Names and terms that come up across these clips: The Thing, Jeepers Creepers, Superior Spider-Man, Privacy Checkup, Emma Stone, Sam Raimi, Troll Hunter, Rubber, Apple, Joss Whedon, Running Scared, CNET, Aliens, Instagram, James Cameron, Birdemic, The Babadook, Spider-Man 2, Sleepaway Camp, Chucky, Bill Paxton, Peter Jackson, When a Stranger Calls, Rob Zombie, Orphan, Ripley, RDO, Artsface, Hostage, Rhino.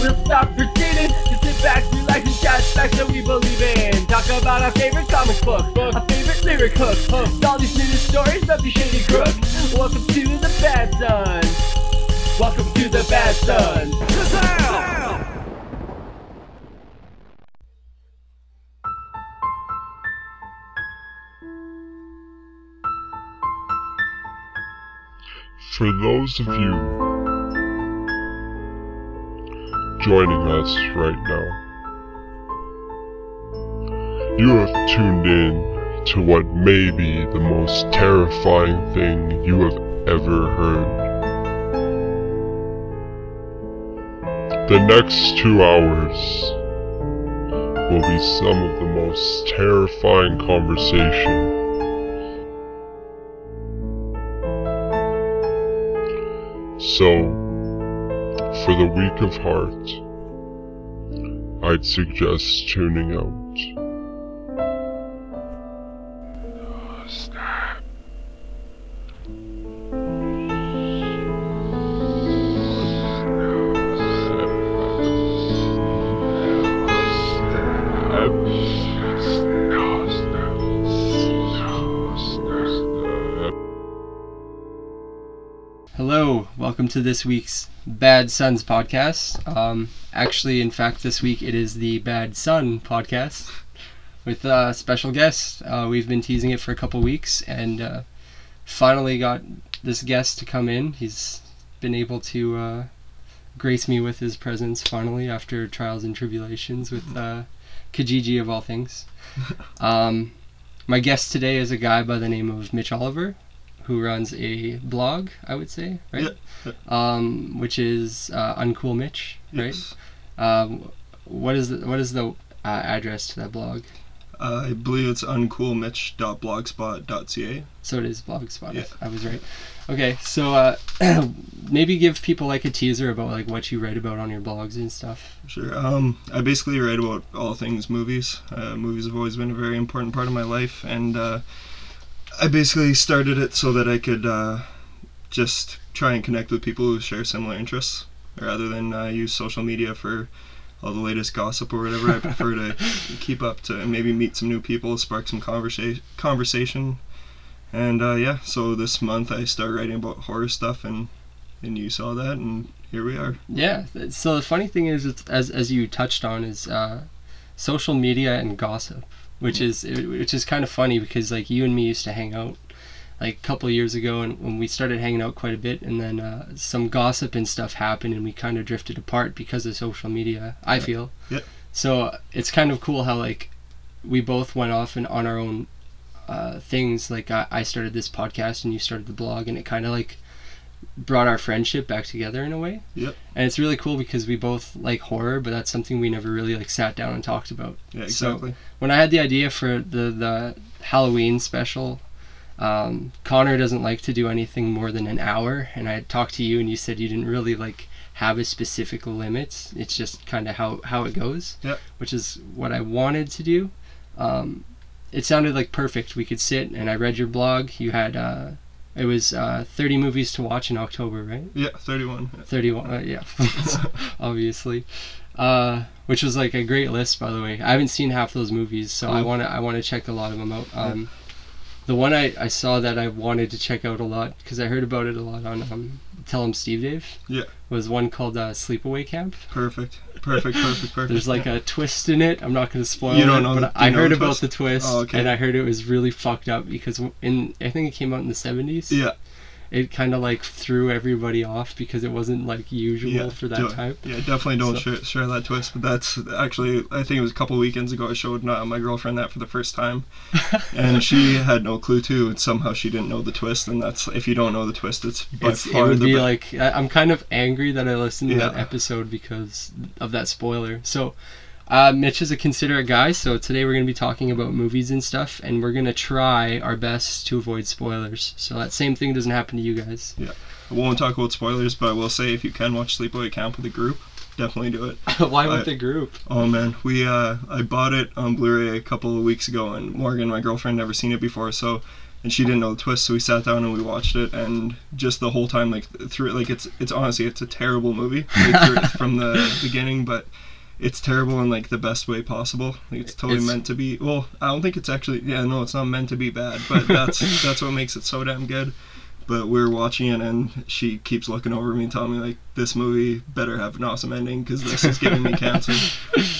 We'll stop pretending, just sit back, relax, and shout facts that we believe in. Talk about our favorite comic book, our favorite lyric hooks. All these news stories about these shady crooks. Welcome to the Bad Son. Welcome to the Bad Son. Huzzah! For those of you joining us right now, you have tuned in to what may be the most terrifying thing you have ever heard. The next 2 hours will be some of the most terrifying conversation . So, for the weak of heart, I'd suggest tuning out. Stop. Hello, welcome to this week's Bad Sons podcast. In fact, this week it is the Bad Son podcast with a special guest. We've been teasing it for a couple weeks and finally got this guest to come in. He's been able to grace me with his presence finally after trials and tribulations with Kijiji of all things. My guest today is a guy by the name of Mitch Oliver, who runs a blog, I would say, right? Yeah. Which is UncoolMitch, right? Yes. What is the address to that blog? I believe it's UncoolMitch.blogspot.ca. So it is Blogspot. Yeah. I was right. Okay, so maybe give people like a teaser about like what you write about on your blogs and stuff. Sure. I basically write about all things movies. Movies have always been a very important part of my life, and I basically started it so that I could just try and connect with people who share similar interests, rather than use social media for all the latest gossip or whatever. I prefer to keep up to maybe meet some new people, spark some conversation. And so this month I started writing about horror stuff, and you saw that, and here we are. Yeah, so the funny thing is, it's, as you touched on, is social media and gossip. Which is kind of funny because like you and me used to hang out like a couple of years ago, and when we started hanging out quite a bit, and then some gossip and stuff happened, and we kind of drifted apart because of social media. I feel. Yeah. So it's kind of cool how like we both went off and on our own things. Like I started this podcast and you started the blog, and it kind of like brought our friendship back together in a way. Yep. And it's really cool because we both like horror, but that's something we never really like sat down and talked about. Yeah, exactly. So when I had the idea for the Halloween special, Connor doesn't like to do anything more than an hour, and I talked to you and you said you didn't really like have a specific limit. It's just kind of how it goes. Yep. Which is what I wanted to do. It sounded like perfect. We could sit, and I read your blog. You had it was 30 movies to watch in October, right? Yeah, 31. Yeah. 31, yeah, obviously. Which was like a great list, by the way. I haven't seen half those movies, so I want to check a lot of them out. The one I saw that I wanted to check out a lot, because I heard about it a lot on Tell 'Em Steve Dave, yeah, was one called Sleepaway Camp. Perfect. There's like a twist in it. I'm not going to spoil it, but I heard about the twist, and I heard it was really fucked up because I think it came out in the 70s. Yeah. It kind of like threw everybody off because it wasn't like usual for that time. Yeah, definitely don't share that twist. But that's actually, I think it was a couple weekends ago, I showed my girlfriend that for the first time, and she had no clue too. And somehow she didn't know the twist. And that's, if you don't know the twist, it's by far it would be like, I'm kind of angry that I listened to that episode because of that spoiler. So Mitch is a considerate guy, so today we're going to be talking about movies and stuff, and we're going to try our best to avoid spoilers, so that same thing doesn't happen to you guys. Yeah, I won't talk about spoilers, but I will say if you can watch Sleepaway Camp with a group, definitely do it. Why with the group? Oh man, we I bought it on Blu-ray a couple of weeks ago, and Morgan, my girlfriend, never seen it before, so and she didn't know the twist, so we sat down and we watched it, and just the whole time, like, through, like, it's honestly, it's a terrible movie, like, from the beginning, but it's terrible in, like, the best way possible. Like, it's totally meant to be, well, I don't think it's actually, yeah, no, it's not meant to be bad, but that's what makes it so damn good. But we were watching it, and she keeps looking over me and telling me, like, this movie better have an awesome ending, because this is giving me cancer.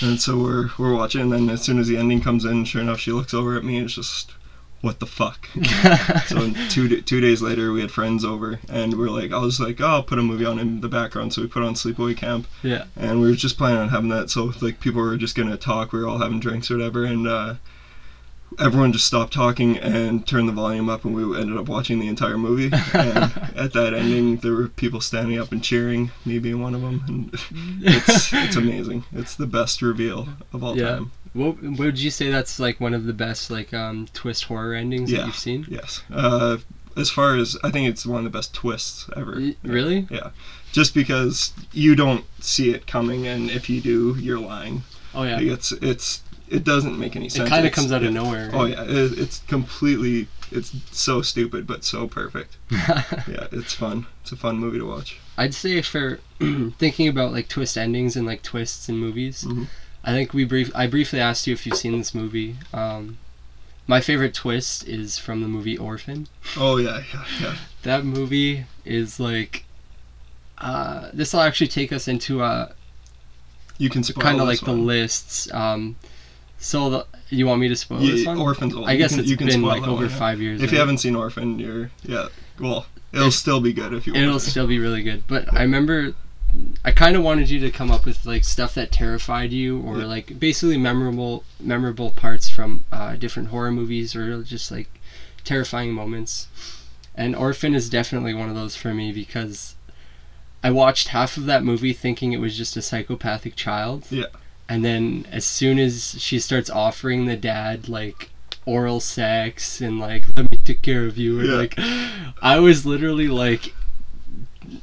And so we're watching, and then as soon as the ending comes in, sure enough, she looks over at me, and it's just, what the fuck? So two days later, we had friends over, and we're like, I was like, oh, I'll put a movie on in the background. So we put on Sleepaway Camp. Yeah. And we were just planning on having that, so, like, people were just going to talk. We were all having drinks or whatever, and everyone just stopped talking and turned the volume up, and we ended up watching the entire movie. And at that ending, there were people standing up and cheering, me being one of them. And it's amazing. It's the best reveal of all time. Would you say that's, like, one of the best, like, twist horror endings that you've seen? Yes. As far as, I think it's one of the best twists ever. Really? Yeah. Just because you don't see it coming, and if you do, you're lying. Oh, yeah. Like, it doesn't make any sense. It kind of comes out of nowhere. Right? Oh, yeah. It's so stupid, but so perfect. Yeah, it's fun. It's a fun movie to watch. I'd say for thinking about, like, twist endings and, like, twists in movies, mm-hmm. I think I briefly asked you if you've seen this movie. My favorite twist is from the movie Orphan. Oh, yeah. That movie is, like, this will actually take us into you can spoil kind of like one. The lists. You want me to spoil this one? Orphan's old. I guess it's been like over 5 years. If you haven't seen Orphan, it'll still be good if you want. It'll still be really good. But I remember, I kind of wanted you to come up with, like, stuff that terrified you, or like basically memorable parts from different horror movies, or just, like, terrifying moments. And Orphan is definitely one of those for me, because I watched half of that movie thinking it was just a psychopathic child. Yeah. And then as soon as she starts offering the dad, like, oral sex and, like, let me take care of you, and like, I was literally like,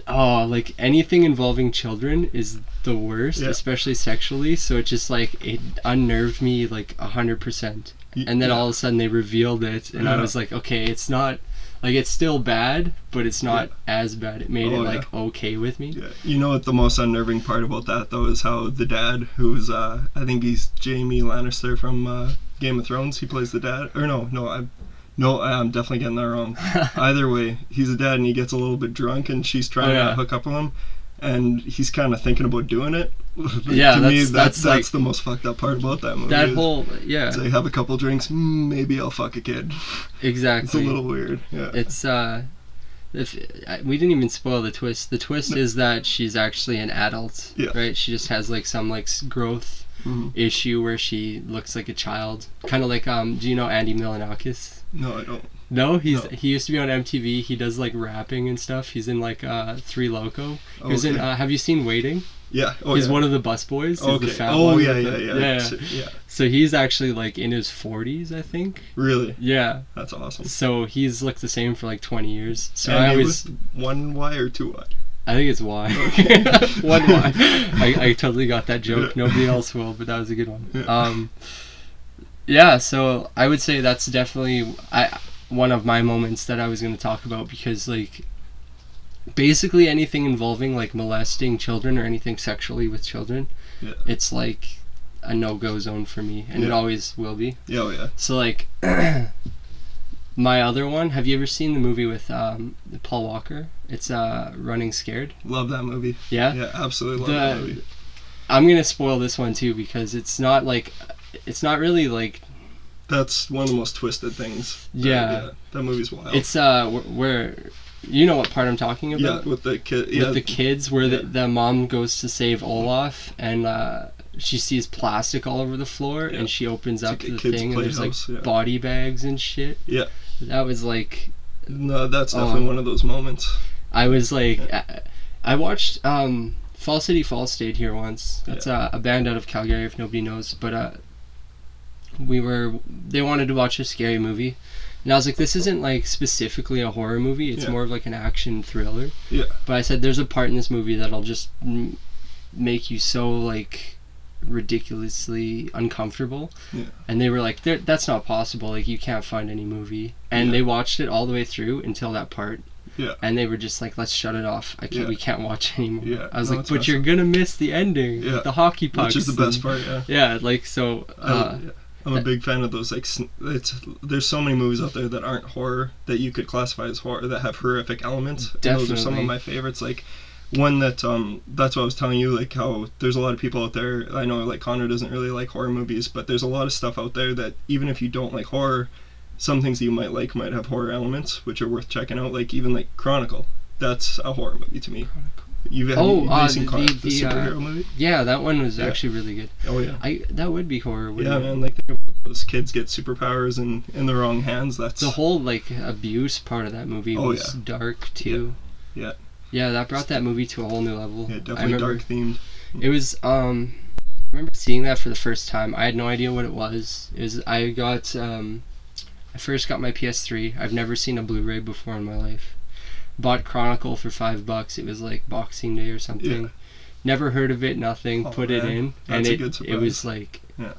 oh, like, anything involving children is the worst, especially sexually. So it just, like, it unnerved me, like, 100%. And then all of a sudden they revealed it, and I was like, okay, it's not, like, it's still bad, but it's not as bad. It made it, like, okay with me. Yeah. You know what the most unnerving part about that, though, is how the dad, who's, I think he's Jaime Lannister from Game of Thrones, he plays the dad. Or I'm definitely getting that wrong. Either way, he's a dad, and he gets a little bit drunk, and she's trying to hook up with him, and he's kind of thinking about doing it. To me, that's the most fucked up part about that movie. That whole, they have a couple drinks, maybe I'll fuck a kid. Exactly. It's a little weird. Yeah. It's, we didn't even spoil the twist. The twist is that she's actually an adult, right? She just has, like, some, like, growth issue where she looks like a child. Kind of like, do you know Andy Milonakis? No, I don't. No, he used to be on MTV. He does, like, rapping and stuff. He's in, like, Three Loco. He was in, have you seen Waiting? Yeah. Oh, he's one of the busboys. He's the fat one. Yeah. So he's actually, like, in his 40s, I think. Really? Yeah. That's awesome. So he's looked the same for, like, 20 years. So and I always one Y or two Y? I think it's Y. Okay. One Y. I totally got that joke. Yeah. Nobody else will, but that was a good one. Yeah. So I would say that's definitely one of my moments that I was going to talk about, because, like, basically anything involving, like, molesting children or anything sexually with children, it's, like, a no-go zone for me, and it always will be. Yeah, oh, yeah. So, like, my other one, have you ever seen the movie with Paul Walker? It's Running Scared. Love that movie. Yeah? Yeah, absolutely love that movie. I'm going to spoil this one, too, because it's not, like, it's not really, like... That's one of the most twisted things. Yeah. That movie's wild. It's, where... You know what part I'm talking about? Yeah, with the kids. With the kids, where the mom goes to save Olaf, and she sees plastic all over the floor, and she opens up the thing, and there's, like, body bags and shit. Yeah. That was, like... No, that's definitely one of those moments. I was, like... Yeah. I watched... Fall City Fall stayed here once. That's a band out of Calgary, if nobody knows, but... they wanted to watch a scary movie, and I was like, this isn't, like, specifically a horror movie, it's more of, like, an action thriller, but I said, there's a part in this movie that'll just make you so, like, ridiculously uncomfortable. Yeah. And they were like, that's not possible. Like, you can't find any movie. And they watched it all the way through until that part. Yeah. And they were just like, let's shut it off. We can't watch anymore. Yeah. I was like, but you're going to miss the ending. Yeah. The hockey pucks. Which is the best part, yeah. Yeah, like, so... I'm a big fan of those. Like, there's so many movies out there that aren't horror, that you could classify as horror, that have horrific elements. Definitely. And those are some of my favorites. Like, one that, that's what I was telling you, like, how there's a lot of people out there, I know, like, Connor doesn't really like horror movies, but there's a lot of stuff out there that, even if you don't like horror, some things that you might like might have horror elements, which are worth checking out. Like, even, like, Chronicle. That's a horror movie to me. Chronicle. You've seen the superhero movie? Yeah, that one was actually really good. Oh, yeah. That would be horror, wouldn't it? Yeah, man, like, those kids get superpowers in the wrong hands, that's... The whole, like, abuse part of that movie was dark, too. Yeah. Yeah, that brought that movie to a whole new level. Yeah, definitely dark-themed. It was, I remember seeing that for the first time. I had no idea what it was. I first got my PS3. I've never seen a Blu-ray before in my life. Bought Chronicle for $5. It was like Boxing Day or something. Yeah. Never heard of it, nothing. Put it in. That's a good surprise. It was like... Yeah.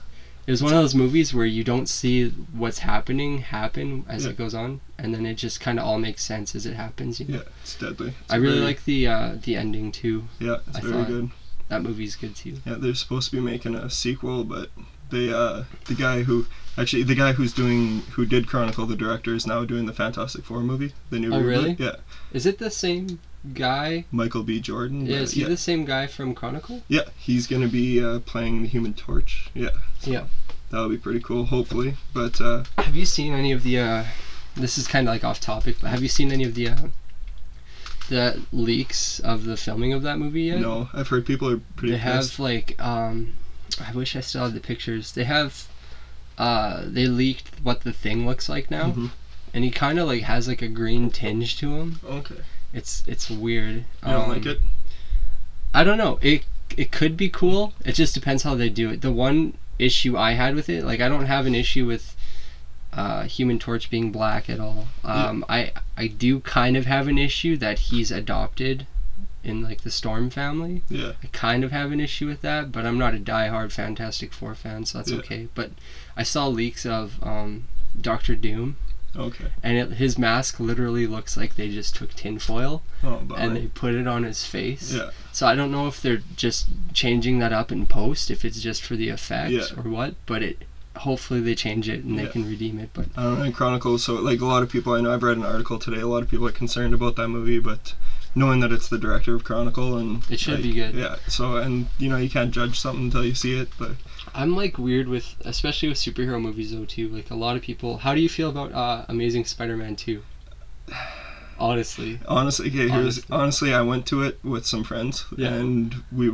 It was one of those movies where you don't see what's happen as it goes on, and then it just kind of all makes sense as it happens. You know? Yeah, it's deadly. I really like the ending too. Yeah, it's very good. That movie's good too. Yeah, they're supposed to be making a sequel, but they the guy who did Chronicle, the director, is now doing the Fantastic Four movie, the new. Oh, Rubber. Really? Yeah. Is it the same guy? Michael B. Jordan. Yeah, is he the same guy from Chronicle? Yeah, he's gonna be playing the Human Torch. Yeah. So yeah. That'll be pretty cool, hopefully. But have you seen any of the? This is kind of like off topic, but have you seen any of the leaks of the filming of that movie yet? No, I've heard people are pretty. They pissed. Have like I wish I still had the pictures. They have they leaked what the Thing looks like now, mm-hmm. and he kind of like has like a green tinge to him. Okay. It's weird. I don't like it. I don't know. It could be cool. It just depends how they do it. The one issue I had with it, like I don't have an issue with Human Torch being black at all. I do kind of have an issue that he's adopted in like the Storm family. Yeah. I kind of have an issue with that, but I'm not a diehard Fantastic Four fan, so that's okay. But I saw leaks of Dr. Doom. Okay. And his mask literally looks like they just took tinfoil and they put it on his face. Yeah. So I don't know if they're just changing that up in post, if it's just for the effect or what, but hopefully they change it and they can redeem it. But I don't know, in Chronicle, so like a lot of people, I know I've read an article today, a lot of people are concerned about that movie, but knowing that it's the director of Chronicle and... It should be good. Yeah, so, and you know, you can't judge something until you see it, but... I'm like weird with, especially with superhero movies though too, like a lot of people, how do you feel about Amazing Spider-Man 2? Honestly, I went to it with some friends and we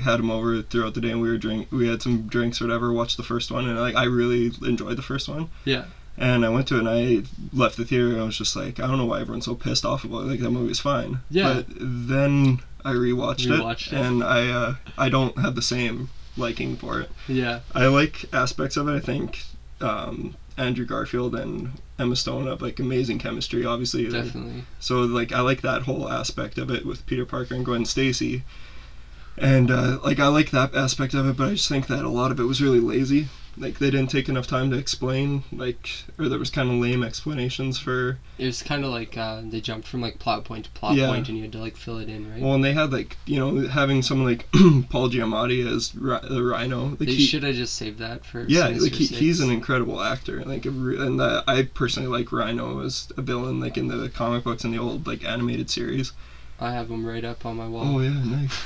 had them over throughout the day and we had some drinks or whatever, watched the first one, and like I really enjoyed the first one. Yeah. And I went to it and I left the theater and I was just like, I don't know why everyone's so pissed off about it, like that movie's fine. Yeah. But then I rewatched it. And I don't have the same liking for it. Yeah. I like aspects of it. I think Andrew Garfield and Emma Stone have like amazing chemistry, obviously. Definitely. So like I like that whole aspect of it with Peter Parker and Gwen Stacy. And like I like that aspect of it, but I just think that a lot of it was really lazy. Like they didn't take enough time to explain, like, or there was kind of lame explanations for... It was kind of like they jumped from like plot point to plot point and you had to like fill it in, right? Well, and they had like, you know, having someone like Paul Giamatti as the Rhino. Like, they should have just saved that for... Yeah, like he's an incredible actor. Like, and I personally like Rhino as a villain, like in the comic books and the old like animated series. I have them right up on my wall. Oh yeah, nice.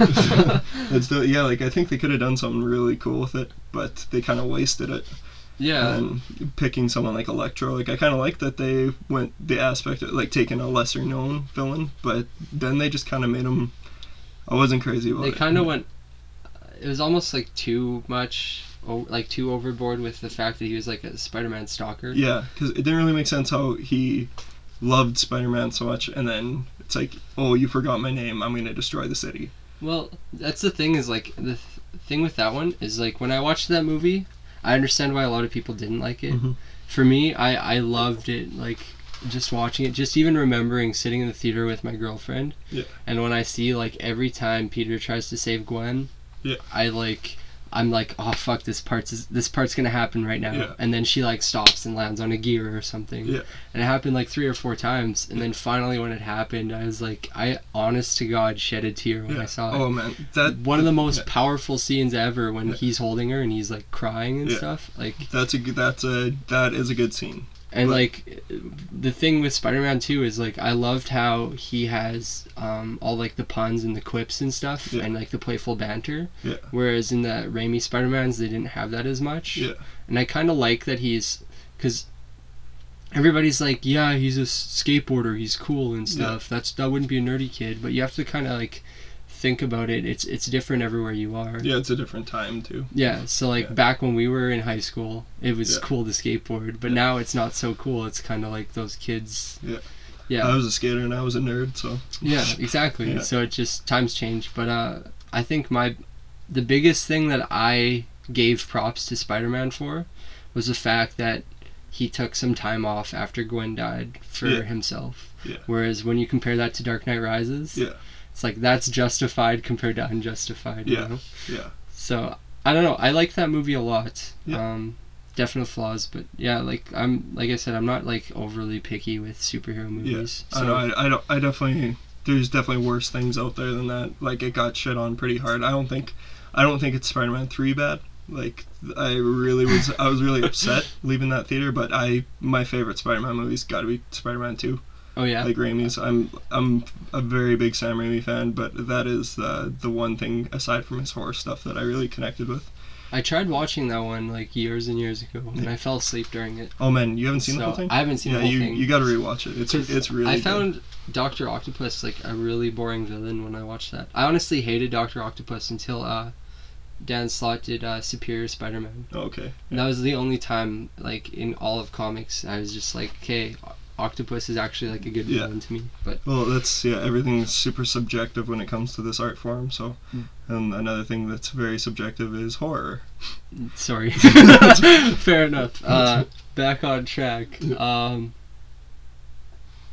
Like I think they could have done something really cool with it, but they kind of wasted it. Yeah. And picking someone like Electro, like I kind of like that they went the aspect of like taking a lesser known villain, but then they just kind of made him... I wasn't crazy about it. They kind of went... It was almost like too much... like too overboard with the fact that he was like a Spider-Man stalker. Yeah, because it didn't really make sense how he loved Spider-Man so much, and then it's like, oh, you forgot my name, I'm gonna destroy the city. Well, that's the thing, is like the thing with that one is like when I watched that movie, I understand why a lot of people didn't like it. Mm-hmm. For me, I loved it, like just watching it, just even remembering sitting in the theater with my girlfriend. Yeah. And when I see like every time Peter tries to save Gwen, I like I'm like, oh fuck, this part's gonna happen right now. Yeah. And then she like stops and lands on a gear or something. Yeah. And it happened like 3 or 4 times, and then finally when it happened, I was like, I honest to God shed a tear when I saw it. Oh man, that one of the most powerful scenes ever when he's holding her and he's like crying and stuff. Like that is a good scene. And like the thing with Spider-Man 2 is like I loved how he has all like the puns and the quips and stuff and like the playful banter. Yeah. Whereas in the Raimi Spider-Mans they didn't have that as much. Yeah. And I kind of like that he's, because everybody's like, yeah, he's a skateboarder, he's cool and stuff. Yeah. That wouldn't be a nerdy kid, but you have to kind of like think about it. It's different everywhere you are. Yeah, it's a different time too. Yeah, so like back when we were in high school, it was cool to skateboard, but now it's not so cool. It's kind of like those kids. Yeah. Yeah. I was a skater and I was a nerd, so. Yeah, exactly. Yeah. So it just, times change, but I think the biggest thing that I gave props to Spider-Man for was the fact that he took some time off after Gwen died for himself. Yeah. Whereas when you compare that to Dark Knight Rises, it's like that's justified compared to unjustified. Yeah, you know? Yeah. So I don't know. I like that movie a lot. Yeah. Definite flaws, but yeah, like I'm not like overly picky with superhero movies. Yeah. So. There's definitely worse things out there than that. Like it got shit on pretty hard. I don't think it's Spider-Man 3 bad. Like I was really upset leaving that theater, but my favorite Spider-Man movie's got to be Spider-Man 2. Oh yeah, like Raimi's. I'm a very big Sam Raimi fan, but that is the one thing aside from his horror stuff that I really connected with. I tried watching that one like years and years ago, and I fell asleep during it. Oh man, you haven't seen the whole thing? I haven't seen the whole thing. Yeah, you got to rewatch it. It's really. I found Dr. Octopus like a really boring villain when I watched that. I honestly hated Dr. Octopus until Dan Slott did Superior Spider-Man. Oh, okay. Yeah. And that was the only time like in all of comics I was just like, okay. Octopus is actually like a good villain to me, but that's everything's super subjective when it comes to this art form. So, and another thing that's very subjective is horror. Sorry, fair enough. Back on track. I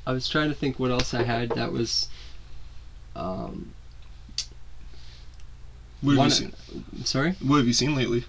was trying to think what else I had that was. What have you seen? Sorry. What have you seen lately?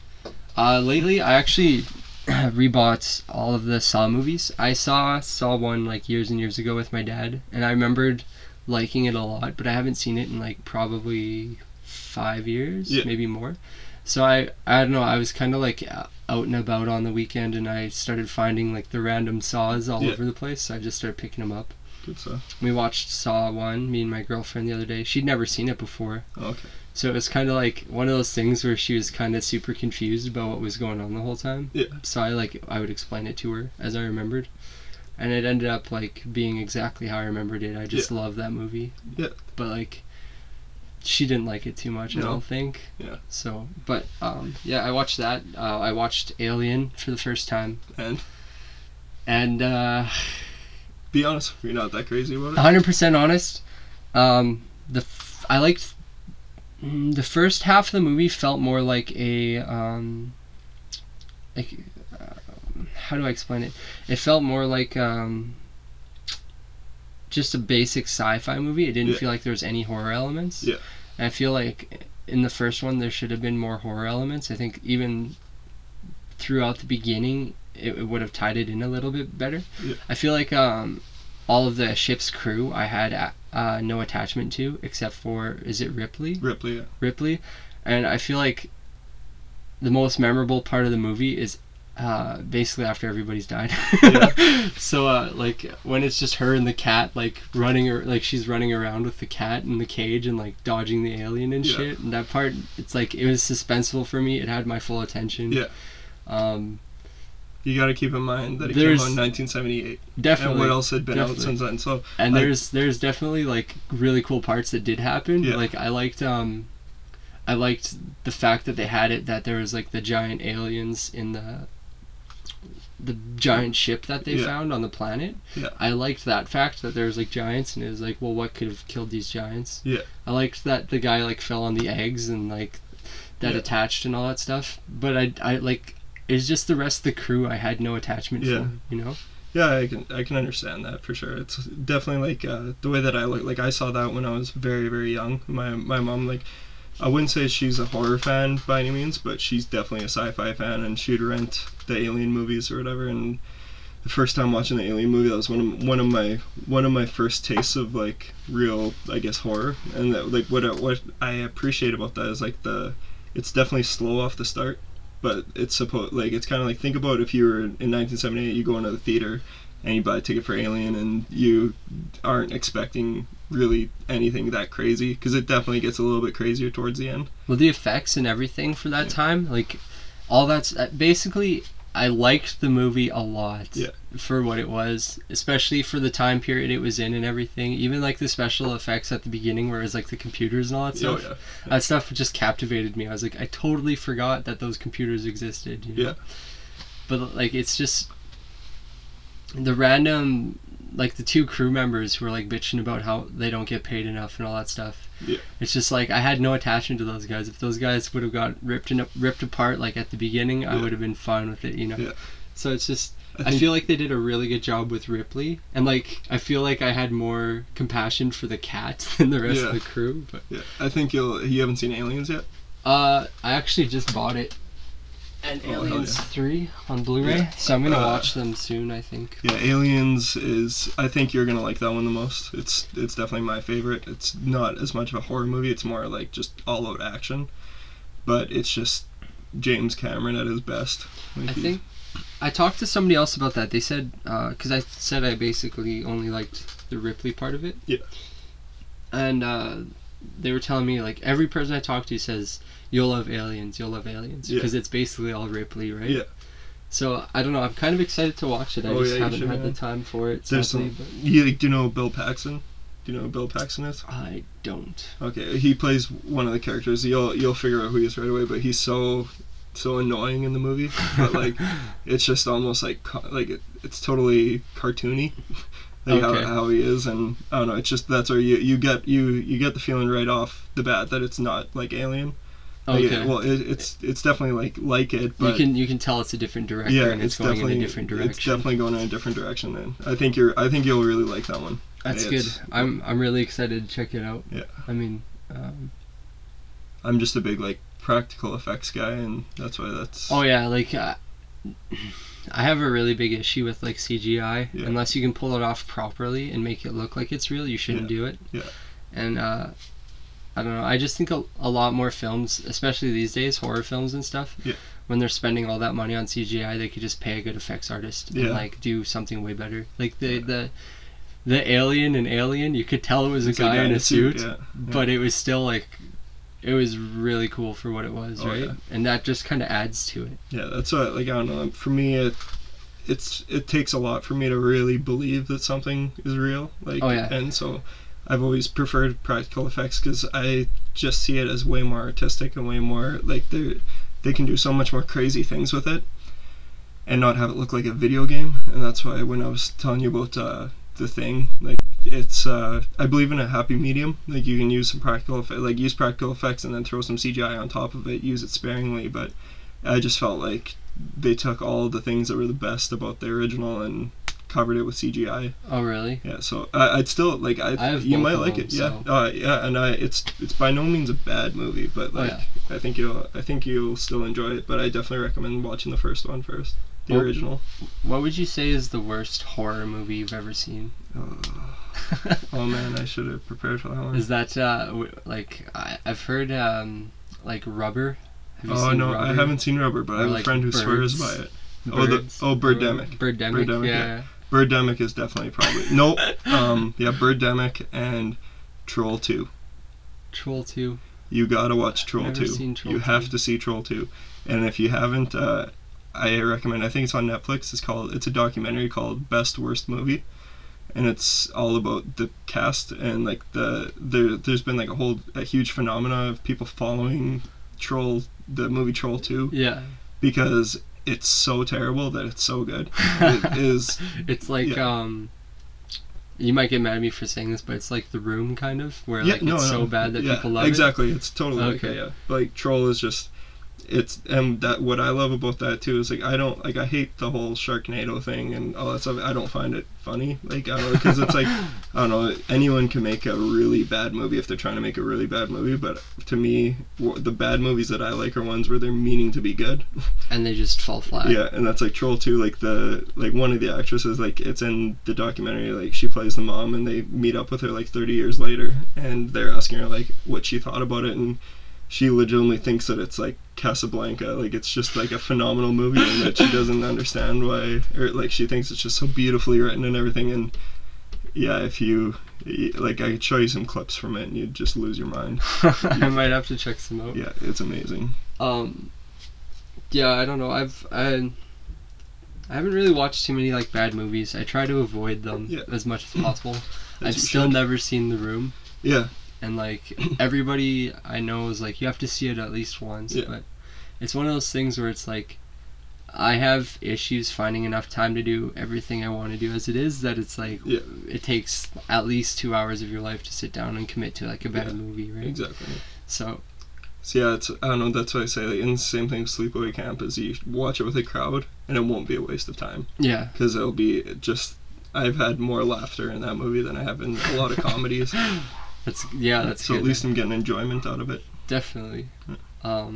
Lately, I actually. Rebought all of the Saw movies. I saw Saw 1 like years and years ago with my dad, and I remembered liking it a lot, but I haven't seen it in like probably 5 years, maybe more. So I don't know, I was kind of like out and about on the weekend, and I started finding like the random Saws all over the place, so I just started picking them up. Good Saw. We watched Saw 1, me and my girlfriend, the other day. She'd never seen it before. Oh, okay. So it was kind of like one of those things where she was kind of super confused about what was going on the whole time. Yeah. So I would explain it to her as I remembered. And it ended up like being exactly how I remembered it. I just love that movie. Yeah. But like she didn't like it too much, I don't think. Yeah. So, but I watched that. I watched Alien for the first time. And be honest, you're not that crazy about it. 100% honest. I liked the first half of the movie felt more like a, how do I explain it? It felt more like just a basic sci-fi movie. It didn't feel like there was any horror elements. Yeah. And I feel like in the first one there should have been more horror elements. I think even throughout the beginning it would have tied it in a little bit better. Yeah. I feel like all of the ship's crew I had no attachment to, except for, is it Ripley? Ripley, yeah. Ripley. And I feel like the most memorable part of the movie is basically after everybody's died. Yeah. So, like, when it's just her and the cat, like, she's running around with the cat in the cage and, like, dodging the alien and shit. And that part, it's like, it was suspenseful for me. It had my full attention. Yeah. You got to keep in mind that it came out in 1978. Definitely. And what else had been out since then. So, and there's definitely, like, really cool parts that did happen. Yeah. Like, I liked the fact that they had it, that there was, like, the giant aliens in the giant ship that they found on the planet. Yeah. I liked that fact that there was, like, giants, and it was like, well, what could have killed these giants? Yeah. I liked that the guy, like, fell on the eggs and, like, that attached and all that stuff. But I like... It's just the rest of the crew I had no attachment for, you know? Yeah, I can understand that for sure. It's definitely like the way that I look. Like I saw that when I was very, very young. My mom like I wouldn't say she's a horror fan by any means, but she's definitely a sci-fi fan, and she'd rent the Alien movies or whatever. And the first time watching the Alien movie, that was one of my first tastes of like real, I guess, horror. And that, like, what I appreciate about that is like it's definitely slow off the start, but it's it's kind of like, think about if you were in 1978, you go into the theater and you buy a ticket for Alien, and you aren't expecting really anything that crazy, because it definitely gets a little bit crazier towards the end. Well, the effects and everything for that time, like, all that's basically, I liked the movie a lot for what it was, especially for the time period it was in and everything. Even like the special effects at the beginning, where it was like the computers and all that stuff. Yeah. That stuff just captivated me. I was like, I totally forgot that those computers existed. You know? Yeah. But like, it's just the random, like the two crew members who are like bitching about how they don't get paid enough and all that stuff. Yeah. It's just like, I had no attachment to those guys. If those guys would have got ripped apart like at the beginning, I would have been fine with it, you know. Yeah. So it's just, I feel like they did a really good job with Ripley, and like I feel like I had more compassion for the cat than the rest of the crew. But yeah, I think you haven't seen Aliens yet. I actually just bought it. And Aliens 3 on Blu-ray, so I'm going to watch them soon, I think. Yeah, Aliens is, I think you're going to like that one the most. It's definitely my favorite. It's not as much of a horror movie, it's more like just all-out action. But it's just James Cameron at his best. Like, I think, I talked to somebody else about that. They said, because I said I basically only liked the Ripley part of it. Yeah. And they were telling me, like, every person I talk to says, you'll love Aliens, because it's basically all Ripley, right? Yeah. So, I don't know, I'm kind of excited to watch it. I just haven't had the time for it. Do you know Bill Paxton? Do you know who Bill Paxton is? I don't. Okay, he plays one of the characters. You'll figure out who he is right away, but he's so annoying in the movie. But, like, it's just almost like it's totally cartoony. Like, okay. how he is, and I don't know, it's just, that's where you get the feeling right off the bat that it's not like Alien. Like, okay. Well, it's definitely like it, but you can tell it's a different director, and it's going in a different direction. It's definitely going in a different direction. Then I think you'll really like that one. That's good. I'm really excited to check it out. Yeah. I mean, I'm just a big like practical effects guy, and that's why that's. Oh yeah, like. I have a really big issue with like CGI. Yeah. Unless you can pull it off properly and make it look like it's real, you shouldn't do it. Yeah. And I don't know. I just think a lot more films, especially these days, horror films and stuff, when they're spending all that money on CGI, they could just pay a good effects artist and like do something way better. Like the alien in Alien, you could tell it was a guy in a suit, but it was still like. It was really cool for what it was, right? Yeah. And that just kind of adds to it. Yeah, that's what, like, I don't know. For me, it takes a lot for me to really believe that something is real. Like, and so I've always preferred practical effects, because I just see it as way more artistic and way more, like, they can do so much more crazy things with it and not have it look like a video game. And that's why when I was telling you about The Thing, like, it's I believe in a happy medium. Like, you can use some use practical effects and then throw some CGI on top of it, use it sparingly, but I just felt like they took all the things that were the best about the original and covered it with CGI. Oh really? Yeah, so I'd still like, I have, you might like it. Yeah. So. Yeah, and it's by no means a bad movie, but like I think you'll still enjoy it, but I definitely recommend watching the first one first. The original. What would you say is the worst horror movie you've ever seen? Oh man, I should have prepared for that one. Is that I've heard like Rubber? Have you seen Rubber? I haven't seen Rubber, but I have a friend who swears by it. Birdemic. Birdemic. Yeah. Birdemic is definitely probably nope. Birdemic and Troll 2. Troll 2. You gotta watch Troll 2. You have to see Troll 2, and if you haven't, I recommend. I think it's on Netflix. It's a documentary called Best Worst Movie. And it's all about the cast, and like there's been like a huge phenomena of people following the movie Troll 2. Yeah. Because it's so terrible that it's so good. It is. It's like you might get mad at me for saying this, but it's like The Room kind of, where it's so bad that people love it. Exactly. It's totally okay. Like Troll is just what I love about that too is I hate the whole Sharknado thing and all that stuff. I don't find it funny. Because it's anyone can make a really bad movie if they're trying to make a really bad movie. But to me, the bad movies that I like are ones where they're meaning to be good, and they just fall flat. Yeah, and that's Troll 2. One of the actresses, it's in the documentary. She plays the mom, and they meet up with her 30 years later, and they're asking her what she thought about it, and she legitimately thinks that it's Casablanca, it's just a phenomenal movie, and that she doesn't understand why, or she thinks it's just so beautifully written and everything. And yeah, if you I could show you some clips from it and you'd just lose your mind. I might have to check some out. Yeah, it's amazing. Yeah, I don't know. I haven't really watched too many bad movies. I try to avoid them as much as possible. I've still never seen The Room. Yeah. And everybody I know is you have to see it at least once. Yeah. But it's one of those things where it's I have issues finding enough time to do everything I want to do as it is, that it's it takes at least 2 hours of your life to sit down and commit to a bad movie, right? Exactly. So yeah, I don't know, that's why I say, and the same thing with Sleepaway Camp is you watch it with a crowd and it won't be a waste of time. Yeah. Because it'll be just, I've had more laughter in that movie than I have in a lot of comedies. That's so good. At least I'm getting enjoyment out of it. Definitely. Yeah.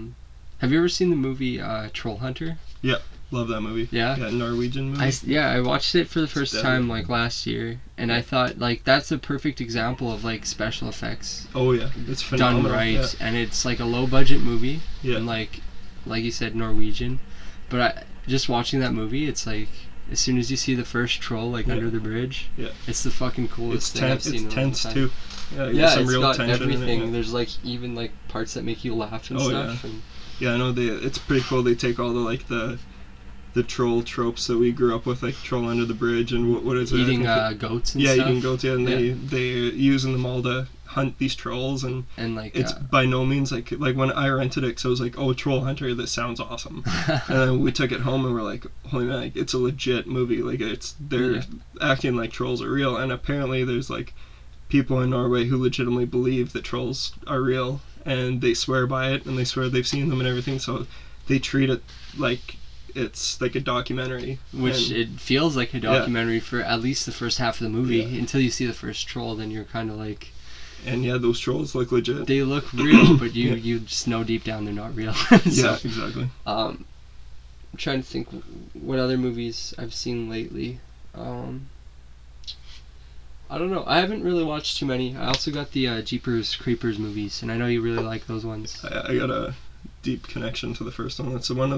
Have you ever seen the movie Troll Hunter? Yeah, love that movie. Yeah? Yeah, Norwegian movie. I watched it for the first time last year, and I thought that's a perfect example of special effects. Oh yeah, it's phenomenal. Done right, yeah. And it's a low budget movie. Yeah. And like you said, Norwegian. But just watching that movie, it's as soon as you see the first troll under the bridge, yeah, it's the fucking coolest thing I've seen. It's tense too. Yeah, some real tension. It's got everything. And there's even parts that make you laugh and stuff. Yeah. And, yeah, I know it's pretty cool. They take all the the troll tropes that we grew up with, troll under the bridge and what is it? Eating goats and stuff. Yeah, eating goats, yeah, and they're using them all to hunt these trolls, and it's by no means when I rented it, so I was Troll Hunter, this sounds awesome. And then we took it home and we're holy man, it's a legit movie. They're acting like trolls are real, and apparently there's people in Norway who legitimately believe that trolls are real, and they swear by it, and they swear they've seen them and everything, so they treat it it's a documentary. Which it feels like a documentary for at least the first half of the movie, until you see the first troll, then you're kind of And yeah, those trolls look legit. They look real, but you just know deep down they're not real. So, yeah, exactly. I'm trying to think what other movies I've seen lately. I don't know. I haven't really watched too many. I also got the Jeepers Creepers movies, and I know you really like those ones. I got a deep connection to the first one. That's one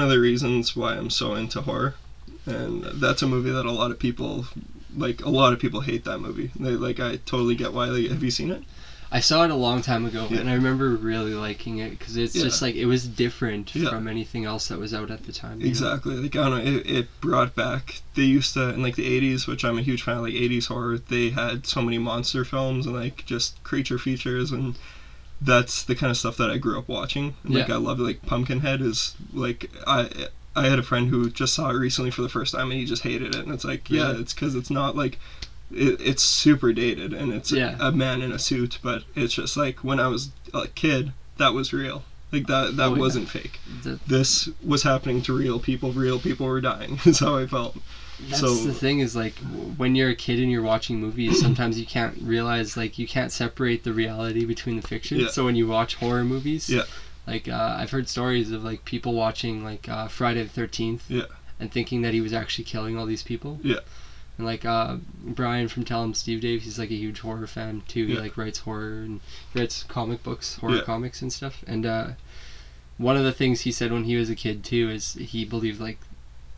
of the reasons why I'm so into horror, and that's a movie that a lot of people hate that movie. I totally get why. Have you seen it? I saw it a long time ago, and I remember really liking it because it's just it was different from anything else that was out at the time. Exactly. I don't know, it brought back. They used to in the 80s, which I'm a huge fan of, 80s horror. They had so many monster films and just creature features, and that's the kind of stuff that I grew up watching. And, I love Pumpkinhead is I had a friend who just saw it recently for the first time, and he just hated it. And it's really? It's because it's not it's super dated, and it's a man in a suit, but it's just when I was a kid, that was real. That wasn't fake. This was happening to real people. Real people were dying. That's how I felt. The thing is, when you're a kid and you're watching movies, sometimes you can't realize, you can't separate the reality between the fiction. Yeah. So when you watch horror movies... Yeah. I've heard stories of people watching Friday the 13th and thinking that he was actually killing all these people. Yeah. And Brian from Tell 'em Steve Dave, he's a huge horror fan too. He writes horror and writes comic books, horror comics and stuff. And one of the things he said when he was a kid too is he believed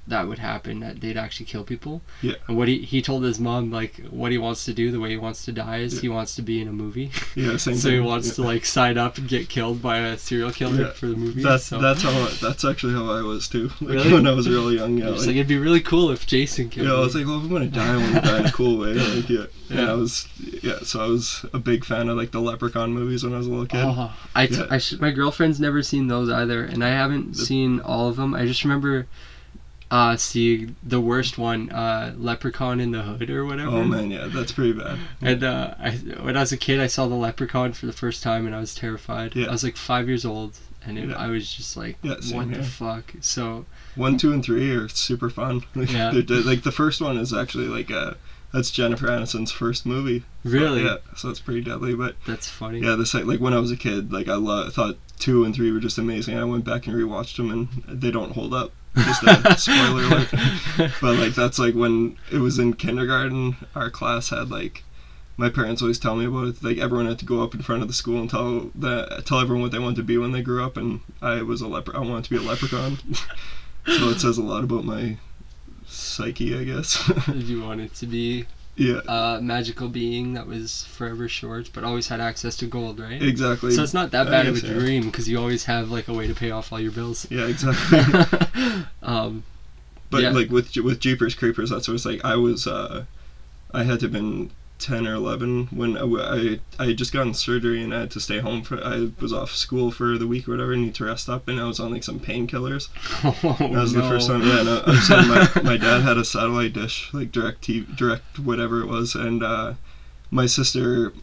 that would happen, that they'd actually kill people. Yeah. And what he told his mom, what he wants to do, the way he wants to die is he wants to be in a movie. Yeah, same. So he wants to sign up and get killed by a serial killer for the movie. That's actually how I was too. Really? When I was really young, yeah. It'd be really cool if Jason killed me. I was well, if I'm gonna die, I want to die in a cool way. And I was a big fan of the Leprechaun movies when I was a little kid. Oh, my girlfriend's never seen those either, and I haven't seen all of them. I just remember. See the worst one, Leprechaun in the Hood or whatever. Oh man, yeah, that's pretty bad. And when I was a kid, I saw the Leprechaun for the first time, and I was terrified. Yeah. I was 5 years old, and I was just like, what the fuck? So 1, 2, and 3 are super fun. Yeah. Like the first one is actually like a. That's Jennifer Aniston's first movie. Really? Yeah, so it's pretty deadly, but... That's funny. Yeah, this, like when I was a kid, like I thought 2 and 3 were just amazing. I went back and rewatched them, and they don't hold up. Just that spoiler alert. But, like, that's, like, when it was in kindergarten, our class had, like... My parents always tell me about it. Like, everyone had to go up in front of the school and tell everyone what they wanted to be when they grew up, and I wanted to be a leprechaun. So it says a lot about my... psyche, I guess. You wanted to be a magical being that was forever short but always had access to gold, right? Exactly. So it's not that bad of a dream because you always have like a way to pay off all your bills. Yeah, exactly. But like with Jeepers Creepers, that's what it's like. I had to have been 10 or 11 when I had just gotten surgery and I had to stay home I was off school for the week or whatever, and need to rest up, and I was on like some painkillers. Oh, that was the first time. Yeah, no, I was on my dad had a satellite dish, like direct whatever it was, and my sister,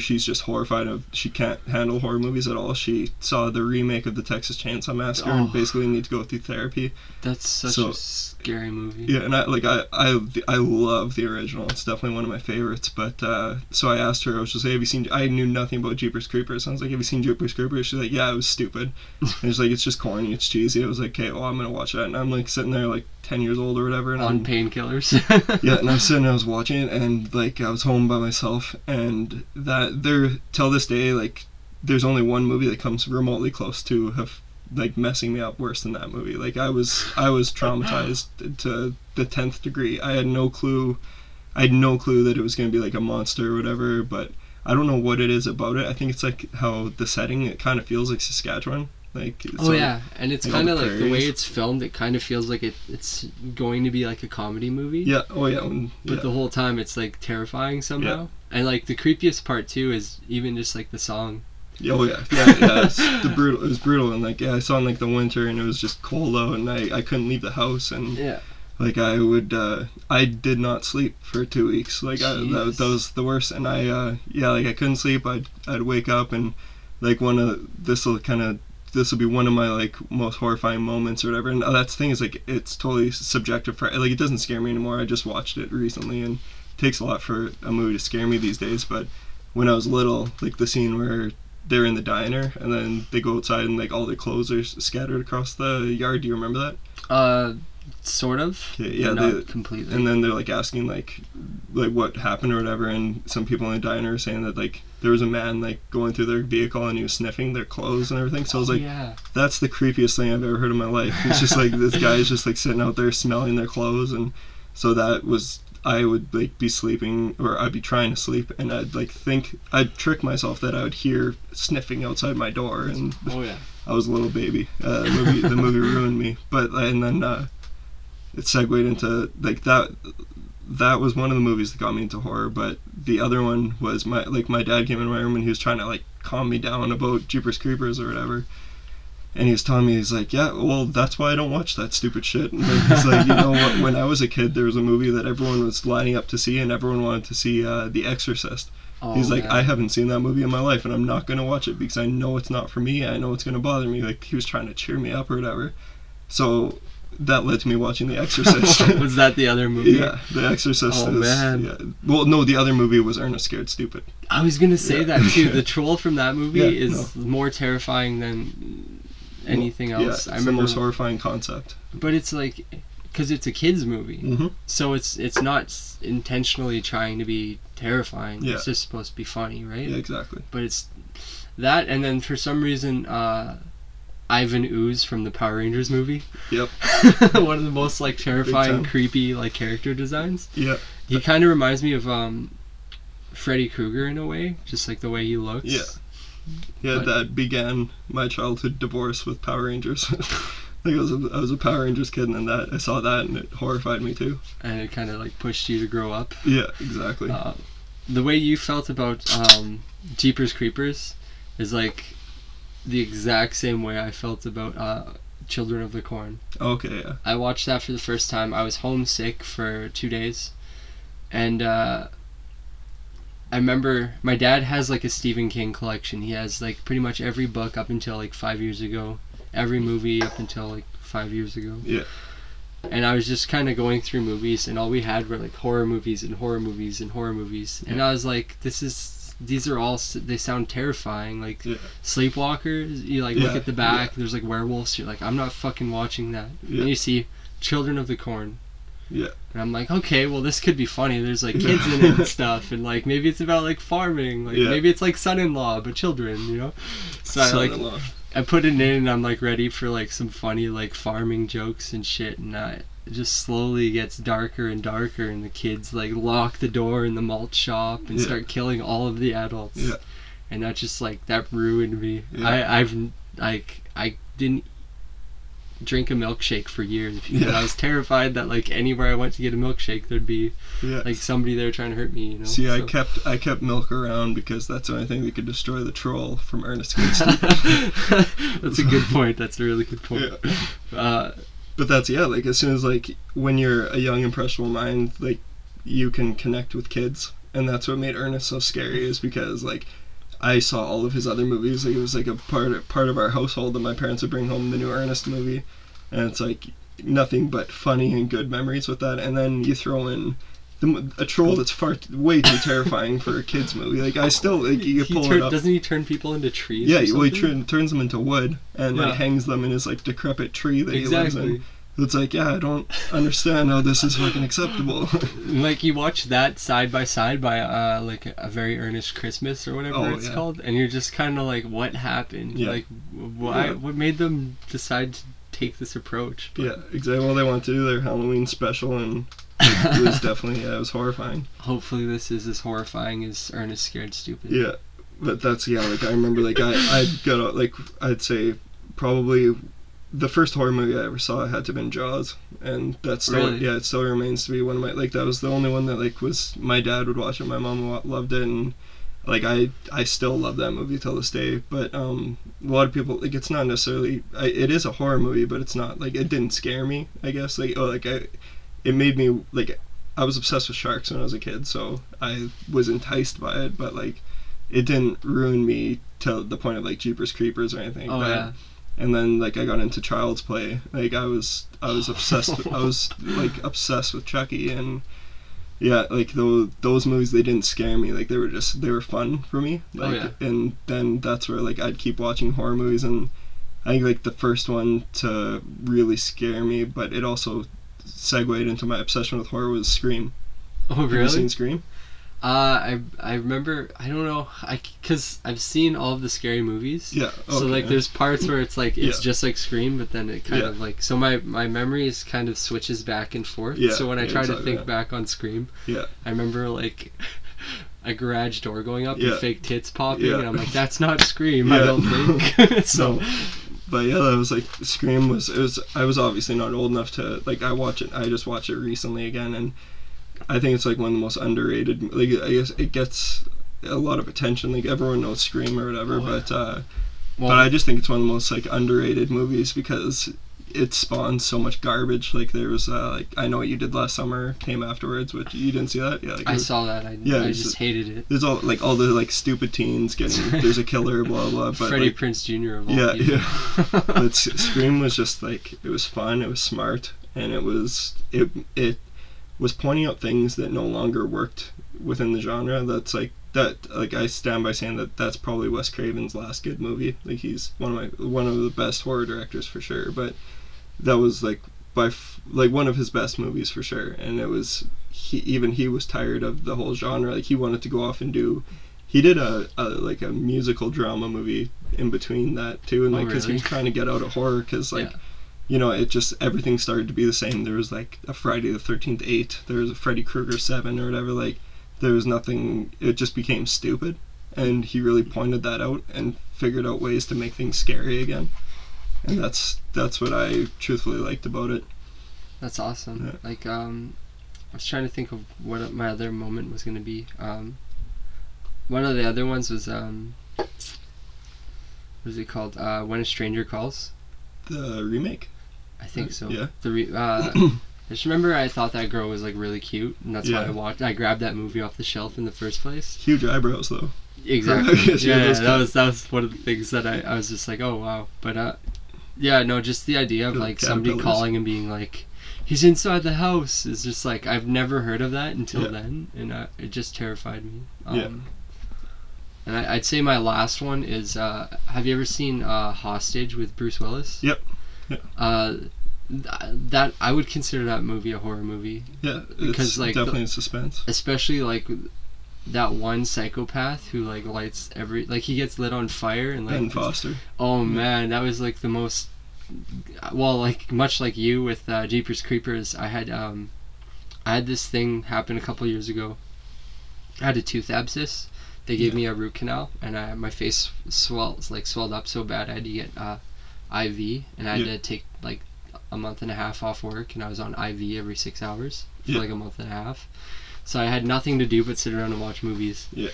she's just horrified of, she can't handle horror movies at all. She saw the remake of the Texas Chainsaw Massacre and basically need to go through therapy. That's a scary movie. Yeah, and I love the original. It's definitely one of my favorites, but so I asked her, I was just like, I knew nothing about Jeepers Creepers. I was like, have you seen Jeepers Creepers? She's like, yeah, it was stupid. And she's like, it's just corny, it's cheesy. I was like, okay, well, I'm gonna watch that. And I'm like sitting there like 10 years old or whatever, and on painkillers. Yeah, and I was watching it, and like I was home by myself, and that there till this day, like there's only one movie that comes remotely close to like messing me up worse than that movie. Like I was traumatized to the 10th degree. I had no clue that it was going to be like a monster or whatever, but I don't know what it is about it. I think it's like how the setting, it kind of feels like Saskatchewan. Like, oh yeah, and it's kind of like the way it's filmed, it kind of feels like it's going to be like a comedy movie. Yeah, oh yeah. But the whole time it's like terrifying somehow. Yeah. And like the creepiest part too is even just like the song. Oh yeah, yeah. It was brutal, and like I saw in like the winter, and it was just cold out, and I couldn't leave the house, and yeah. Like I did not sleep for 2 weeks. Like that was the worst, and I couldn't sleep. I'd wake up, and like this will be one of my like most horrifying moments or whatever. And that's the thing, is like it's totally subjective. Like it doesn't scare me anymore. I just watched it recently, and it takes a lot for a movie to scare me these days. But when I was little, like the scene where they're in the diner and then they go outside and like all their clothes are scattered across the yard. Do you remember that? Sort of. Okay, yeah, not completely. And then they're like asking like what happened or whatever, and some people in the diner are saying that like there was a man like going through their vehicle and he was sniffing their clothes and everything. So I was like, that's the creepiest thing I've ever heard in my life. It's just like this guy is just like sitting out there smelling their clothes, and so that was, I would like be sleeping, or I'd be trying to sleep, and I'd like think, I'd trick myself that I would hear sniffing outside my door, and I was a little baby. The movie ruined me, and then it segued into like that. That was one of the movies that got me into horror, but the other one was my dad came in my room and he was trying to like calm me down about Jeepers Creepers or whatever, and he was telling me, he's like, yeah, well, that's why I don't watch that stupid shit. And like, he's like, you know what, when I was a kid there was a movie that everyone was lining up to see, and everyone wanted to see The Exorcist. He's like, I haven't seen that movie in my life, and I'm not going to watch it because I know it's not for me, I know it's going to bother me. Like he was trying to cheer me up or whatever, so that led to me watching The Exorcist. Was that the other movie? Yeah, The Exorcist. Oh, man. Yeah. Well, no, the other movie was Ernest Scared Stupid. I was going to say that, too. The troll from that movie is more terrifying than anything else. Yeah, it's the most horrifying concept. But it's like, because it's a kid's movie, so it's not intentionally trying to be terrifying. Yeah. It's just supposed to be funny, right? Yeah, exactly. But it's that, and then for some reason... Ivan Ooze from the Power Rangers movie. Yep. One of the most like terrifying, creepy like character designs. Yeah. He kind of reminds me of Freddy Krueger in a way, just like the way he looks. Yeah. Yeah, but that began my childhood divorce with Power Rangers. Like I was a Power Rangers kid, and then I saw that, and it horrified me too. And it kind of like pushed you to grow up. Yeah, exactly. The way you felt about Jeepers Creepers is like the exact same way I felt about Children of the Corn. Okay, yeah. I watched that for the first time. I was homesick for 2 days. And I remember my dad has like a Stephen King collection. He has like pretty much every book up until like 5 years ago, every movie up until like 5 years ago. Yeah. And I was just kind of going through movies, and all we had were like horror movies and horror movies and horror movies. Yeah. And I was like, these are all, they sound terrifying. Like, yeah. Sleepwalkers, you like look at the back, there's like werewolves, you're like, I'm not fucking watching that. Yeah. And you see Children of the Corn. Yeah. And I'm like, okay, well this could be funny. There's like kids in it and stuff, and like maybe it's about like farming. Like maybe it's like son-in-law, but children, you know? So son-in-law. I put it in and I'm like ready for like some funny like farming jokes and shit, and it just slowly gets darker and darker, and the kids like lock the door in the malt shop and start killing all of the adults. Yeah. And that just like, that ruined me. Yeah. I didn't drink a milkshake for years because I was terrified that like anywhere I went to get a milkshake there'd be like somebody there trying to hurt me, you know. See, so. I kept milk around because that's the only thing that could destroy the troll from Ernest Winston. That's a good point. That's a really good point. Yeah. But that's like as soon as like when you're a young impressionable mind, like you can connect with kids, and that's what made Ernest so scary, is because like I saw all of his other movies. Like, it was like a part of our household that my parents would bring home the new Ernest movie, and it's like nothing but funny and good memories with that. And then you throw in a troll that's way too terrifying for a kids movie. Like I still like you pull it up. Doesn't he turn people into trees? Yeah, well, he turns them into wood and like hangs them in his like decrepit tree that he lives in. It's like, I don't understand how this is fucking acceptable. Like, you watch that side by side by, like, A Very Earnest Christmas or whatever it's called, and you're just kind of like, what happened? Yeah. Like, why? Yeah. What made them decide to take this approach? But yeah, exactly. Well, they want to do their Halloween special, and it was definitely, it was horrifying. Hopefully this is as horrifying as Ernest Scared Stupid. Yeah, but that's, like, I remember, like, I'd go, like, I'd say probably... The first horror movie I ever saw had to have been Jaws, and that's still, it still remains to be one of my, like, that was the only one that, like, was, my dad would watch it, my mom loved it, and, like, I still love that movie till this day, but, a lot of people, like, it's not necessarily, it is a horror movie, but it's not, like, it didn't scare me, I guess, like, it made me, like, I was obsessed with sharks when I was a kid, so I was enticed by it, but, like, it didn't ruin me to the point of, like, Jeepers Creepers or anything. Oh, yeah. And then, like, I got into Child's Play. Like, I was obsessed with, obsessed with Chucky, and, like, those movies, they didn't scare me. Like, they were fun for me. Like, and then that's where, like, I'd keep watching horror movies, and I think, like, the first one to really scare me, but it also segued into my obsession with horror, was Scream. Oh, really? Have you seen Scream? I remember, I don't know, because I've seen all of the scary movies. Yeah. Okay. So, like, there's parts where it's, like, it's just, like, Scream, but then it kind of, like, so my memory is kind of switches back and forth. Yeah. So when I try to think back on Scream, I remember, like, a garage door going up and fake tits popping, and I'm like, that's not Scream, I don't think. So... No. But that was like Scream was, I was obviously not old enough to, like, I just watched it recently again, and I think it's like one of the most underrated, like, I guess it gets a lot of attention, like everyone knows Scream or whatever, but I just think it's one of the most like underrated movies because it spawned so much garbage. Like there was like I Know What You Did Last Summer came afterwards, which you didn't see that? Yeah, like, I saw that. I just hated it. There's all the like stupid teens getting there's a killer, blah blah. But Freddie like, Prinze Jr. of all people. But Scream was just like, it was fun, it was smart, and it was pointing out things that no longer worked within the genre. That's like that. Like I stand by saying that that's probably Wes Craven's last good movie. Like he's one of the best horror directors for sure. But that was like one of his best movies for sure. And it was he was tired of the whole genre. Like he wanted to go off and do. He did a like a musical drama movie in between that too, and like because he was trying to get out of horror because like. Yeah. You know, it just, everything started to be the same. There was, like, a Friday the 13th 8, there was a Freddy Krueger 7 or whatever, like, there was nothing, it just became stupid, and he really pointed that out and figured out ways to make things scary again, and that's what I truthfully liked about it. That's awesome. Yeah. Like, I was trying to think of what my other moment was going to be. One of the other ones was, what is it called? When a Stranger Calls. The remake? I think so. Yeah. just remember I thought that girl was like really cute, and that's why I grabbed that movie off the shelf in the first place. Huge eyebrows though. Exactly. that was one of the things that I was just like, oh wow. But just the idea of like somebody calling and being like, he's inside the house, is just like, I've never heard of that until then, and it just terrified me. And I'd say my last one is, have you ever seen Hostage with Bruce Willis? Yep. Yeah. That I would consider that movie a horror movie. Yeah, because like definitely in suspense. Especially like that one psychopath who like lights every, like he gets lit on fire and like. Ben Foster. Oh man, that was like the most. Well, like much like you with Jeepers Creepers, I had this thing happen a couple years ago. I had a tooth abscess. They gave me a root canal, and my face swelled up so bad I had to get IV, and I had to take like a month and a half off work, and I was on IV every 6 hours for like a month and a half. So I had nothing to do but sit around and watch movies. Yeah.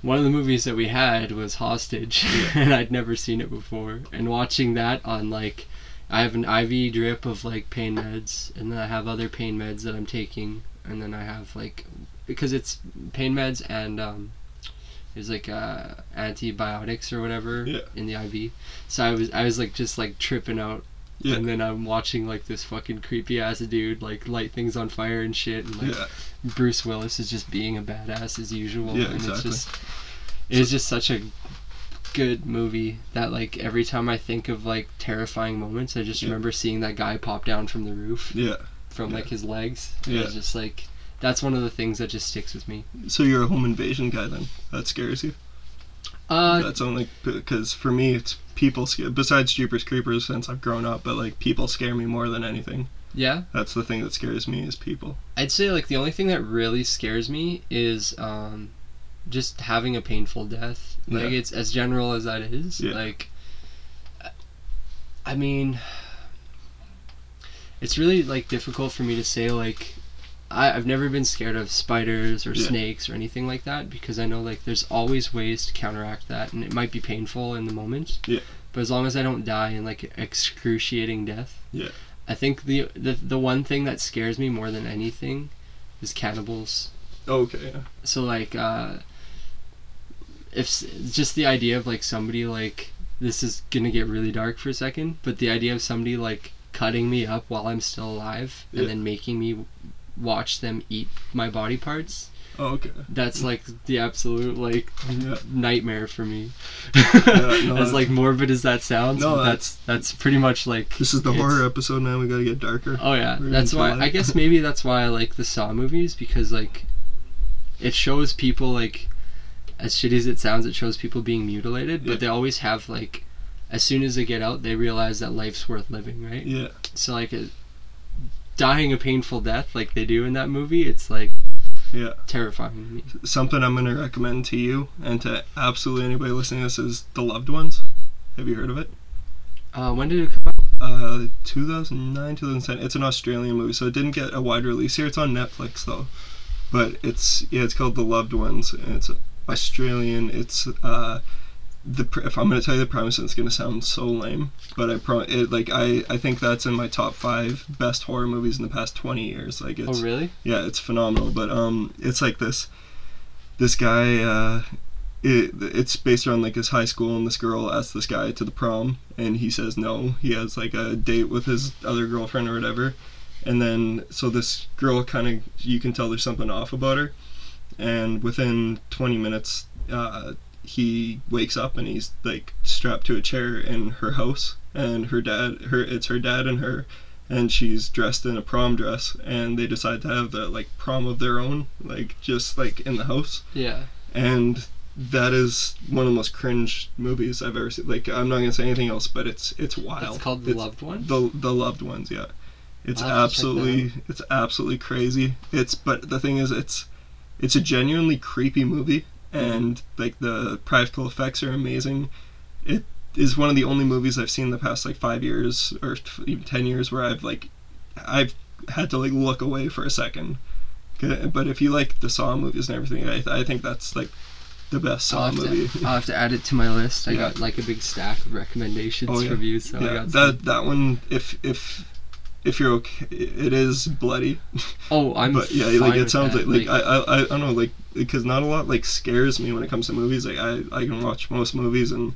One of the movies that we had was Hostage, and I'd never seen it before. And watching that on like, I have an IV drip of like pain meds, and then I have other pain meds that I'm taking, and then I have like, because it's pain meds and there's like antibiotics or whatever in the IV. So I was like just like tripping out, and then I'm watching like this fucking creepy ass dude like light things on fire and shit, and like Bruce Willis is just being a badass as usual, and exactly. It's just such a good movie that like every time I think of like terrifying moments, I just remember seeing that guy pop down from the roof from like his legs. It's just like, that's one of the things that just sticks with me. So you're a home invasion guy then? That scares you? That's only because for me it's people scare, besides Jeepers Creepers since I've grown up, but like people scare me more than anything. Yeah. That's the thing that scares me is people. I'd say like the only thing that really scares me is just having a painful death. Like it's as general as that is. Yeah. Like, I mean, it's really like difficult for me to say like, I've never been scared of spiders or snakes or anything like that, because I know like there's always ways to counteract that, and it might be painful in the moment. Yeah. But as long as I don't die in like excruciating death. Yeah. I think the one thing that scares me more than anything is cannibals. Okay. Yeah. So like if just the idea of like somebody like, this is gonna get really dark for a second, but the idea of somebody like cutting me up while I'm still alive and then making me watch them eat my body parts. Oh, okay. That's like the absolute like nightmare for me. As like morbid as that sounds, no, that's pretty much like, this is the horror episode, man. We gotta get darker. Oh yeah, that's why. I guess maybe that's why I like the Saw movies, because like it shows people like, as shitty as it sounds, it shows people being mutilated, but they always have like, as soon as they get out, they realize that life's worth living, right? Yeah. So like it. Dying a painful death like they do in that movie, it's like terrifying. Something I'm going to recommend to you and to absolutely anybody listening to this is The Loved Ones. Have you heard of it? When did it come out? 2009, 2010. It's an Australian movie, so it didn't get a wide release here. It's on Netflix though. But it's called The Loved Ones, and it's Australian. It's if I'm going to tell you the premise, it's going to sound so lame, but I think that's in my top 5 best horror movies in the past 20 years. Like, it's, oh really? Yeah, it's phenomenal. But it's like this guy. It's based around like his high school, and this girl asks this guy to the prom, and he says no. He has like a date with his other girlfriend or whatever, and then so this girl kind of, you can tell there's something off about her, and within 20 minutes. He wakes up and he's like strapped to a chair in her house, and her dad and her, and she's dressed in a prom dress, and they decide to have the like prom of their own, like just like in the house. Yeah. And that is one of the most cringe movies I've ever seen. Like, I'm not gonna say anything else, but it's wild. It's called The Loved Ones. The Loved Ones, yeah. It's absolutely crazy. But the thing is, it's a genuinely creepy movie. And like the practical effects are amazing. It is one of the only movies I've seen in the past like 5 years or even 10 years where I've had to like look away for a second. But if you like the Saw movies and everything, I think that's like the best Saw movie. I'll have to add it to my list. I got like a big stack of recommendations for you. So I got that one. If if you're okay, it is bloody. Oh, I'm but yeah, fine like it with sounds that. Like I don't know, like, because not a lot like scares me when it comes to movies. Like I can watch most movies, and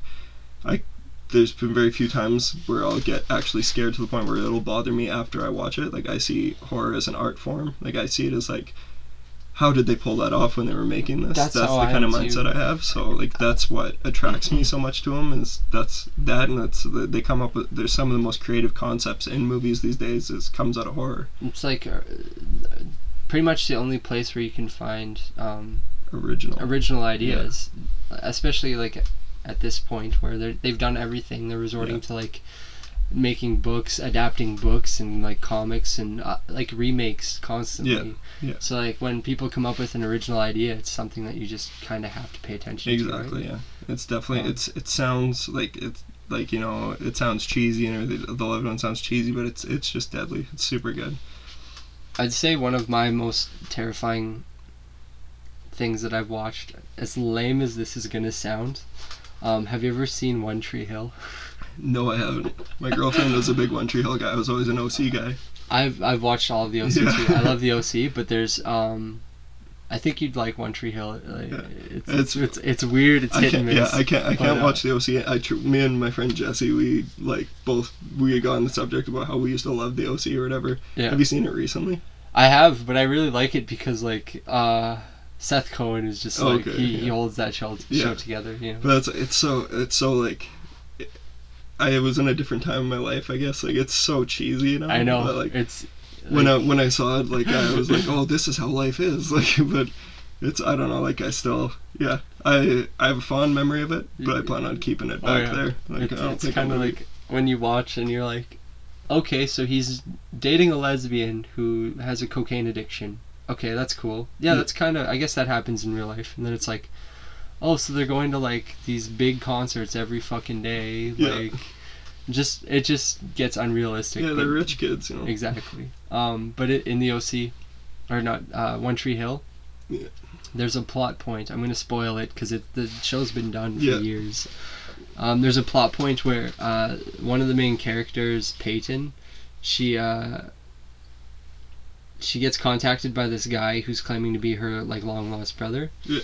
there's been very few times where I'll get actually scared to the point where it'll bother me after I watch it. Like I see horror as an art form. Like I see it as like, how did they pull that off when they were making this? That's the kind of mindset I have. So like that's what attracts me so much to them, is that's they come up with. There's some of the most creative concepts in movies these days. Is comes out of horror. It's like pretty much the only place where you can find original ideas, yeah. Especially like at this point where they've done everything. They're resorting to like making books, adapting books, and like comics, and like remakes constantly. Yeah. So like when people come up with an original idea, it's something that you just kind of have to pay attention to. Exactly. Right? Yeah. It's definitely it sounds like it sounds cheesy, and everything. The Love One sounds cheesy, but it's just deadly. It's super good. I'd say one of my most terrifying things that I've watched, as lame as this is gonna sound, have you ever seen One Tree Hill? No, I haven't. My girlfriend was a big One Tree Hill guy. I was always an OC guy. I've watched all of the OC too. I love the OC, but there's I think you'd like One Tree Hill. Like, yeah. It's weird. It's hit and miss. Yeah, I can't watch the OC. Me and my friend Jesse, we had gotten the subject about how we used to love the OC or whatever. Yeah. Have you seen it recently? I have, but I really like it because like Seth Cohen is just he holds that show together. You know? But it's so like. I was in a different time in my life, I guess. Like, it's so cheesy, you know? I know. But, like, it's... Like... When I saw it, like, I was like, oh, this is how life is. Like, but it's... I don't know. Like, I still... Yeah. I have a fond memory of it, but I plan on keeping it back there. Like, it's kind of like when you watch and you're like, okay, so he's dating a lesbian who has a cocaine addiction. Okay, that's cool. Yeah, that's kind of... I guess that happens in real life. And then it's like... Oh, so they're going to like these big concerts every fucking day. Like, it just gets unrealistic. Yeah, they're rich kids, you know. Exactly. But in the OC, or not, One Tree Hill. Yeah. There's a plot point. I'm gonna spoil it because the show's been done for years. There's a plot point where one of the main characters, Peyton, she gets contacted by this guy who's claiming to be her like long lost brother. Yeah.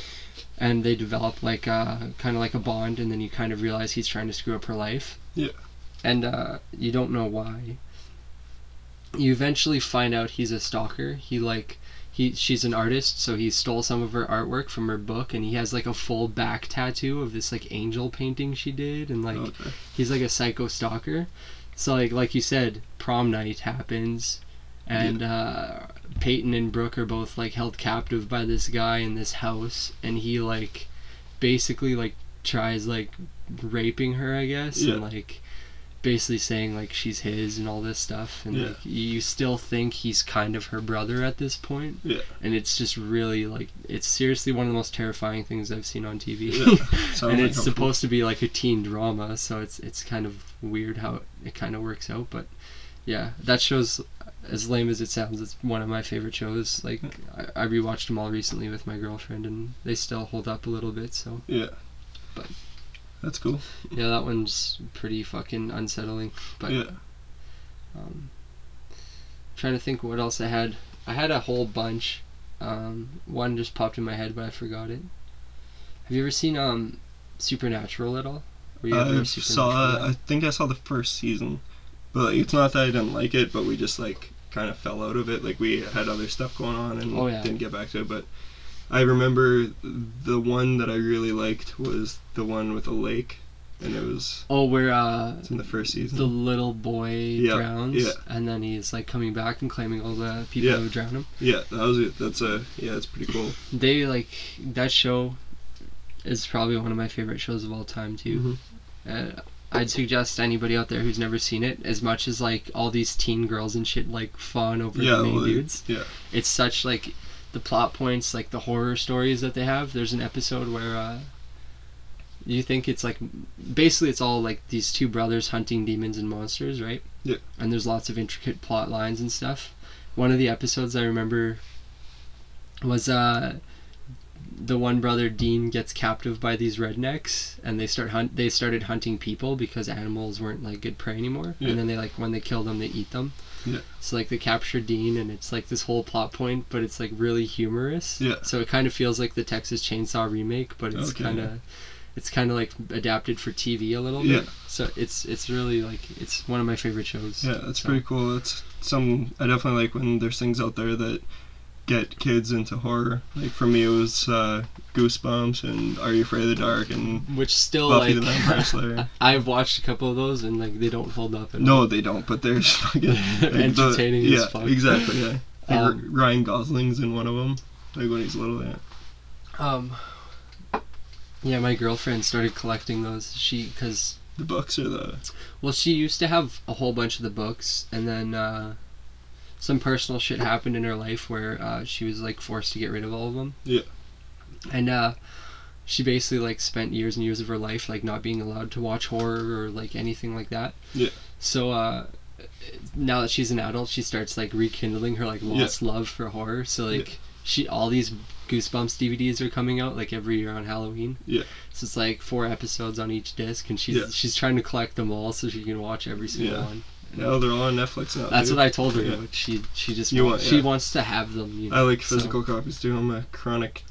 And they develop like kind of like a bond, and then you kind of realize he's trying to screw up her life. Yeah. And you don't know why. You eventually find out he's a stalker. She's an artist, so he stole some of her artwork from her book, and he has like a full back tattoo of this like angel painting she did, and like he's like a psycho stalker. So like you said, prom night happens, and Peyton and Brooke are both like held captive by this guy in this house, and he like basically like tries like raping her, I guess, and like basically saying like she's his and all this stuff, and like you still think he's kind of her brother at this point. Yeah. And it's just really like, it's seriously one of the most terrifying things I've seen on TV. Yeah. And it's supposed to be like a teen drama, so it's kind of weird how it kind of works out, but yeah, that show's, as lame as it sounds, it's one of my favorite shows. Like, I rewatched them all recently with my girlfriend, and they still hold up a little bit, so. Yeah. But. That's cool. Yeah, that one's pretty fucking unsettling. But, yeah. Trying to think what else I had. I had a whole bunch. One just popped in my head, but I forgot it. Have you ever seen Supernatural at all? Were you ever Supernatural? I think I saw the first season. But it's not that I didn't like it, but we just like kind of fell out of it. Like we had other stuff going on and didn't get back to it. But I remember the one that I really liked was the one with the lake, and it was where it's in the first season. The little boy drowns, and then he's like coming back and claiming all the people who drowned him. Yeah, that was it. That's pretty cool. They like that show is probably one of my favorite shows of all time too. Mm-hmm. I'd suggest anybody out there who's never seen it, as much as like all these teen girls and shit like fawn over the main dudes. Yeah. It's such like the plot points, like the horror stories that they have. There's an episode where you think it's like basically it's all like these two brothers hunting demons and monsters, right? Yeah. And there's lots of intricate plot lines and stuff. One of the episodes I remember was the one brother Dean gets captive by these rednecks, and they started hunting people because animals weren't like good prey anymore. Yeah. And then they, like, when they kill them, they eat them. Yeah. So, like, they capture Dean, and it's like this whole plot point, but it's like really humorous. Yeah. So it kind of feels like the Texas Chainsaw remake, but it's kind of like adapted for TV a little bit. Yeah. So it's really like, it's one of my favorite shows. Yeah, that's pretty cool. It's some, I definitely like when there's things out there that get kids into horror. Like for me, it was Goosebumps and Are You Afraid of the Dark and which still Buffy like the Vampire Slayer. I've watched a couple of those and like they don't hold up. No, they don't. But they're just fucking like, entertaining as fuck. Yeah, exactly. Yeah, like Ryan Gosling's in one of them. Like when he's little. Yeah. Yeah, my girlfriend started collecting those. The books or the. Well, she used to have a whole bunch of the books, and then. Some personal shit happened in her life where she was like forced to get rid of all of them. Yeah. And she basically like spent years and years of her life like not being allowed to watch horror or like anything like that. Yeah. So now that she's an adult, she starts like rekindling her like lost love for horror. So like she all these Goosebumps DVDs are coming out like every year on Halloween. Yeah. So it's like 4 episodes on each disc, and she's trying to collect them all so she can watch every single one. No, they're all on Netflix now. That's what I told her. Yeah. But she just she wants to have them. You know, I like physical copies too. I'm a chronic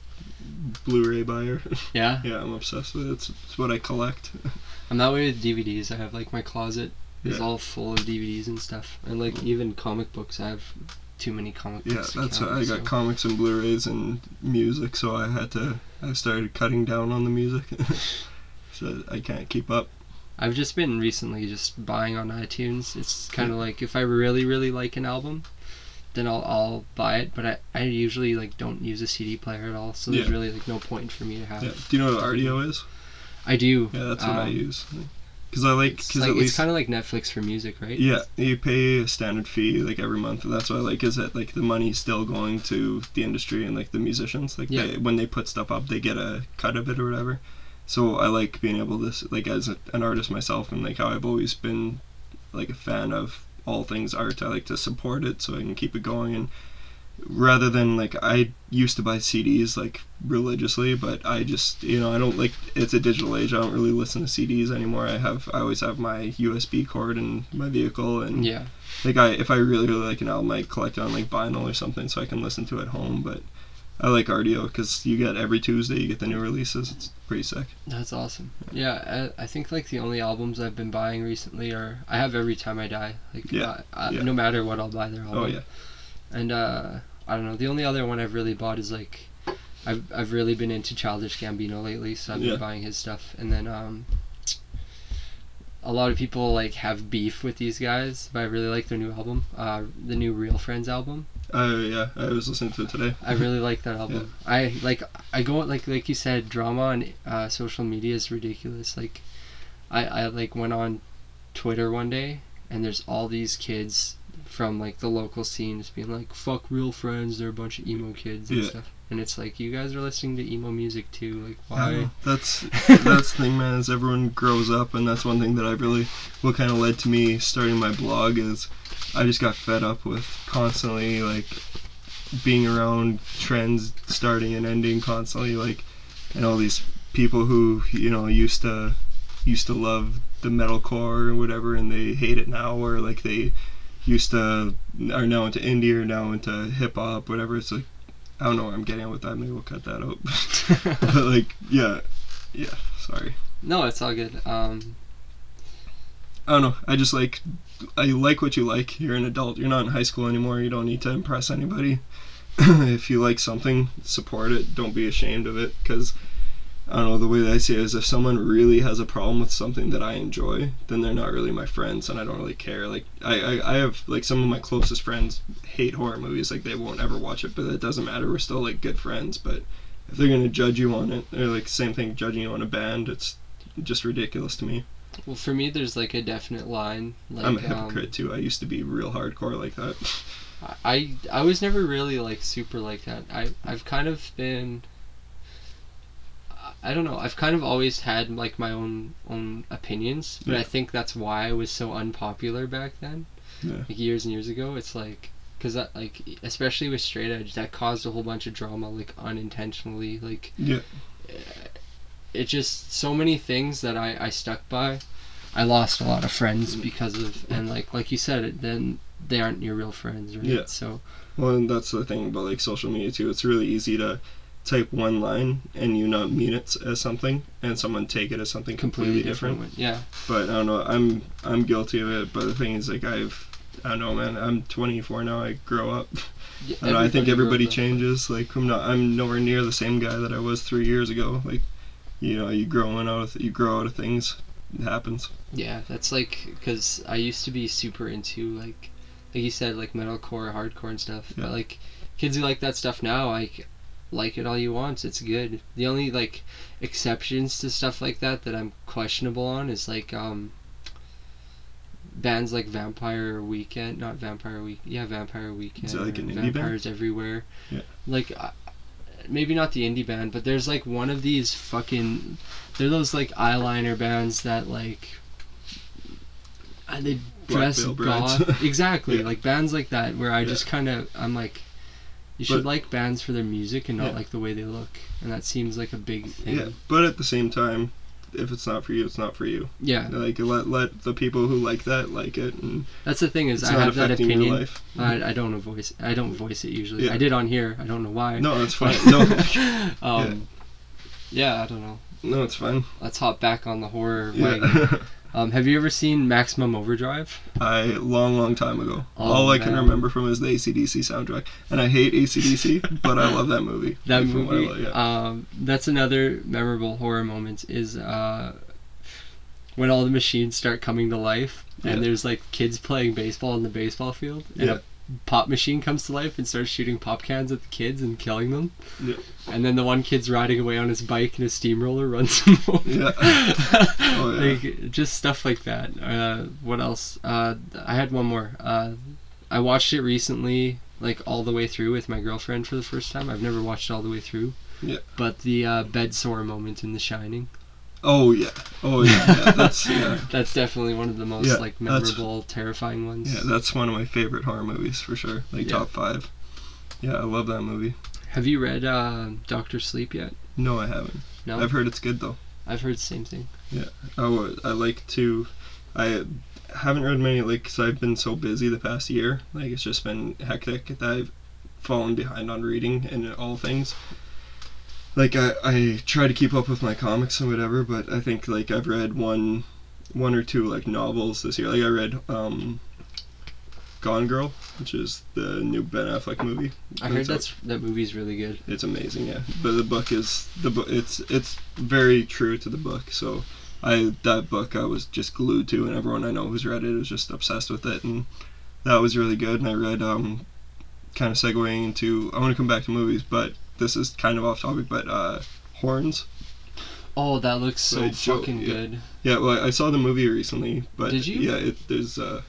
Blu-ray buyer. Yeah. Yeah, I'm obsessed with it. It's what I collect. I'm that way with DVDs. I have like my closet is all full of DVDs and stuff, and like even comic books. I have too many comic books. Yeah, that's what I got. Comics and Blu-rays and music. So I started cutting down on the music, so I can't keep up. I've just been recently just buying on iTunes. It's kind of like if I really, really like an album, then I'll buy it. But I usually like don't use a CD player at all, so there's really like no point for me to have. Yeah. Do you know what RDO is? I do. Yeah, that's what I use. Because I like it's kind of like Netflix for music, right? Yeah, you pay a standard fee like every month, and that's what I like is that like the money's still going to the industry and like the musicians. Like when they put stuff up, they get a cut of it or whatever. So I like being able to, like, as an artist myself, and like how I've always been like a fan of all things art, I like to support it so I can keep it going. And rather than like, I used to buy CDs like religiously, but I just, you know, I don't like, it's a digital age, I don't really listen to CDs anymore. I always have my USB cord in my vehicle, and like if I really, really like an album, I collect it on like vinyl or something so I can listen to it at home. But I like RDO because you get every Tuesday, you get the new releases. It's pretty sick. That's awesome. Yeah, I think like the only albums I've been buying recently are I have Every Time I Die. Like no matter what, I'll buy their album. Oh yeah. And I don't know. The only other one I've really bought is like I've really been into Childish Gambino lately, so I've been buying his stuff. And then a lot of people like have beef with these guys, but I really like their new album, the new Real Friends album. Oh yeah, I was listening to it today. I really like that album. Yeah. I go like you said, drama on social media is ridiculous. Like, I like went on Twitter one day and there's all these kids from like the local scene just being like, "Fuck Real Friends," they're a bunch of emo kids and stuff. And it's like, you guys are listening to emo music too. Like, why? Yeah, that's the thing, man. Is everyone grows up, and that's one thing that I really what kind of led to me starting my blog is. I just got fed up with constantly like being around trends starting and ending constantly, like, and all these people who, you know, used to love the metalcore or whatever, and they hate it now, or like they used to are now into indie or now into hip hop, whatever. It's like, I don't know where I'm getting with that. Maybe we'll cut that out. But like, yeah. Sorry. No, it's all good. I don't know. I just like. I like what you like. You're an adult. You're not in high school anymore. You don't need to impress anybody. If you like something, support it. Don't be ashamed of it. Because, I don't know, the way that I see it is if someone really has a problem with something that I enjoy, then they're not really my friends, and I don't really care. Like, I have, like, some of my closest friends hate horror movies. Like, they won't ever watch it, but it doesn't matter. We're still, like, good friends. But if they're going to judge you on it, or, like, same thing, judging you on a band, it's just ridiculous to me. Well, for me, there's, like, a definite line. Like, I'm a hypocrite, too. I used to be real hardcore like that. I was never really, like, super like that. I've kind of been... I don't know. I've kind of always had, like, my own opinions. But I think that's why I was so unpopular back then. Yeah. Like, years and years ago. It's like, because that, like, especially with straight edge, that caused a whole bunch of drama, like, unintentionally, like, yeah, it just, so many things that I stuck by. I lost a lot of friends because of, and like you said, it then they aren't your real friends, right? Yeah. So, well, and that's the thing about, like, social media too. It's really easy to type one line and you not mean it as something, and someone take it as something completely different. Yeah. But I don't know. I'm guilty of it. But the thing is, like, I don't know, man. I'm 24 now. I grow up. Yeah, and I think everybody changes. Like, I'm nowhere near the same guy that I was 3 years ago. Like, you know, you grow out of things. It happens. Yeah, that's like, because I used to be super into, like you said, like, metalcore, hardcore and stuff. Yeah. But, like, kids who like that stuff now, like it all you want. It's good. The only, like, exceptions to stuff like that that I'm questionable on is, like, bands like Vampire Weekend. Is that like an indie band? Vampires Everywhere. Yeah. Like, maybe not the indie band, but there's, like, one of these fucking... They're those, like, eyeliner bands that, like... And they dress goth. Exactly. Yeah. Like, bands like that where I just kind of... I'm like, you should like bands for their music and not like the way they look. And that seems like a big thing. Yeah, but at the same time, if it's not for you, it's not for you. Yeah. Like, let the people who like that like it. And that's the thing, is I have that opinion. Life. I don't voice it usually. Yeah. I did on here. I don't know why. No, that's fine. No. Yeah, I don't know. No, it's fine. Let's hop back on the horror wagon. Have you ever seen Maximum Overdrive? Long time ago. All I can remember from is the AC/DC soundtrack. And I hate AC/DC, but I love that movie. That movie, that's another memorable horror moment, is when all the machines start coming to life, and there's, like, kids playing baseball on the baseball field, and a pop machine comes to life and starts shooting pop cans at the kids and killing them. Yeah. And then the one kid's riding away on his bike and a steamroller runs him over. Yeah. Oh, yeah. Like, just stuff like that. What else? I had one more. I watched it recently, like, all the way through with my girlfriend for the first time. I've never watched it all the way through. Yeah. But the bed sore moment in The Shining. Oh, yeah. Oh, yeah. That's definitely one of the most, like, memorable, terrifying ones. Yeah, that's one of my favorite horror movies, for sure. Like, top five. Yeah, I love that movie. Have you read Dr. Sleep yet? No, I haven't. No? I've heard it's good, though. I've heard the same thing. Yeah. I haven't read many, like, because I've been so busy the past year. Like, it's just been hectic that I've fallen behind on reading and all things. Like, I try to keep up with my comics and whatever, but I think, like, I've read one or two, like, novels this year. Like, I read Gone Girl, which is the new Ben Affleck movie. I heard that movie's really good. It's amazing, yeah. But the book is it's very true to the book. So that book I was just glued to, and everyone I know who's read it is just obsessed with it, and that was really good. And I read kind of segueing into, I want to come back to movies, but. This is kind of off topic, but Horns. Oh, that looks so fucking good. Yeah, well, I saw the movie recently, but did you? Yeah, there's a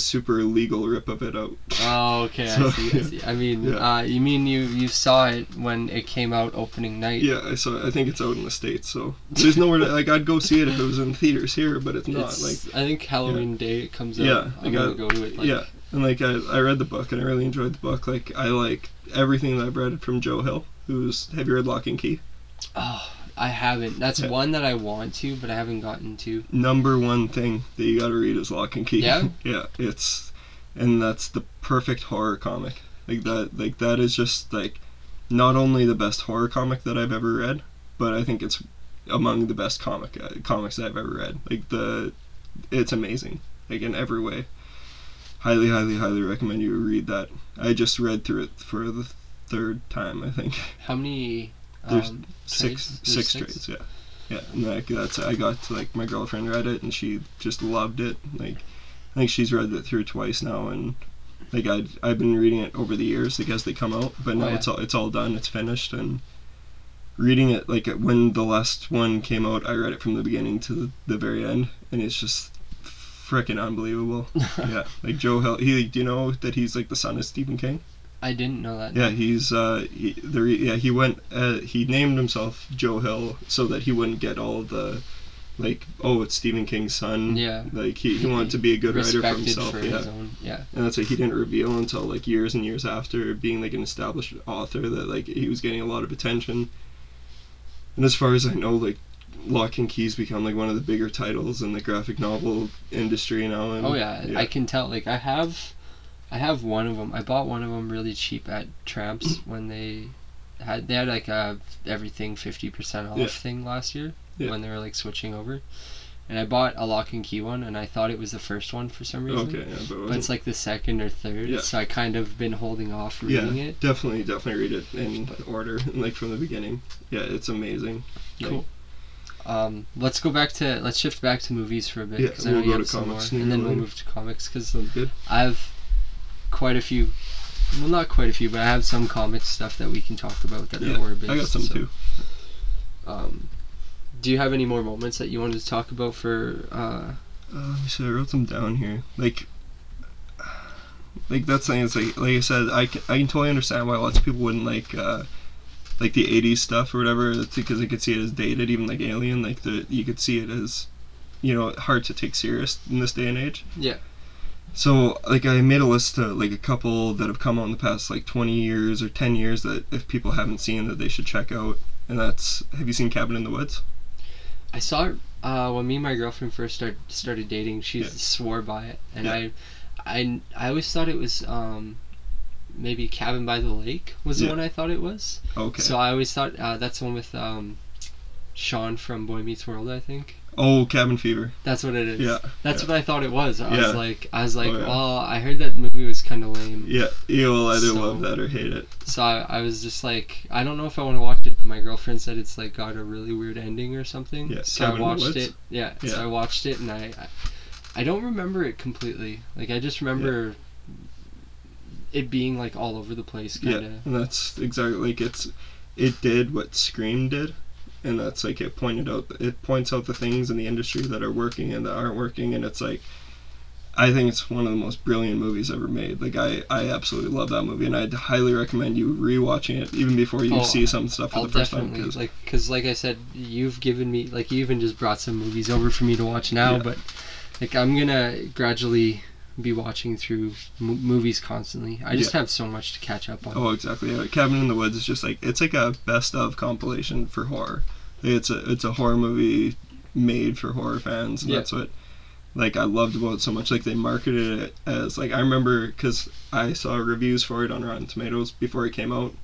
super illegal rip of it out. Oh, okay, so, I see. I mean, you mean you saw it when it came out opening night? Yeah, I saw it. I think it's out in the States, so there's nowhere to, like, I'd go see it if it was in theaters here, but it's not. Like, I think Halloween Day it comes out. Yeah, I'm gonna go to it. Yeah. And, like, I read the book, and I really enjoyed the book. Like, I like everything that I've read from Joe Hill, have you read Lock and Key? Oh, I haven't. That's one that I want to, but I haven't gotten to. Number one thing that you gotta read is Lock and Key. Yeah? Yeah, and that's the perfect horror comic. Like, that is just, like, not only the best horror comic that I've ever read, but I think it's among the best comics that I've ever read. Like, it's amazing, like, in every way. Highly, highly, highly recommend you read that. I just read through it for the third time, I think. How many? There's six trades. Yeah. And I got to, like, my girlfriend read it, and she just loved it. Like, I think she's read it through twice now, and, like, I've been reading it over the years, like, as they come out. But now it's all done, it's finished, and reading it, like, when the last one came out, I read it from the beginning to the very end, and it's just. Freaking unbelievable. Yeah, like Joe Hill, do you know that he's, like, the son of Stephen King? I didn't know that. Yeah, he named himself Joe Hill so that he wouldn't get all the like, oh, it's Stephen King's son. Yeah. Like, he wanted to be a good writer for himself. Yeah. And that's what he didn't reveal until, like, years and years after being, like, an established author, that, like, he was getting a lot of attention. And as far as I know, like, Lock and Key's become, like, one of the bigger titles in the graphic novel industry now. And, I can tell. Like, I have one of them. I bought one of them really cheap at Tramps when they had like a everything 50% off thing last year when they were like switching over, and I bought a Lock and Key one and I thought it was the first one for some reason. Okay, yeah, but it's like the second or third, so I kind of been holding off reading it. Definitely read it in order, like from the beginning. Yeah, it's amazing. Cool. Let's shift back to movies for a bit. Yeah, we'll go to comics and then we'll move to comics because I've quite a few, well, not quite a few, but I have some comics stuff that we can talk about that are horror based. I got some too. Do you have any more moments that you wanted to talk about for so I wrote them down here. Like that's the thing, it's like I said, I can totally understand why lots of people wouldn't like the 80s stuff or whatever. That's because they could see it as dated, even like Alien, like you could see it as, you know, hard to take serious in this day and age. Yeah. So, like, I made a list of, like, a couple that have come out in the past, like, 20 years or 10 years that if people haven't seen that they should check out, and that's, have you seen Cabin in the Woods? I saw it when me and my girlfriend first started dating. She swore by it, and I always thought it was, maybe Cabin by the Lake was the one I thought it was. Okay. So I always thought, that's the one with, Sean from Boy Meets World, I think. Oh, Cabin Fever. That's what it is. Yeah. That's what I thought it was. I was like, I heard that movie was kind of lame. Yeah, you'll either love that or hate it. So I was just like, I don't know if I want to watch it, but my girlfriend said it's like got a really weird ending or something. Yeah, so Cabin I watched it. Yeah, so I watched it, and I don't remember it completely. Like, I just remember it being like all over the place, kind of. Yeah, and that's exactly, like, it did what Scream did. And that's like it points out the things in the industry that are working and that aren't working, and it's like, I think it's one of the most brilliant movies ever made. Like, I absolutely love that movie, and I'd highly recommend you rewatching it even before you see some stuff for the first time. Because like I said, you've given me, like, you even just brought some movies over for me to watch now, but like I'm gonna gradually be watching through movies constantly. I just have so much to catch up on. Oh, exactly. Yeah. Cabin in the Woods is just like, it's like a best of compilation for horror. It's a horror movie made for horror fans, and that's what, like, I loved about it so much. Like, they marketed it as, like, I remember because I saw reviews for it on Rotten Tomatoes before it came out,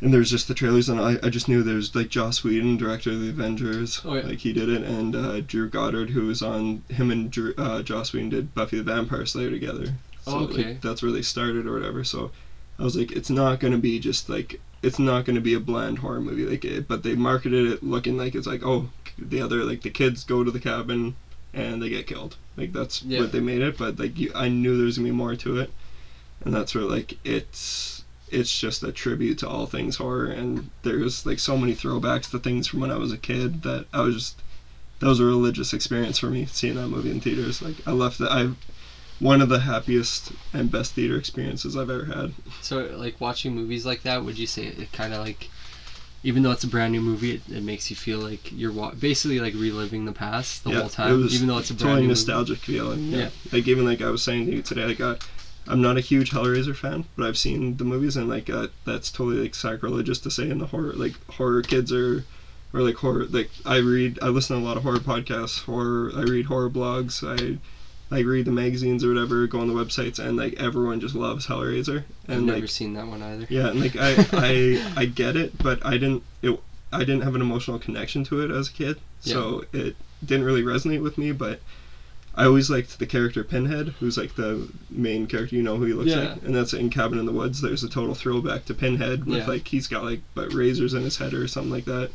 and there's just the trailers, and I just knew there's, like, Joss Whedon, director of the Avengers, like, he did it, and Drew Goddard, who was on, him and Joss Whedon did Buffy the Vampire Slayer together. So, like, that's where they started or whatever. So I was like, it's not going to be just, like, it's not going to be a bland horror movie, like, but they marketed it looking like it's like, oh, the other, like, the kids go to the cabin and they get killed. Like, that's what they made it, but, like, I knew there was going to be more to it, and that's where, like, it's just a tribute to all things horror, and there's, like, so many throwbacks to things from when I was a kid that I was just, that was a religious experience for me, seeing that movie in theaters. Like, I left that, one of the happiest and best theater experiences I've ever had. So, like, watching movies like that, would you say it kind of, like, even though it's a brand new movie, it makes you feel like you're basically, like, reliving the past the whole time, even though it's a brand new nostalgic movie. Feeling, like, even, like, I was saying to you today, like, I'm not a huge Hellraiser fan, but I've seen the movies, and, like, that's totally, like, sacrilegious to say in the horror, like, horror kids are, or, like, horror, like, I listen to a lot of horror podcasts, I read horror blogs, I read the magazines or whatever, go on the websites, and, like, everyone just loves Hellraiser. And I've never seen that one either. Yeah, and, like, I get it, but I didn't have an emotional connection to it as a kid, so it didn't really resonate with me, but I always liked the character Pinhead, who's, like, the main character, you know who he looks like, and that's in Cabin in the Woods. There's a total throwback to Pinhead with, like, he's got, like, razors in his head or something like that.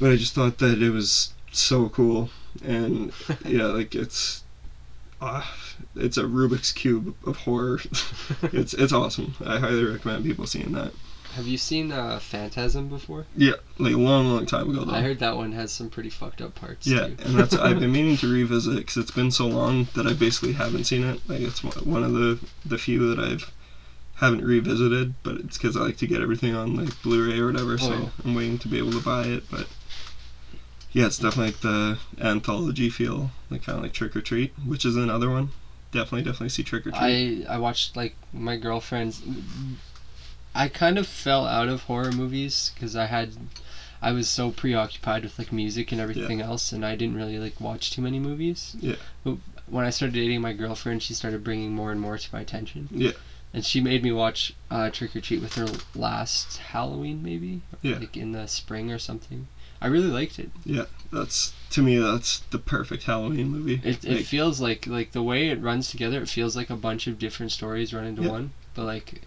But I just thought that it was so cool, and, like, it's a Rubik's Cube of horror. It's awesome. I highly recommend people seeing that. Have you seen Phantasm before? Yeah, like a long time ago though. I heard that one has some pretty fucked up parts too. Yeah, and that's I've been meaning to revisit because it's been so long that I basically haven't seen it. Like, it's one of the few that I've haven't revisited, but it's because I like to get everything on, like, Blu-ray or whatever, I'm waiting to be able to buy it, but yeah, it's definitely like the anthology feel, like kind of like Trick or Treat, which is another one. Definitely see Trick or Treat. I watched, like, my girlfriend's... I kind of fell out of horror movies because I was so preoccupied with, like, music and everything else, and I didn't really, like, watch too many movies. Yeah. But when I started dating my girlfriend, she started bringing more and more to my attention. Yeah. And she made me watch Trick or Treat with her last Halloween, maybe? Yeah. Like, in the spring or something. I really liked it. Yeah, to me that's the perfect Halloween movie. It feels like the way it runs together, it feels like a bunch of different stories run into one, but like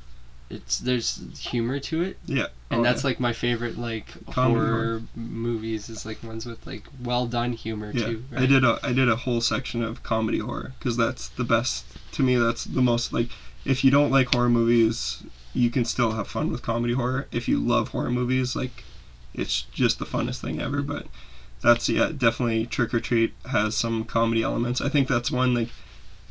there's humor to it. Yeah. And that's like my favorite, like, horror movies is like ones with like well done humor too. Right? I did a whole section of comedy horror because that's the best to me. That's the most, like, if you don't like horror movies, you can still have fun with comedy horror. If you love horror movies, like, it's just the funnest thing ever. But that's, definitely Trick or Treat has some comedy elements. I think that's one, like,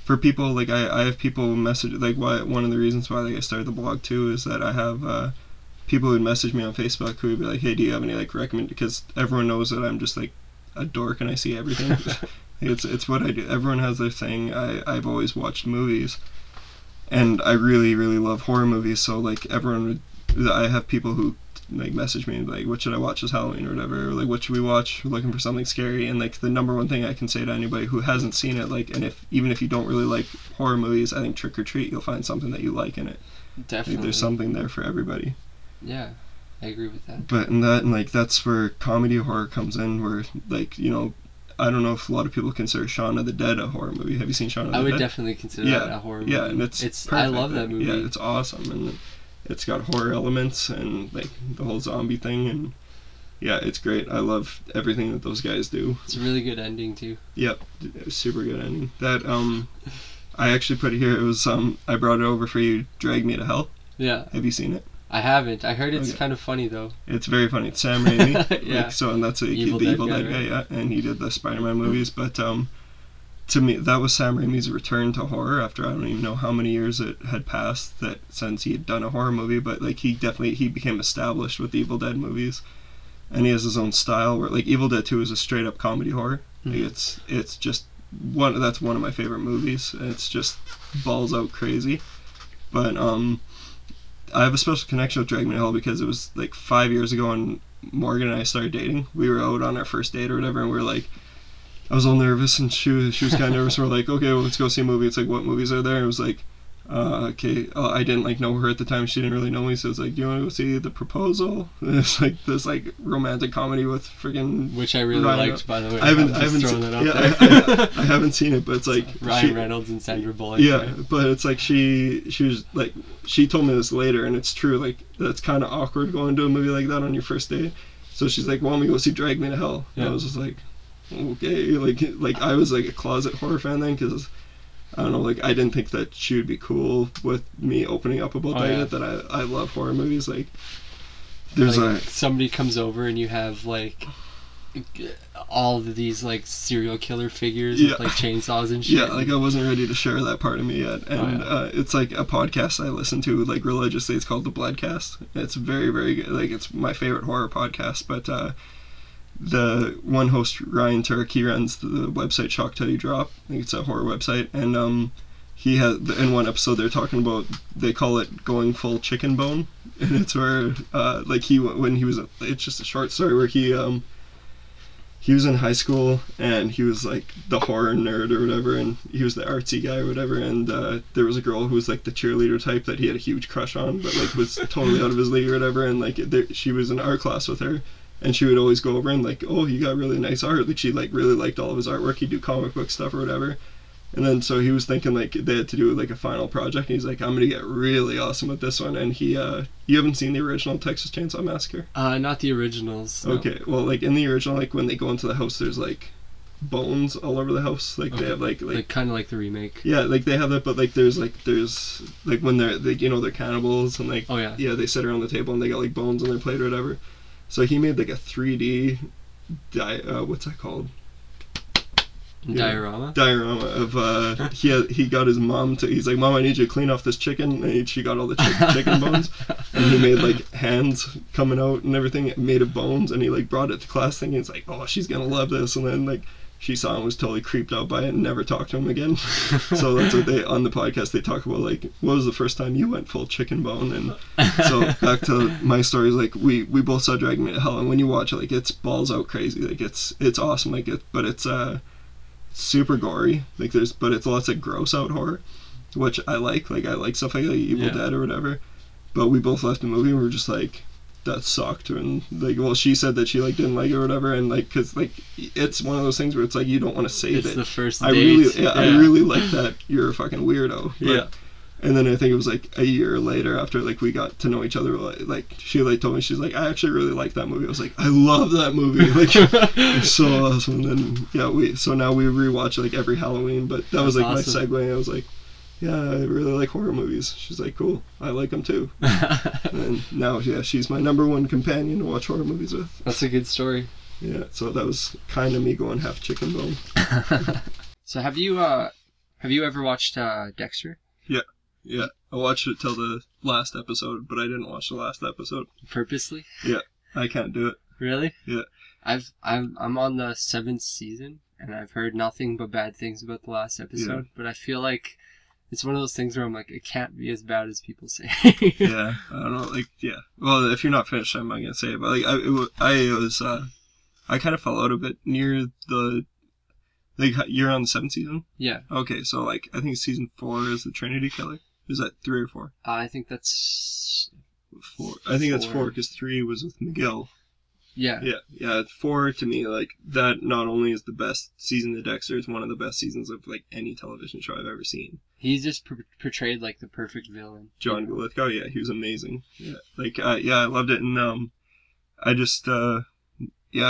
for people, like, I have people message, like, why, one of the reasons why, like, I started the blog too is that I have people who message me on Facebook who would be like, hey, do you have any, like, recommend, because everyone knows that I'm just like a dork and I see everything. it's what I do. Everyone has their thing. I've always watched movies and I really, really love horror movies, so like everyone would, I have people who like message me like, what should I watch this Halloween or whatever, or like, what should we watch, we're looking for something scary, and like the number one thing I can say to anybody who hasn't seen it, like, and even if you don't really like horror movies, I think Trick or Treat, you'll find something that you like in it. Definitely, like, there's something there for everybody. Yeah, I agree with that. But and like that's where comedy horror comes in, where, like, you know, I don't know if a lot of people consider Shaun of the Dead a horror movie. Have you seen Shaun of the Dead? I would definitely consider that a horror movie. Yeah, and it's perfect. I love that movie. Yeah, it's awesome, and it's got horror elements and like the whole zombie thing, and yeah, it's great. I love everything that those guys do. It's a really good ending too. Yep, super good ending. That I actually put it here. It was I brought it over for you. Drag Me to Hell. Yeah. Have you seen it? I haven't. I heard it's kind of funny though. It's very funny. It's Sam Raimi. Yeah. Like, so, and that's the Evil Dead guy, yeah, and he did the Spider-Man movies, but to me, that was Sam Raimi's return to horror after I don't even know how many years it had passed that since he had done a horror movie, but like he became established with the Evil Dead movies, and he has his own style where like Evil Dead 2 is a straight up comedy horror. Mm-hmm. Like it's just one of my favorite movies. It's just balls out crazy, but I have a special connection with Drag Me to Hell because it was like 5 years ago when Morgan and I started dating. We were out on our first date or whatever, and we were like, I was all nervous, and she was kind of nervous. We're like, okay, well, let's go see a movie. It's like, what movies are there? And it was like, okay. I didn't like know her at the time. She didn't really know me, so it's like, do you want to go see The Proposal? And it's like this like romantic comedy with friggin' which I really Rhino. Liked, by the way. I haven't seen it. I haven't seen it, but it's like Ryan Reynolds and Sandra Bullock. Yeah, right? But it's like she was like, she told me this later, and it's true. Like that's kind of awkward going to a movie like that on your first date. So she's like, well, let me go see Drag Me to Hell. Yeah. And I was just like, okay, like I was like a closet horror fan then, because I don't know, like I didn't think that she would be cool with me opening up about that I love horror movies. Like there's like somebody comes over and you have like all of these like serial killer figures with like chainsaws and shit. Yeah, like I wasn't ready to share that part of me yet, and it's like a podcast I listen to like religiously. It's called The Bloodcast. It's very, very good. Like it's my favorite horror podcast, but the one host, Ryan Turk, he runs the website Shock Teddy Drop. I think it's a horror website, and he has, in one episode they're talking about, they call it going full chicken bone, and it's where like he, when he was, it's just a short story where he was in high school and he was like the horror nerd or whatever, and he was the artsy guy or whatever, and there was a girl who was like the cheerleader type that he had a huge crush on, but like was totally out of his league or whatever, and like she was in art class with her. And she would always go over and like, oh, you got really nice art. Like she like really liked all of his artwork. He'd do comic book stuff or whatever. And then so he was thinking like they had to do like a final project. And he's like, I'm gonna get really awesome at this one. And he, you haven't seen the original Texas Chainsaw Massacre? Not the originals. No. Okay, well, like in the original, like when they go into the house, there's like bones all over the house. Like they have like kind of like the remake. Yeah, like they have that, but like there's like when they're like, you know, they're cannibals and like they sit around the table and they got like bones on their plate or whatever. So he made like a 3D, what's that called? Diorama? Diorama of, he got his mom to, he's like, Mom, I need you to clean off this chicken, and she got all the chicken bones, and he made, like, hands coming out and everything made of bones, and he, like, brought it to class thing, and he's like, oh, she's gonna love this, and then, like, she saw him, was totally creeped out by it, and never talked to him again. So that's what they, on the podcast, they talk about, like, what was the first time you went full chicken bone? And so back to my story, like, we both saw Dragging Me to Hell, and when you watch it, like, it's balls out crazy, like, it's awesome, like, but it's, super gory, like, there's, but it's lots of gross out horror, which I like. Like, I like stuff like Evil Dead or whatever. But we both left the movie and we were just like, that sucked. And like, well, she said that she like didn't like it or whatever. And like, cause like, it's one of those things where it's like you don't want to save it. It's the first date. I really like that. You're a fucking weirdo. But, yeah. And then I think it was like a year later after like we got to know each other, like she like told me, she's like, I actually really like that movie. I was like, I love that movie. Like, it's so awesome. And then now we rewatch like every Halloween. But that was like awesome. My segue. I was like, yeah, I really like horror movies. She's like, cool, I like them too. And now she's my number one companion to watch horror movies with. That's a good story. Yeah. So that was kind of me going half chicken bone. So have you ever watched Dexter? Yeah. Yeah, I watched it till the last episode, but I didn't watch the last episode. Purposely? Yeah, I can't do it. Really? Yeah. I'm on the 7th season, and I've heard nothing but bad things about the last episode, but I feel like it's one of those things where I'm like, it can't be as bad as people say. Yeah, I don't know, like, yeah. Well, if you're not finished, I'm not going to say it, but like, I kind of fell out of it near the... Like, you're on the 7th season? Yeah. Okay, so, like, I think season 4 is the Trinity Killer. Is that 3 or 4? I think that's... 4. I think that's 4, because 3 was with McGill. Yeah. Yeah, yeah. 4, to me, like, that not only is the best season of Dexter, it's one of the best seasons of, like, any television show I've ever seen. He's just portrayed, like, the perfect villain. John Lithgow, yeah, he was amazing. Yeah. Like, I loved it, and, I just, I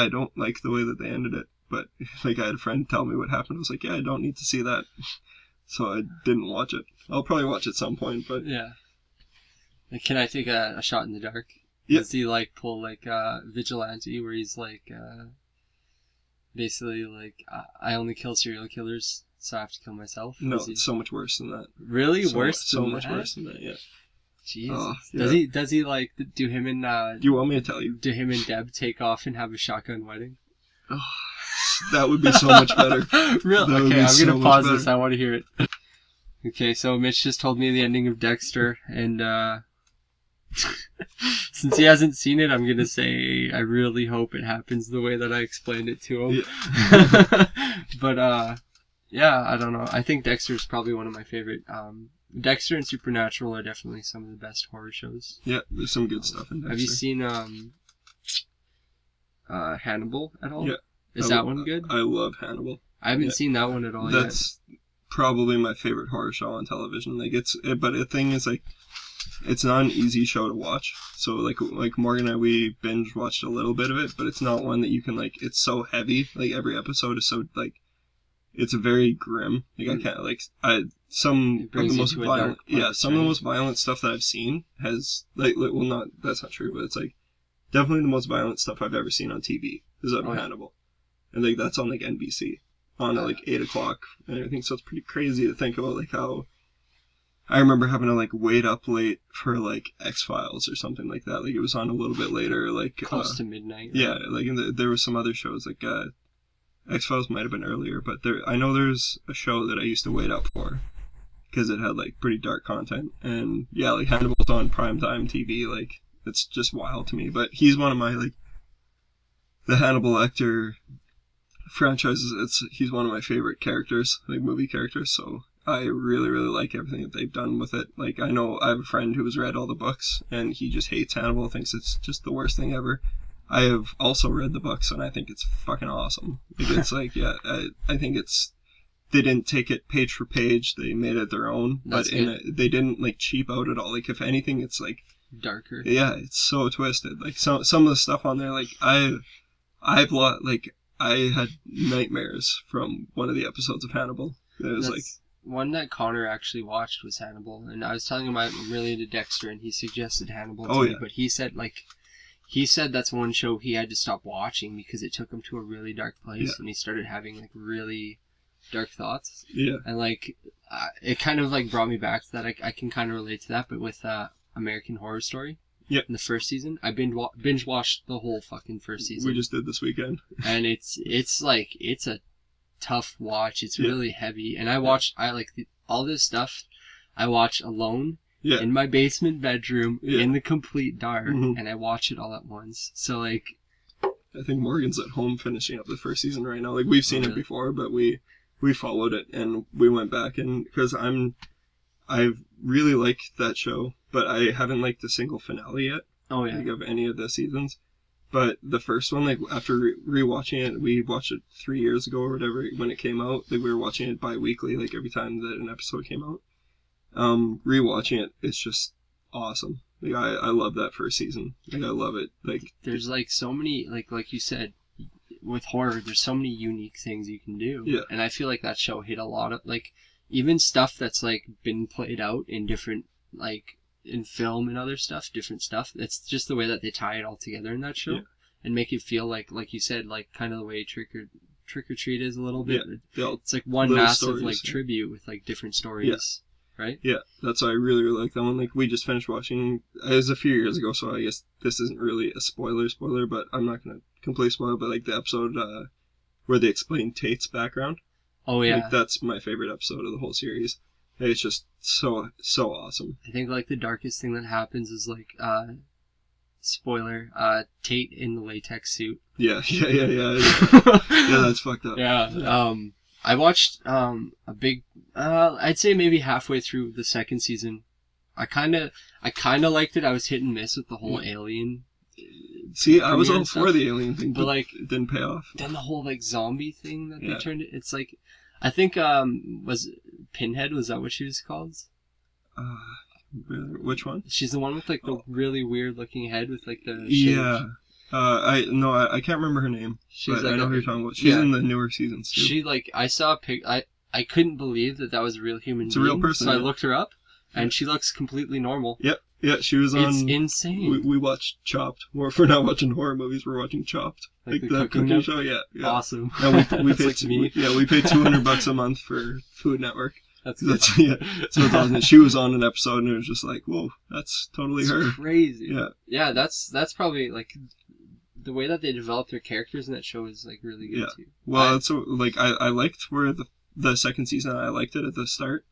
don't like the way that they ended it. But, like, I had a friend tell me what happened. I was like, yeah, I don't need to see that. So I didn't watch it. I'll probably watch it at some point, but... Yeah. Like, can I take a shot in the dark? Yeah. Does he, like, pull, like, Vigilante, where he's, like, basically, like, I only kill serial killers, so I have to kill myself? No, it's so much worse than that. Really? So much worse than that, yeah. Jesus. Yeah. Does he, like, do him and... do you want me to tell you? Do him and Deb take off and have a shotgun wedding? Oh, that would be so much better. Really? Okay, I'm going to pause this. I want to hear it. Okay, so Mitch just told me the ending of Dexter, and since he hasn't seen it, I'm going to say I really hope it happens the way that I explained it to him. Yeah. But, I don't know. I think Dexter is probably one of my favorite. Dexter and Supernatural are definitely some of the best horror shows. Yeah, there's some good stuff in Dexter. Have you seen... Hannibal at all? Yeah. Is that one good? I love Hannibal. I haven't seen that one at all yet. That's probably my favorite horror show on television. Like, but the thing is, like, it's not an easy show to watch. So, like Morgan and I, we binge watched a little bit of it, but it's not one that you can, like, it's so heavy. Like, every episode is so, like, it's very grim. Like, I can't, like, some of the most violent stuff that I've seen has, like, well, not, that's not true, but it's, like, definitely the most violent stuff I've ever seen on TV is up in Hannibal. And, like, that's on, like, NBC on, at, like, 8 o'clock and everything. So it's pretty crazy to think about, like, how... I remember having to, like, wait up late for, like, X-Files or something like that. Like, it was on a little bit later, like... Close to midnight. Right? Yeah, like, and there were some other shows, like, X-Files might have been earlier, but I know there's a show that I used to wait up for because it had, like, pretty dark content. And, yeah, like, Hannibal's on primetime TV, like... It's just wild to me, but he's one of my, like, the Hannibal Lecter franchises, he's one of my favorite characters, like, movie characters, so I really, really like everything that they've done with it. Like, I know I have a friend who's read all the books, and he just hates Hannibal, thinks it's just the worst thing ever. I have also read the books, and I think it's fucking awesome. Like, it's like, yeah, I think it's... They didn't take it page for page, they made it their own, they didn't, like, cheap out at all. Like, if anything, it's, like... darker. Yeah, it's so twisted. Like, some of the stuff on there, like, I had nightmares from one of the episodes of Hannibal. One that Connor actually watched was Hannibal, and I was telling him I'm really into Dexter, and he suggested Hannibal to me, but he said that's one show he had to stop watching because it took him to a really dark place, and he started having, like, really dark thoughts. Yeah. And like, it kind of like brought me back to that. I can kind of relate to that, but with American Horror Story. Yep. In the first season, I binge watched the whole fucking first season. We just did this weekend. And it's like, it's a tough watch. It's really heavy. And I watched, I like all this stuff I watch alone in my basement bedroom in the complete dark, and I watch it all at once. So like, I think Morgan's at home finishing up the first season right now. Like, we've seen it before, but we followed it and we went back, and because I really like that show, but I haven't liked a single finale yet. Oh, yeah. Like, of any of the seasons. But the first one, like, after rewatching it, we watched it 3 years ago or whatever when it came out. Like, we were watching it bi-weekly, like, every time that an episode came out. Rewatching it, it's just awesome. Like, I love that first season. Like, I love it. Like, there's, like, so many, like you said, with horror, there's so many unique things you can do. Yeah. And I feel like that show hit a lot of, like... even stuff that's like been played out in different, like in film and other stuff, different stuff. That's just the way that they tie it all together in that show, and make it feel like you said, like kind of the way Trick or Treat is a little bit. Yeah. It's like one massive stories, like tribute with like different stories, right? Yeah, that's why I really like that one. Like, we just finished watching. It was a few years ago, so I guess this isn't really a spoiler, but I'm not gonna completely spoil. But like the episode where they explain Tate's background. Oh, yeah. Like, that's my favorite episode of the whole series. It's just so awesome. I think, like, the darkest thing that happens is, like, spoiler, Tate in the latex suit. Yeah. Yeah, that's fucked up. Yeah. I watched a big, I'd say maybe halfway through the second season. I kind of liked it. I was hit and miss with the whole Alien. See, I was all for the Alien thing, but like, it didn't pay off. Then the whole, like, zombie thing that they turned it, it's like, I think, was Pinhead, was that what she was called? Which one? She's the one with, like, the really weird-looking head with, like, the... shape. Yeah. I can't remember her name, she's but like I know who you're talking about. She's in the newer seasons, too. She, like, I saw a pic... I couldn't believe that was a real human being. It's a real person, so I looked her up, and she looks completely normal. Yep. Yeah, she was on... It's insane. We watched Chopped. Well, if we're not watching horror movies, we're watching Chopped. Like the cooking show? Yeah. Awesome. Yeah, we paid, like, me. We paid $200 a month for Food Network. That's yeah. So it's awesome. She was on an episode, and it was just like, whoa, that's totally her. Crazy. Yeah. Yeah, that's probably, like... the way that they develop their characters in that show is, like, really good, too. Well, so, like, I liked where the second season, I liked it at the start.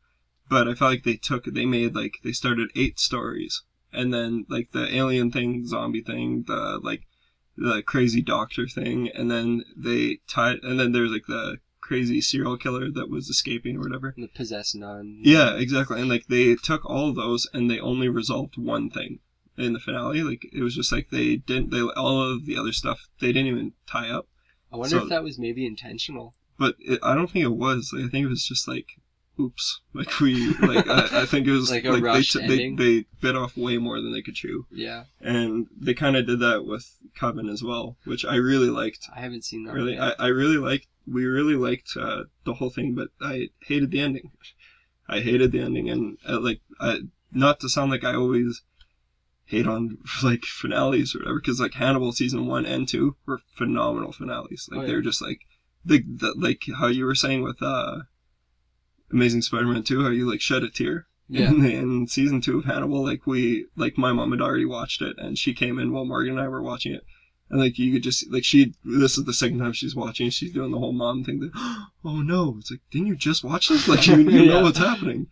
But I felt like they started 8 stories, and then, like, the alien thing, zombie thing, the crazy doctor thing, and then there's, like, the crazy serial killer that was escaping or whatever. The possessed nun. Yeah, exactly. And, like, they took all those, and they only resolved one thing in the finale. Like, it was just, like, all of the other stuff, they didn't even tie up. I wonder if that was maybe intentional. But I don't think it was. Like, I think it was just, like... oops. Like, I think it was like a rushed ending. They bit off way more than they could chew. Yeah. And they kind of did that with Coven as well, which I really liked. I haven't seen that really yet. We really liked the whole thing, but I hated the ending. And not to sound like I always hate on, like, finales or whatever, because, like, Hannibal season 1 and 2 were phenomenal finales. Like, they were just like, like how you were saying with, Amazing Spider-Man 2, how you, like, shed a tear. Yeah. In season 2 of Hannibal, like, my mom had already watched it, and she came in while Morgan and I were watching it. And, like, you could just, like, this is the second time she's watching, she's doing the whole mom thing. That, oh, no. It's like, didn't you just watch this? Like, you know what's happening.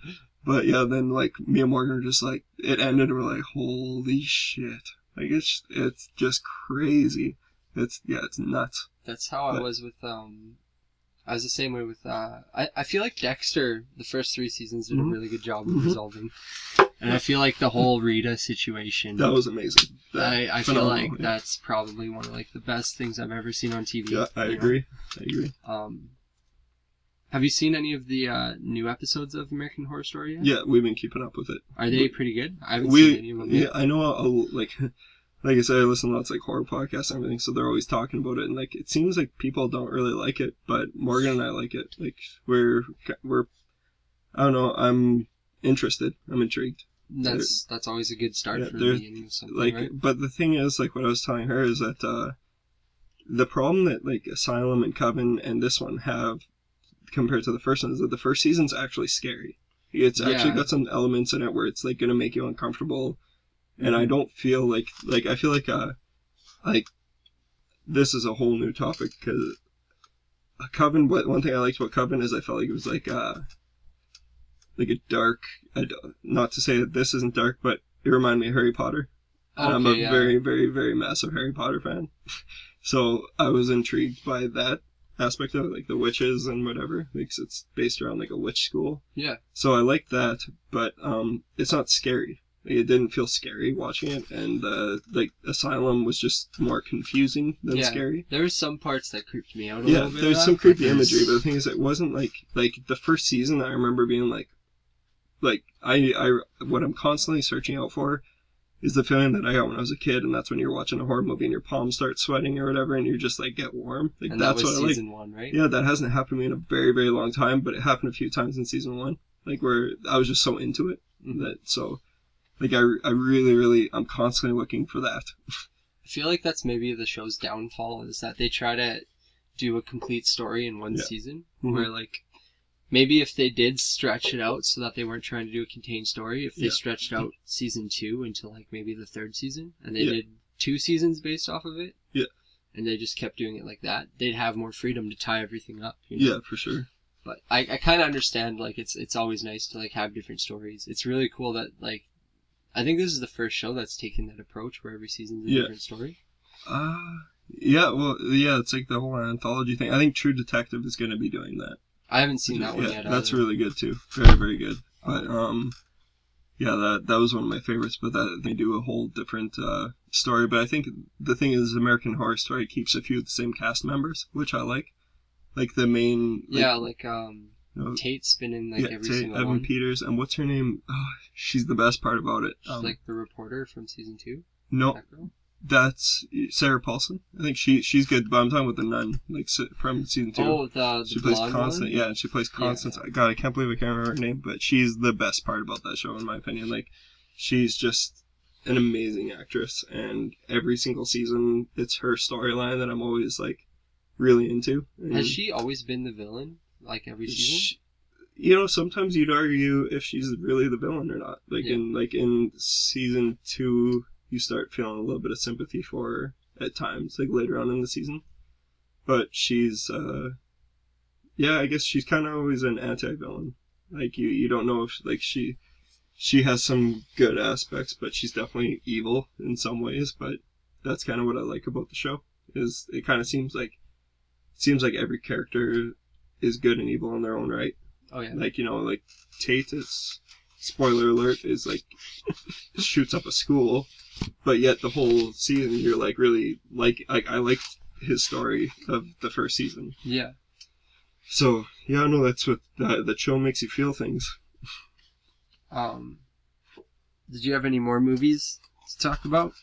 But, yeah, then, like, me and Morgan were just, like, it ended, and we're like, holy shit. Like, it's just crazy. It's nuts. That's how I was with, I was the same way with, I feel like Dexter, the first 3 seasons, did a really good job of resolving. And I feel like the whole Rita situation. That was amazing. I feel like that's probably one of, like, the best things I've ever seen on TV. Yeah, I agree. Have you seen any of the new episodes of American Horror Story yet? Yeah, we've been keeping up with it. Are they pretty good? I haven't seen any of them yet. Yeah, I know, like I said, I listen to lots, like, horror podcasts and everything, so they're always talking about it, and, like, it seems like people don't really like it, but Morgan and I like it. Like, we're I don't know, I'm interested. I'm intrigued. That's always a good start for the beginning of something, like, right? But the thing is, like, what I was telling her is that the problem that, like, Asylum and Coven and this one have compared to the first one is that the first season's actually scary. It's actually got some elements in it where it's like going to make you uncomfortable. And I don't feel like I feel like this is a whole new topic because Coven. But one thing I liked about Coven is I felt like it was like a dark. Not to say that this isn't dark, but it reminded me of Harry Potter. Okay, and I'm a very, very, very massive Harry Potter fan, so I was intrigued by that aspect of it, like the witches and whatever, because it's based around like a witch school. Yeah. So I liked that, but it's not scary. It didn't feel scary watching it, and like Asylum was just more confusing than scary. There were some parts that creeped me out a little bit. Yeah, there's some creepy imagery, but the thing is, it wasn't like the first season. I remember being like I what I'm constantly searching out for is the feeling that I got when I was a kid, and that's when you're watching a horror movie and your palms start sweating or whatever, and you're just like get warm. Like and that's that was what season one, right? Yeah, that hasn't happened to me in a very, very long time, but it happened a few times in season one, like where I was just so into it that so. Like, I really, really, I'm constantly looking for that. I feel like that's maybe the show's downfall, is that they try to do a complete story in one season, where, like, maybe if they did stretch it out so that they weren't trying to do a contained story, if they stretched out season two into, like, maybe the third season, and they did two seasons based off of it, and they just kept doing it like that, they'd have more freedom to tie everything up, you know? Yeah, for sure. But I kind of understand, like, it's always nice to, like, have different stories. It's really cool that, like, I think this is the first show that's taken that approach where every season's a different story. It's like the whole anthology thing. I think True Detective is going to be doing that. I haven't seen that one yet. That's either. Really good too. Very, very good. But that was one of my favorites. But that they do a whole different story. But I think the thing is, American Horror Story keeps a few of the same cast members, which I like. Like the main. Tate's been in every Tate, single Evan one. Evan Peters, and what's her name? Oh, she's the best part about it. She's like the reporter from season two? No, that's Sarah Paulson. I think she's good, but I'm talking about the nun from season two. Oh, the blonde one? Yeah, and she plays Constance. Yeah. God, I can't believe I can't remember her name, but she's the best part about that show, in my opinion. Like, she's just an amazing actress, and every single season, it's her storyline that I'm always, really into. And has she always been the villain? Every season? Sometimes you'd argue if she's really the villain or not. In season two, you start feeling a little bit of sympathy for her at times, later on in the season. But she's, I guess she's kind of always an anti-villain. You don't know if, she has some good aspects, but she's definitely evil in some ways. But that's kind of what I like about the show, is it kind of seems like every character is good and evil in their own right. Oh yeah. Tate is, spoiler alert, is shoots up a school, but yet the whole season you're really I liked his story of the first season. Yeah. So yeah, I know that's what the show makes you feel things. Did you have any more movies to talk about?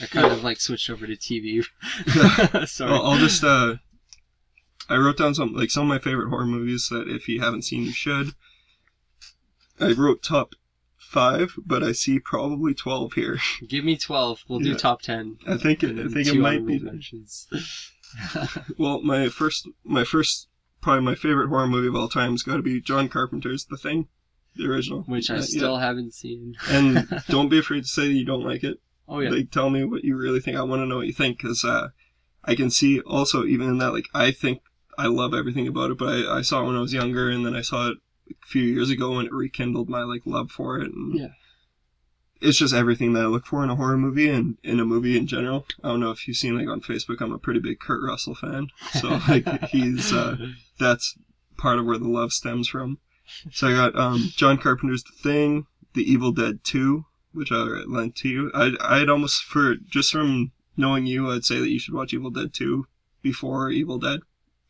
I kind of switched over to TV. Sorry. Well, I'll just I wrote down some of my favorite horror movies that if you haven't seen, you should. I wrote top 5, but I see probably 12 here. Give me 12. We'll do top 10. I think it might be. Well, my first, probably my favorite horror movie of all time has got to be John Carpenter's The Thing, the original, which I still haven't seen. And don't be afraid to say you don't like it. Oh yeah. Tell me what you really think. I want to know what you think, because I can see also even in that I think. I love everything about it, but I saw it when I was younger, and then I saw it a few years ago, and it rekindled my love for it. And it's just everything that I look for in a horror movie and in a movie in general. I don't know if you've seen on Facebook, I'm a pretty big Kurt Russell fan, so he's that's part of where the love stems from. So I got John Carpenter's The Thing, The Evil Dead 2, which I lent to you. I'd almost from knowing you, I'd say that you should watch Evil Dead 2 before Evil Dead.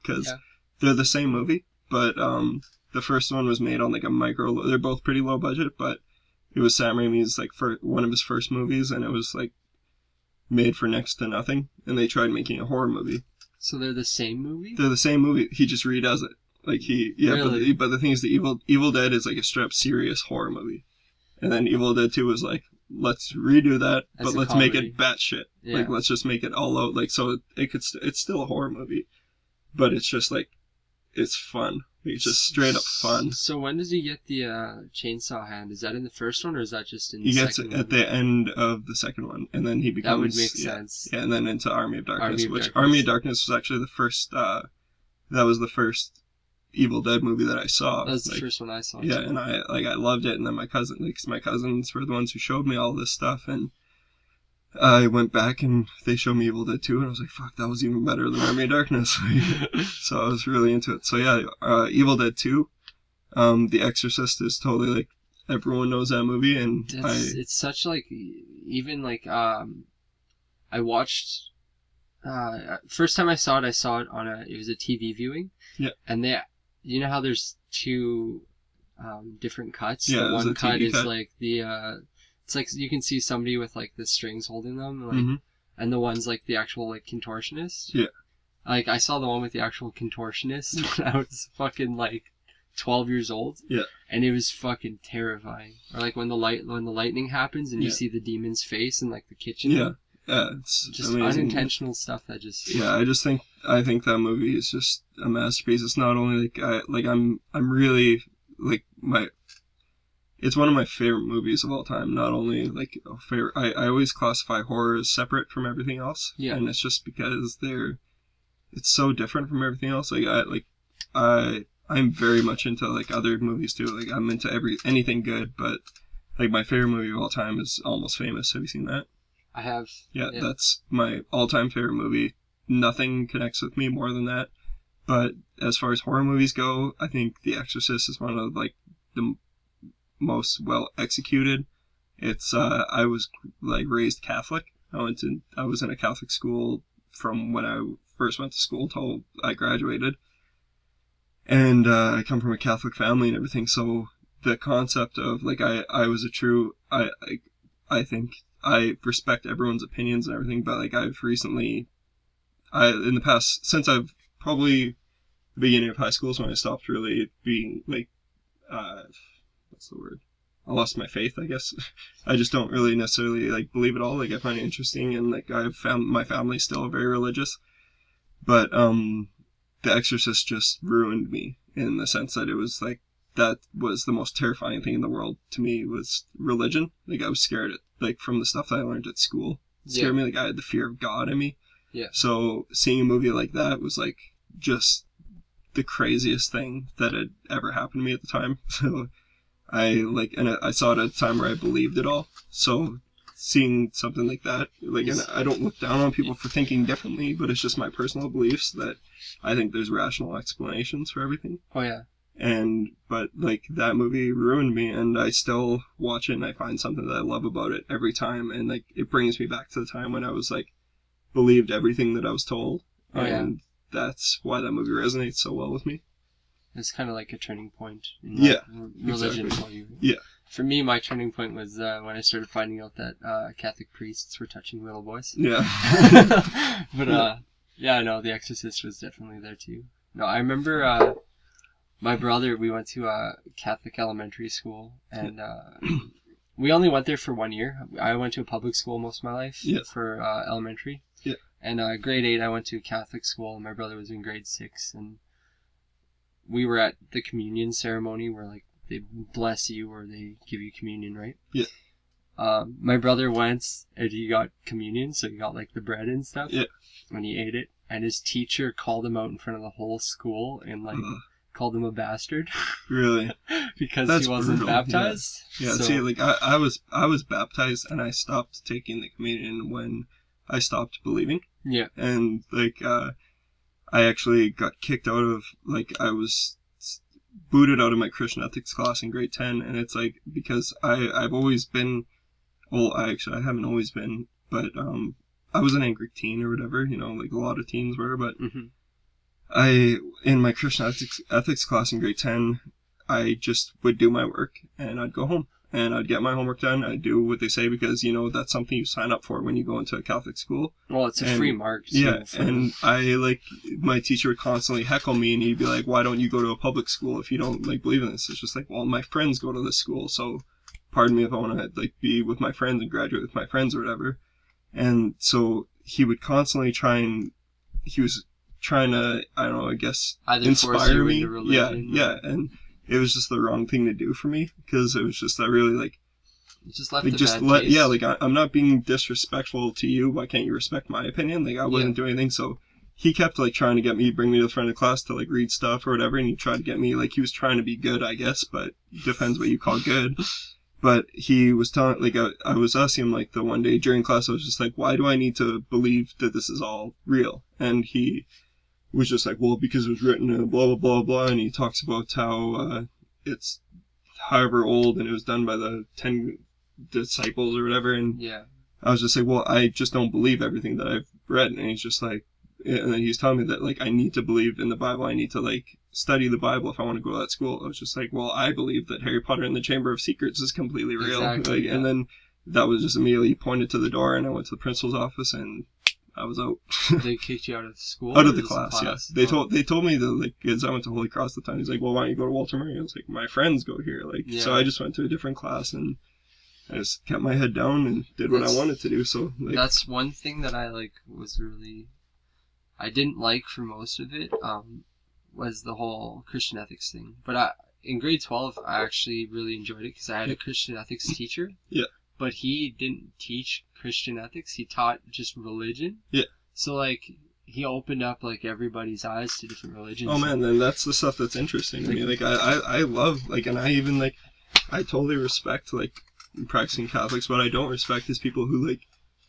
Because they're the same movie, but the first one was made on a micro. They're both pretty low budget, but it was Sam Raimi's one of his first movies, and it was made for next to nothing. And they tried making a horror movie. So they're the same movie. They're the same movie. He just redoes it. Really? But the thing is, the Evil Dead is a straight up serious horror movie, and then Evil Dead 2 was let's redo that, but let's make it batshit. Yeah. Let's just make it all out. So it's still a horror movie. But it's just it's fun. It's just straight up fun. So when does he get the chainsaw hand? Is that in the first one, or is that just in the second one? He gets it at the end of the second one, and then he becomes... That would make sense. Yeah, and then into Army of Darkness, Army of Darkness was actually the first... that was the first Evil Dead movie that I saw. That was the first one I saw. Yeah, and I loved it, and then my cousin... Because my cousins were the ones who showed me all this stuff, and... I went back and they showed me Evil Dead 2, and I was like, fuck, that was even better than Army of Darkness. So I was really into it. So yeah, Evil Dead 2, The Exorcist is totally, like, everyone knows that movie, and it's such, like, even, like, I watched, first time I saw it on it was a TV viewing. Yeah. And they, you know how there's two different cuts? Yeah, the one cut is, like, the, it's like you can see somebody with like the strings holding them, like, mm-hmm. and the ones like the actual like contortionist. Yeah. Like I saw the one with the actual contortionist when I was fucking like 12 years old. Yeah. And it was fucking terrifying. Or like when the lightning happens and you see the demon's face in like the kitchen. Yeah. Yeah, it's just amazing. Unintentional stuff that just. Yeah, I think that movie is just a masterpiece. It's not only like I'm really like my. It's one of my favorite movies of all time. Not only, like, favorite... I always classify horror as separate from everything else. Yeah. And it's just because it's so different from everything else. Like, I'm very much into, like, other movies, too. Like, I'm into anything good, but, like, my favorite movie of all time is Almost Famous. Have you seen that? I have. Yeah. That's my all-time favorite movie. Nothing connects with me more than that. But as far as horror movies go, I think The Exorcist is one of, like, the... most well executed. It's I was like raised Catholic. I was in a Catholic school from when I first went to school till I graduated, and I come from a Catholic family and everything. So the concept of like I was a true I think I respect everyone's opinions and everything, but like I've recently in the past since I've probably the beginning of high school is when I stopped really being like what's the word? I lost my faith, I guess. I just don't really necessarily like believe it all. Like I find it interesting, and like I've found my family's still very religious. But The Exorcist just ruined me in the sense that it was like that was the most terrifying thing in the world to me was religion. Like I was scared like from the stuff that I learned at school. It scared me. Like I had the fear of God in me. Yeah. So seeing a movie like that was like just the craziest thing that had ever happened to me at the time. So. I saw it at a time where I believed it all. So seeing something like that, like, and I don't look down on people for thinking differently, but it's just my personal beliefs that I think there's rational explanations for everything. Oh yeah. But like that movie ruined me, and I still watch it and I find something that I love about it every time, and like it brings me back to the time when I was like believed everything that I was told, and that's why that movie resonates so well with me. It's kind of like a turning point in religion for you. Yeah. For me, my turning point was when I started finding out that Catholic priests were touching little boys. Yeah. But, The Exorcist was definitely there too. No, I remember my brother, we went to a Catholic elementary school, and we only went there for 1 year. I went to a public school most of my life for elementary. Yeah. And grade 8, I went to a Catholic school, and my brother was in grade 6, and... We were at the communion ceremony where, like, they bless you or they give you communion, right? Yeah. My brother went and he got communion, so he got, like, the bread and stuff. Yeah. And he ate it. And his teacher called him out in front of the whole school and, like, called him a bastard. Really? Because he wasn't baptized. Yeah, yeah. So, see, like, I was baptized and I stopped taking the communion when I stopped believing. Yeah. And, like, I actually got kicked out of, like, I was booted out of my Christian ethics class in grade 10, and it's, like, because I've always been, well, I haven't always been, but I was an angry teen or whatever, you know, like a lot of teens were, but in my Christian ethics class in grade 10, I just would do my work, and I'd go home, and I'd get my homework done, I'd do what they say, because, you know, that's something you sign up for when you go into a Catholic school. Well, it's a free mark. So yeah, and my teacher would constantly heckle me, and he'd be like, why don't you go to a public school if you don't, like, believe in this? It's just like, well, my friends go to this school, so pardon me if I want to, like, be with my friends and graduate with my friends or whatever. And so he would constantly try and, he was trying to, I don't know, I guess, either inspire me. Yeah, and it was just the wrong thing to do for me, because it was just, I really, like, you just left, like, the just bad let, taste. Yeah, like, I'm not being disrespectful to you, why can't you respect my opinion? Like, I wouldn't do anything, so he kept, like, trying to get me, bring me to the front of the class to, like, read stuff or whatever, and he tried to get me, like, he was trying to be good, I guess, but depends what you call good. But he was telling, like, I was asking him, like, the one day during class, I was just like, why do I need to believe that this is all real? And he was just like, well, because it was written and blah, blah, blah, blah, and he talks about how it's however old and it was done by the 10 disciples or whatever, and I was just like, well, I just don't believe everything that I've read. And he's just like, and then he's telling me that, like, I need to believe in the Bible, I need to, like, study the Bible if I want to go to that school. I was just like, well, I believe that Harry Potter and the Chamber of Secrets is completely real. Exactly, like, and then that was just immediately pointed to the door, and I went to the principal's office, and I was out. They kicked you out of the school? Out of the class, yes. Yeah. They told me that, like, because I went to Holy Cross at the time, he's like, well, why don't you go to Walter Murray? I was like, my friends go here. Like, so I just went to a different class, and I just kept my head down and did what I wanted to do. So, like, that's one thing that I, like, was really, I didn't like for most of it, was the whole Christian ethics thing. But in grade 12, I actually really enjoyed it because I had a Christian ethics teacher. Yeah. But he didn't teach Christian ethics. He taught just religion. Yeah. So, like, he opened up, like, everybody's eyes to different religions. Oh, man, then that's the stuff that's interesting to me. Like, I love, like, and I even, like, I totally respect, like, practicing Catholics. What I don't respect is people who, like,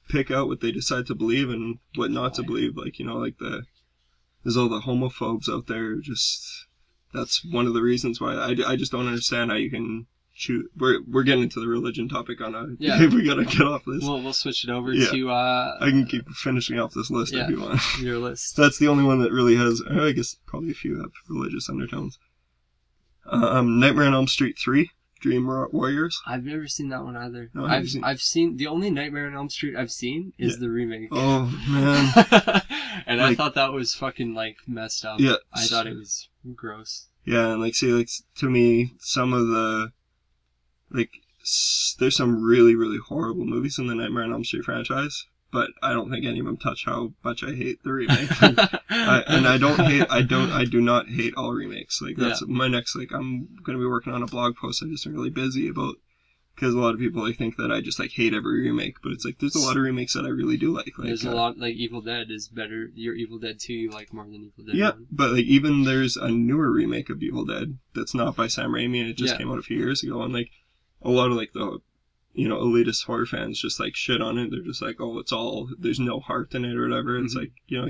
pick out what they decide to believe and what not to believe. Like, you know, like, there's all the homophobes out there. Just, that's one of the reasons why I just don't understand how you can shoot. We're getting into the religion topic on a, we gotta get off this. We'll switch it over to, I can keep finishing off this list if you want. Your list. That's the only one that really has, I guess probably a few have religious undertones. Nightmare on Elm Street 3. Dream Warriors. I've never seen that one either. No, I've seen, the only Nightmare on Elm Street I've seen is the remake. Oh, man. And like, I thought that was fucking, like, messed up. Yeah. I thought it was gross. Yeah, and, like, see, like, to me, some of the, like, there's some really, really horrible movies in the Nightmare on Elm Street franchise, but I don't think any of them touch how much I hate the remake. I do not hate all remakes. Like, that's my next, like, I'm going to be working on a blog post I've just been really busy about, because a lot of people, like, think that I just, like, hate every remake, but it's, like, there's a lot of remakes that I really do like. Like, there's a lot, like, Evil Dead is better, your Evil Dead 2 you like more than Evil Dead 1. Yeah, but, like, even there's a newer remake of Evil Dead that's not by Sam Raimi, and it just came out a few years ago, and, like, a lot of, like, the, you know, elitist horror fans just, like, shit on it. They're just like, oh, it's all, there's no heart in it or whatever. It's like, you know,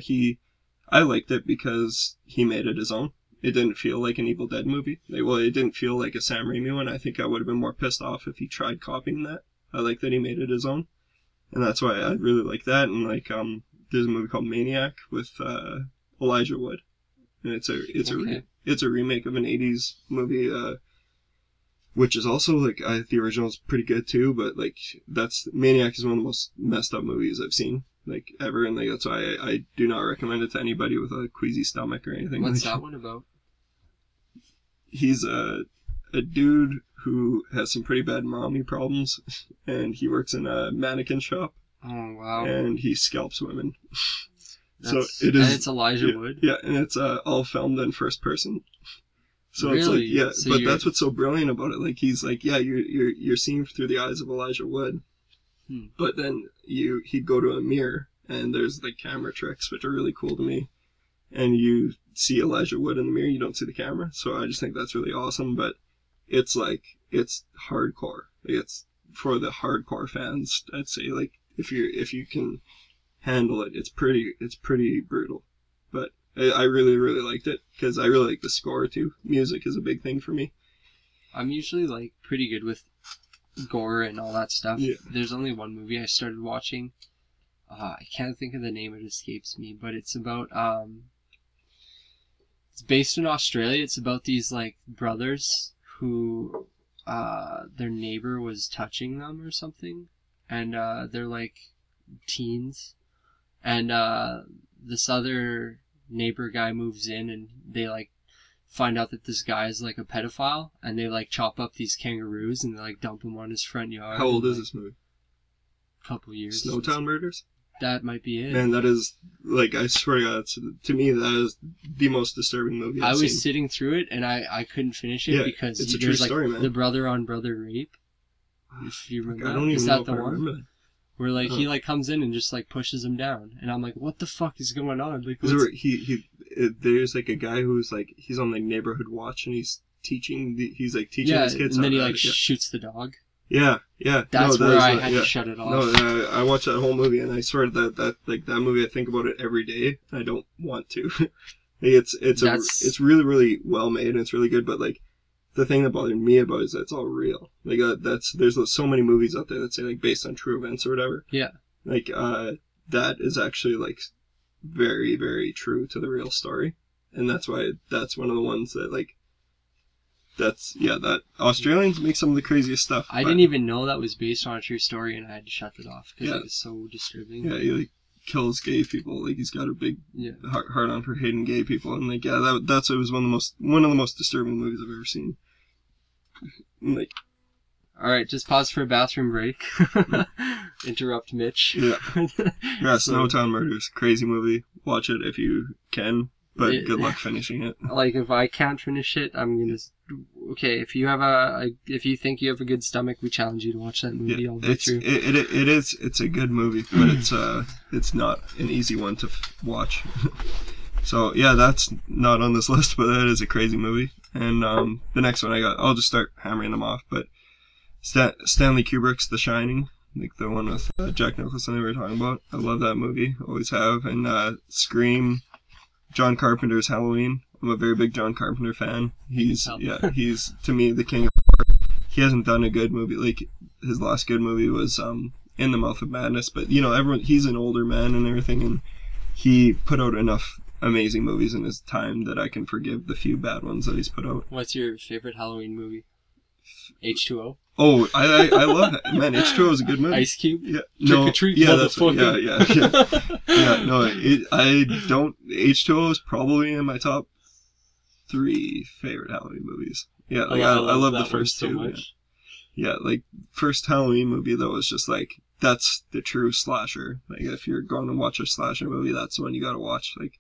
I liked it because he made it his own. It didn't feel like an Evil Dead movie. It didn't feel like a Sam Raimi one. I think I would have been more pissed off if he tried copying that. I like that he made it his own. And that's why I really like that. And, like, there's a movie called Maniac with Elijah Wood. And it's a remake of an 80s movie, which is also, like, the original's pretty good too, but, like, Maniac is one of the most messed up movies I've seen, like, ever, and, like, that's why I do not recommend it to anybody with a queasy stomach or anything. What's that one about? He's a dude who has some pretty bad mommy problems, and he works in a mannequin shop. Oh, wow. And he scalps women. And it's Elijah Wood? Yeah, and it's all filmed in first person. So really? It's like, that's what's so brilliant about it. Like, he's like, you're seeing through the eyes of Elijah Wood, but then he'd go to a mirror, and there's, like, camera tricks, which are really cool to me. And you see Elijah Wood in the mirror, you don't see the camera. So I just think that's really awesome. But it's like, it's hardcore. Like, it's for the hardcore fans. I'd say, like, if you can handle it, it's pretty brutal, but I really, really liked it, because I really like the score, too. Music is a big thing for me. I'm usually, like, pretty good with gore and all that stuff. Yeah. There's only one movie I started watching. I can't think of the name, it escapes me, but it's about, it's based in Australia. It's about these, like, brothers who, their neighbor was touching them or something, and, they're, like, teens, and, this other neighbor guy moves in, and they, like, find out that this guy is, like, a pedophile, and they, like, chop up these kangaroos and they, like, dump them on his front yard. How old is this movie? Couple years. Snowtown Murders? that might be it. Man, that is, like, I swear to God, to me, that is the most disturbing movie I've seen. I was sitting through it, and I couldn't finish it because it's a true story, man. The brother-on-brother rape. If you remember, I don't even know if I remember that. Where, like, he, like, comes in and just, like, pushes him down. And I'm like, what the fuck is going on? Like, there's, like, a guy who's, like, he's on, like, neighborhood watch, and he's teaching his kids. And then he, like, shoots the dog. Yeah, yeah. That's where I had to shut it off. No, I watched that whole movie, and I swear that movie, I think about it every day, and I don't want to. It's really, really well made, and it's really good, but, like, the thing that bothered me about it is that it's all real. Like, there's so many movies out there that say, like, based on true events or whatever. Yeah. Like, that is actually, like, very, very true to the real story. And that's why that's one of the ones that, like, that Australians make some of the craziest stuff. I didn't even know that was based on a true story, and I had to shut it off because it was so disturbing. Yeah, he, like, kills gay people. Like, he's got a big hard on for hating gay people, and, like, it was one of the most disturbing movies I've ever seen. Like, all right, just pause for a bathroom break. Interrupt Mitch. Snowtown Murders, crazy movie. Watch it if you can, but good luck finishing it. Like, if I can't finish it, I'm gonna. Okay, if you have if you think you have a good stomach, we challenge you to watch that movie all the way through. It's a good movie, but it's not an easy one to watch. So yeah, that's not on this list, but that is a crazy movie. And the next one I'll just start hammering them off. But Stanley Kubrick's The Shining, like the one with Jack Nicholson that we were talking about. I love that movie, always have. And Scream, John Carpenter's Halloween. I'm a very big John Carpenter fan. He's to me the king of horror. He hasn't done a good movie. Like, his last good movie was In the Mouth of Madness, but you know, he's an older man and everything, and he put out enough amazing movies in his time that I can forgive the few bad ones that he's put out. What's your favorite Halloween movie? H2O? Oh, I love it. Man, H2O is a good movie. Ice Cube? Yeah. No, trick-or-treat, motherfucker. Yeah. No, H2O is probably in my top 3 favorite Halloween movies. Yeah, like, I love the first two. So much. Yeah, like, first Halloween movie, though, is just, like, that's the true slasher. Like, if you're going to watch a slasher movie, that's the one you gotta watch. Like,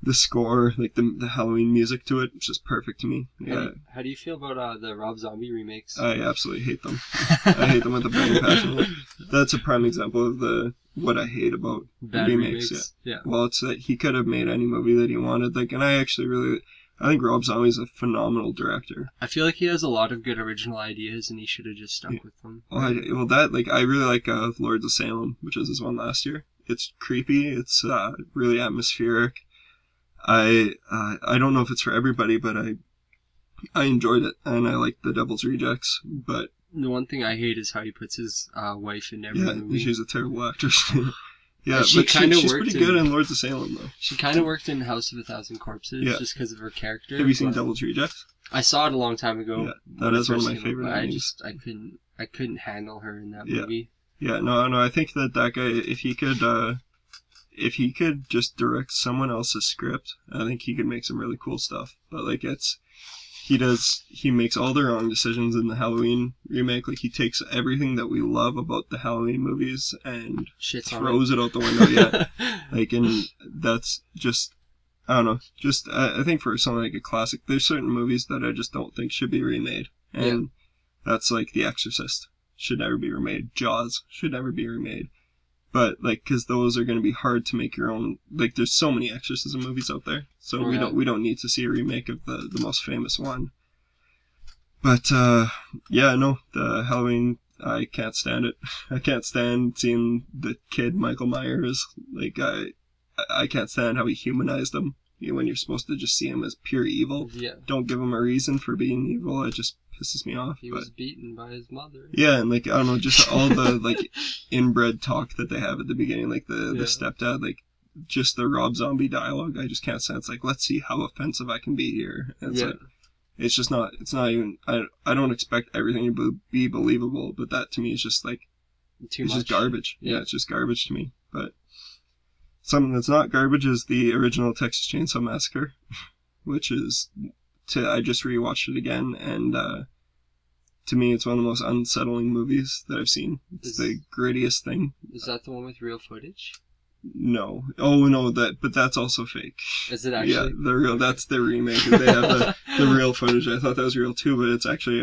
the score, like, the Halloween music to it, it's just perfect to me. Yeah. How do you feel about the Rob Zombie remakes? I absolutely hate them. I hate them with a burning passion. That's a prime example of what I hate about bad remakes. Yeah. Well, it's that he could have made any movie that he wanted. Like, and I think Rob Zombie's a phenomenal director. I feel like he has a lot of good original ideas, and he should have just stuck with them. I really like Lords of Salem, which was his one last year. It's creepy. It's really atmospheric. I don't know if it's for everybody, but I enjoyed it, and I like The Devil's Rejects, but... The one thing I hate is how he puts his wife in every movie. She's a terrible actress. Yeah, she's pretty good in Lords of Salem, though. She kind of worked in House of a Thousand Corpses just because of her character. Have you seen Devil's Rejects? I saw it a long time ago. Yeah, that is one of my favorite movies. I couldn't handle her in that movie. Yeah, no, I think that guy, if he could just direct someone else's script, I think he could make some really cool stuff. But, like, he makes all the wrong decisions in the Halloween remake. Like, he takes everything that we love about the Halloween movies and throws it out the window. Yeah. Like, and that's just, I don't know, just, I think for something like a classic, there's certain movies that I just don't think should be remade. And that's, like, The Exorcist should never be remade. Jaws should never be remade. But, like, because those are going to be hard to make your own. Like, there's so many exorcism movies out there, so we don't need to see a remake of the most famous one. But the Halloween, I can't stand it. I can't stand seeing the kid Michael Myers. Like, I can't stand how he humanized him when you're supposed to just see him as pure evil. Yeah. Don't give him a reason for being evil. It just pisses me off. He was beaten by his mother. Yeah, and, like, I don't know, just all the, like, inbred talk that they have at the beginning, like the stepdad, like, just the Rob Zombie dialogue, I just can't sense, like, let's see how offensive I can be here. And it's like, it's just not, it's not even, I don't expect everything to be believable, but that to me is just, like, Too much. Just garbage. Yeah, it's just garbage to me. But something that's not garbage is the original Texas Chainsaw Massacre, which is... I just rewatched it again, and to me, it's one of the most unsettling movies that I've seen. It's the grittiest thing. Is that the one with real footage? No. Oh, no, but that's also fake. Is it actually? Yeah, the real, that's their remake. They have the real footage. I thought that was real too, but it's actually,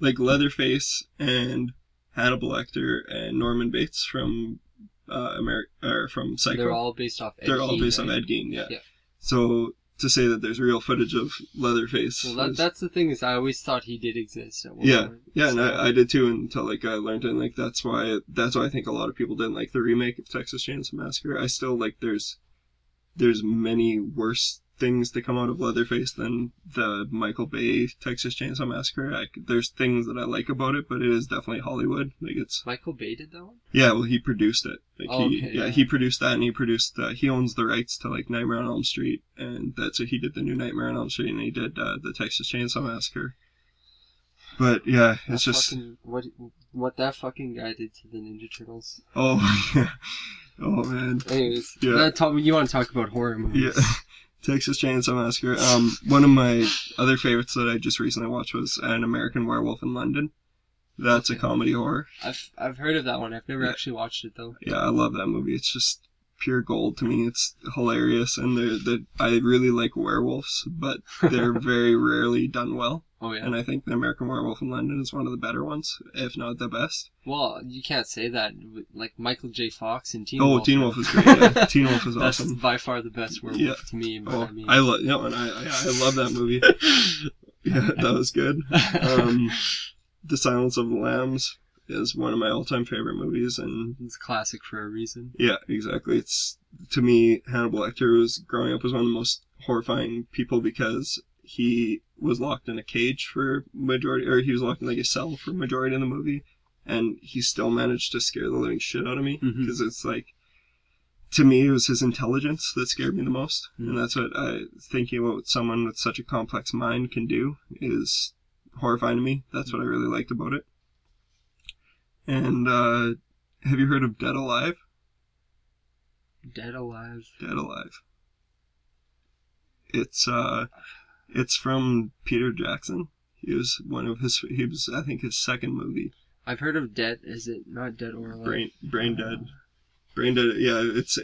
like Leatherface and Hannibal Lecter and Norman Bates from from Psycho. They're all based off Ed Gein. Yeah. So to say that there's real footage of Leatherface. Well, that's the thing is I always thought he did exist at one point. Yeah, so. And I did too until like I learned it. And, like that's why I think a lot of people didn't like the remake of Texas Chainsaw Massacre. I still like there's many worse things to come out of Leatherface than the Michael Bay Texas Chainsaw Massacre. There's things that I like about it, but it is definitely Hollywood. Like it's Michael Bay did that one? Yeah, well, he produced it. Like he produced that, and he owns the rights to like Nightmare on Elm Street, and that's what he did, the new Nightmare on Elm Street, and he did the Texas Chainsaw Massacre. But yeah, it's that just fucking, what that fucking guy did to the Ninja Turtles. Oh yeah. Oh man. Anyways, yeah. You want to talk about horror movies? Yeah. Texas Chainsaw Massacre. One of my other favorites that I just recently watched was An American Werewolf in London. That's a comedy horror. I've heard of that one. I've never actually watched it though. Yeah, I love that movie. It's just pure gold to me. It's hilarious, and I really like werewolves, but they're very rarely done well. Oh yeah. And I think The American Werewolf in London is one of the better ones, if not the best. Well, you can't say that. Like Michael J. Fox and Teen Wolf. Oh, Teen Wolf is great. Yeah. Teen Wolf is awesome. That's by far the best werewolf to me. But I love that movie. Yeah, that was good. The Silence of the Lambs is one of my all-time favorite movies, and it's a classic for a reason. Yeah, exactly. It's to me Hannibal Lecter growing up was one of the most horrifying people because he was locked in a cage for majority, or he was locked in like a cell for majority of the movie, and he still managed to scare the living shit out of me because it's like, to me, it was his intelligence that scared me the most, and that's what I thinking about someone with such a complex mind can do is horrifying to me. That's what I really liked about it. And have you heard of Dead Alive? Dead Alive. It's from Peter Jackson. He was, I think, his second movie. I've heard of Dead. Is it not Dead or Alive? Brain Dead. Brain Dead. Yeah, it's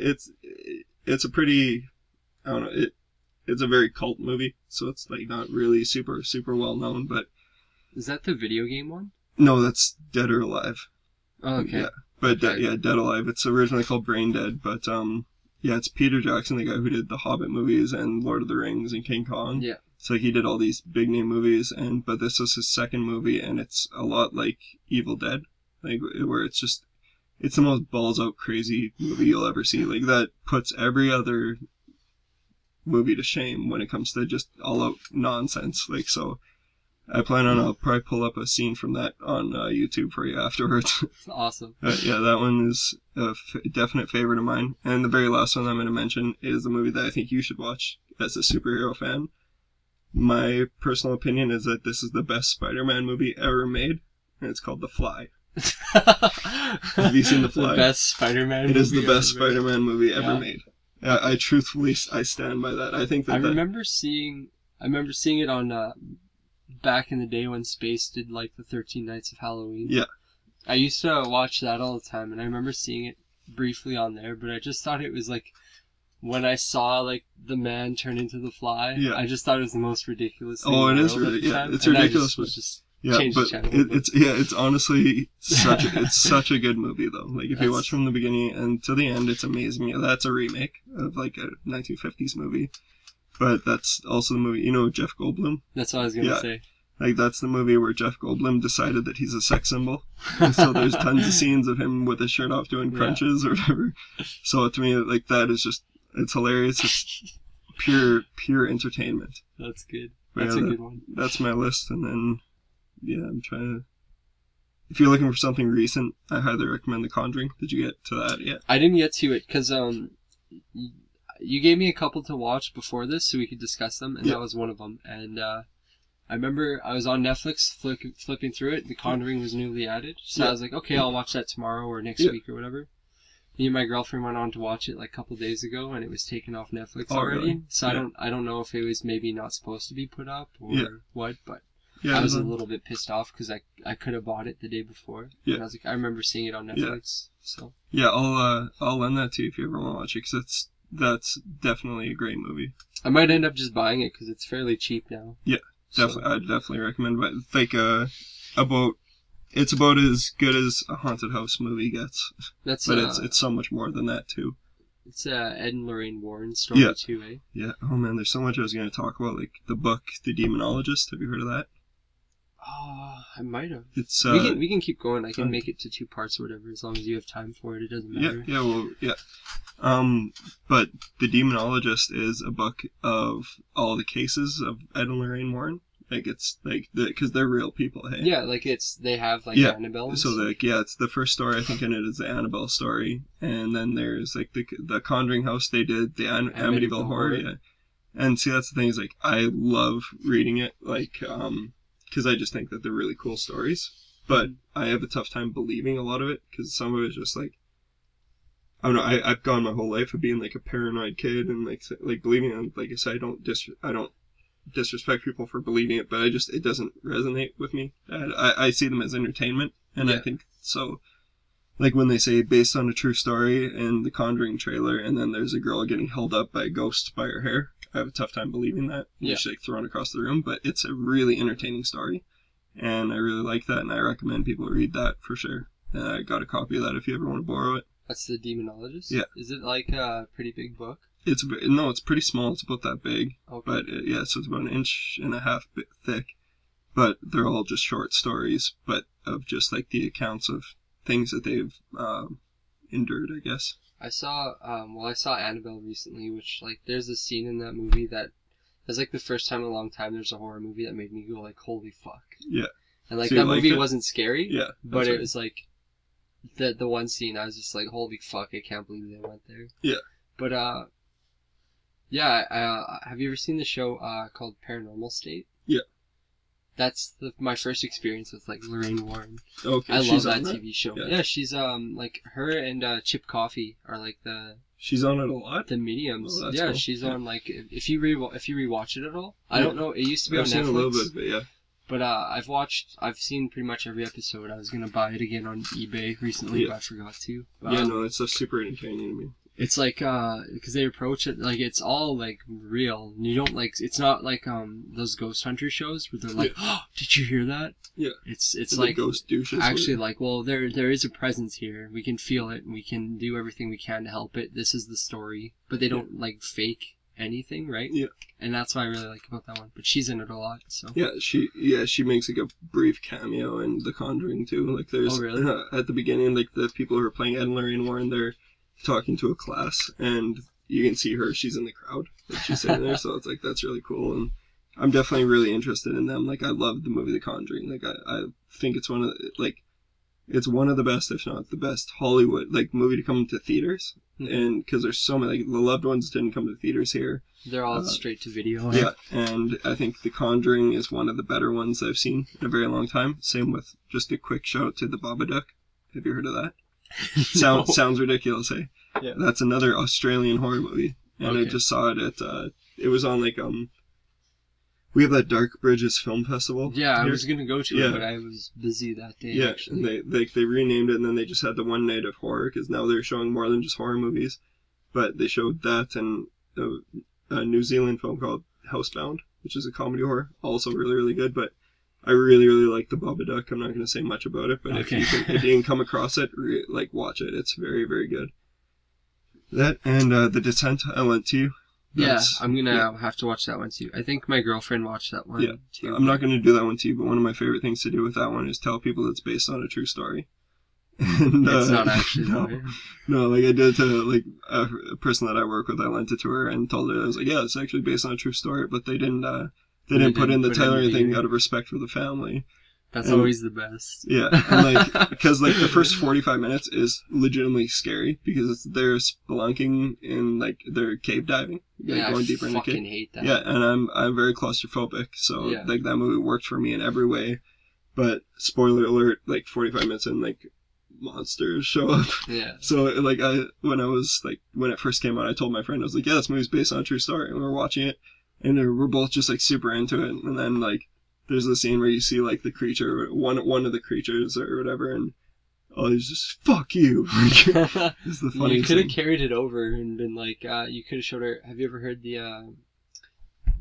a pretty, I don't know. It's a very cult movie, so it's like not really super super well known. But is that the video game one? No, that's Dead or Alive. Oh, okay. Yeah, but okay. Dead Alive. It's originally called Brain Dead, but yeah, it's Peter Jackson, the guy who did the Hobbit movies and Lord of the Rings and King Kong. Yeah. So he did all these big name movies, but this was his second movie, and it's a lot like Evil Dead, like where it's just, it's the most balls out crazy movie you'll ever see. Like that puts every other movie to shame when it comes to just all out nonsense. Like so, I plan on I'll probably pull up a scene from that on YouTube for you afterwards. Awesome. Yeah, that one is a definite favorite of mine, and the very last one I'm going to mention is the movie that I think you should watch as a superhero fan. My personal opinion is that this is the best Spider-Man movie ever made, and it's called The Fly. Have you seen The Fly? The best Spider-Man movie. It is the best Spider-Man movie ever made. I truthfully, I stand by that. I think that I remember seeing it on back in the day when Space did like the 13 Nights of Halloween. Yeah. I used to watch that all the time, and I remember seeing it briefly on there, but I just thought it was like, when I saw like the man turn into the fly, I just thought it was the most ridiculous thing. Oh, it is ridiculous. Yeah, it's ridiculous. It's honestly it's such a good movie though. Like if you watch from the beginning and to the end, it's amazing. Yeah, that's a remake of like a 1950s movie, but that's also the movie. You know Jeff Goldblum. That's what I was gonna say. Like that's the movie where Jeff Goldblum decided that he's a sex symbol. And so there's tons of scenes of him with his shirt off doing crunches or whatever. So to me, like that is just. It's hilarious. It's pure entertainment. That's good. That's a good one. That's my list. And then, I'm trying to... If you're looking for something recent, I highly recommend The Conjuring. Did you get to that yet? I didn't get to it because you gave me a couple to watch before this so we could discuss them, and that was one of them. And I remember I was on Netflix flipping through it. The Conjuring was newly added. So I was like, okay, I'll watch that tomorrow or next week or whatever. Me and my girlfriend went on to watch it like a couple days ago, and it was taken off Netflix already. Really? So I don't know if it was maybe not supposed to be put up or what, but Yeah, I was a little bit pissed off because I could have bought it the day before. Yeah. And I was like, I remember seeing it on Netflix. Yeah. So yeah, I'll lend that to you if you ever want to watch it, because that's definitely a great movie. I might end up just buying it because it's fairly cheap now. Yeah, definitely. So. I'd definitely recommend. But like it's about as good as a haunted house movie gets. That's but it's so much more than that too. It's Ed and Lorraine Warren's story too, eh? Yeah. Oh man, there's so much I was going to talk about, like the book, The Demonologist. Have you heard of that? Oh, I might have. It's we can keep going. I can make it to two parts or whatever, as long as you have time for it. It doesn't matter. Yeah, well, yeah. But The Demonologist is a book of all the cases of Ed and Lorraine Warren. Like it's like because they're real people, hey? Yeah, like they have Annabelle. So like it's the first story I think in it is the Annabelle story, and then there's like the Conjuring House they did, the Amityville Horror. Yeah. And see, that's the thing is like I love reading it, like because I just think that they're really cool stories, but I have a tough time believing a lot of it because some of it's just like, I don't know, I've gone my whole life of being like a paranoid kid and like believing it. Like I said, I don't disrespect people for believing it, but I just, it doesn't resonate with me. I see them as entertainment, and I think so. Like when they say based on a true story in the Conjuring trailer, and then there's a girl getting held up by a ghost by her hair, I have a tough time believing that. Yeah. She's like thrown across the room, but it's a really entertaining story, and I really like that, and I recommend people read that for sure. And I got a copy of that if you ever want to borrow it. That's The Demonologist? Yeah. Is it like a pretty big book? It's pretty small. It's about that big. Okay. But so it's about an inch and a half bit thick. But they're all just short stories, but of just like the accounts of things that they've endured, I guess. I saw Annabelle recently, which like there's a scene in that movie that is like the first time in a long time there's a horror movie that made me go like, holy fuck. Yeah. And like so that movie wasn't scary. Yeah. But it was like the one scene I was just like, holy fuck, I can't believe they went there. Yeah. But have you ever seen the show called Paranormal State? Yeah. That's my first experience with like Lorraine Warren. Okay, I love that TV show. Yeah. She's like her and Chip Coffey are like the. She's on it a lot. The mediums. Oh, yeah, cool. She's on like if you rewatch it at all. I don't know. It used to be on Netflix. I've seen a little bit, but yeah. But I've seen pretty much every episode. I was gonna buy it again on eBay recently, but I forgot to. It's a super entertaining to me. It's like, because they approach it, like, it's all, like, real. You don't, like, it's not like, those ghost hunter shows where they're like, oh, did you hear that? Yeah. It's like, ghost douches actually, like, well, there is a presence here. We can feel it, and we can do everything we can to help it. This is the story. But they don't, like, fake anything, right? Yeah. And that's what I really like about that one. But she's in it a lot, so. Yeah, she makes, like, a brief cameo in The Conjuring, too. Like, there's, at the beginning, like, the people who are playing Ed and Lorraine Warren, they're talking to a class, and you can see her, she's in the crowd, like she's sitting there, so it's like, that's really cool, and I'm definitely really interested in them. Like, I love the movie The Conjuring. Like, I think it's one of the best, if not the best, Hollywood, like, movie to come to theaters, and because there's so many, like, The Loved Ones didn't come to theaters here. They're all straight to video. Yeah, and I think The Conjuring is one of the better ones I've seen in a very long time. Same with, just a quick shout to The Babadook. Have you heard of that? Sounds ridiculous, hey? Yeah. That's another Australian horror movie. And I just saw it at, it was on like, we have that Dark Bridges Film Festival. Yeah, here. I was going to go to it, but I was busy that day, actually. Yeah, and they renamed it, and then they just had the one night of horror, because now they're showing more than just horror movies. But they showed that and a New Zealand film called Housebound, which is a comedy horror, also really, really good, but I really, really like The Babadook. I'm not going to say much about it, but if you can come across it, watch it. It's very, very good. That and The Descent, I lent to you. I'm going to have to watch that one too. I think my girlfriend watched that one too. I'm not going to do that one to you, but one of my favorite things to do with that one is tell people it's based on a true story. And, it's not actually. No, like I did to like a person that I work with, I lent it to her and told her, I was like, it's actually based on a true story, but they didn't... They didn't put in the tailoring thing out of respect for the family. That's always the best. Yeah, and like because like the first 45 minutes is legitimately scary because they're spelunking and like they're cave diving. Going deeper in the cave. I fucking hate that. Yeah, and I'm very claustrophobic, so like that movie worked for me in every way. But spoiler alert: like 45 minutes in, like monsters show up. Yeah. So like when it first came out, I told my friend, I was like, this movie's based on a true story, and we were watching it. And we're both just, like, super into it. And then, like, there's the scene where you see, like, the creature, one of the creatures or whatever, and oh, he's just, fuck you. It's the funniest thing. You could have carried it over and been like, you could have showed her, have you ever heard the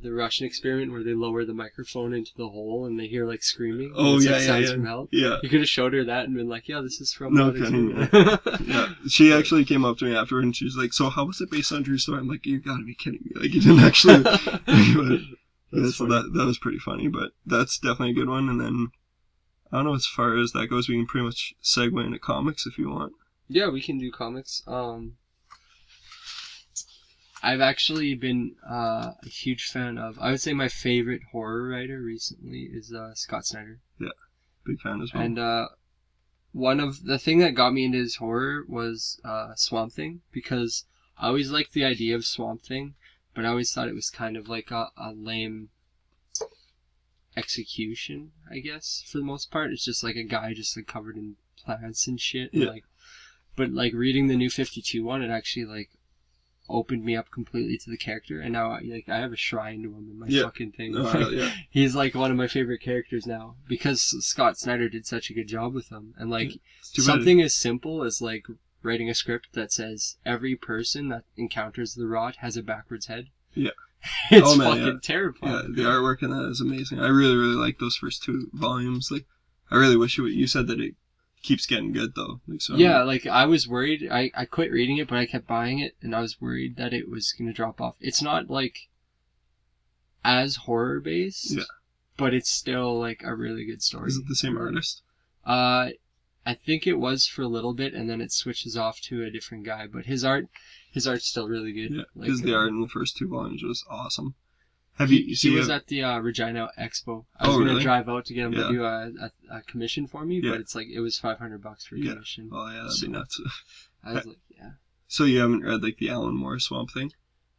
Russian experiment where they lower the microphone into the hole and they hear, like, screaming? Oh, yeah, like, sounds from hell. Yeah. You could have showed her that and been like, yeah, this is from... No kidding. Yeah. Yeah. She actually came up to me afterward and she was like, so how was it based on true story? I'm like, you gotta be kidding me. Like, you didn't actually... Yeah, so that was pretty funny, but that's definitely a good one. And then, I don't know, as far as that goes, we can pretty much segue into comics if you want. Yeah, we can do comics. I've actually been a huge fan of, I would say my favorite horror writer recently is Scott Snyder. Yeah, big fan as well. And one of the thing that got me into his horror was Swamp Thing, because I always liked the idea of Swamp Thing, but I always thought it was kind of like a lame execution, I guess, for the most part. It's just like a guy just like covered in plants and shit. Yeah. And like, but like reading the new 52 one, it actually like opened me up completely to the character, and now like I have a shrine to him in my fucking thing. Yeah. He's like one of my favorite characters now because Scott Snyder did such a good job with him. And like something as simple as like writing a script that says every person that encounters the rot has a backwards head. Yeah. It's fucking terrifying. Yeah, the artwork in that is amazing. I really, really like those first two volumes. Like, I really wish you said that it keeps getting good, though. Like, so yeah, like, I was worried. I quit reading it, but I kept buying it, and I was worried that it was going to drop off. It's not, like, as horror-based, but it's still, like, a really good story. Is it the same artist? I think it was for a little bit, and then it switches off to a different guy. But his art's still really good. Yeah, because the art in the first two volumes was awesome. Have you? He was at the Regina Expo. I was gonna drive out to get him to do a commission for me, but it's like it was $500 for a commission. Oh yeah, that'd be nuts. I was like, yeah. So you haven't read like the Alan Moore Swamp Thing?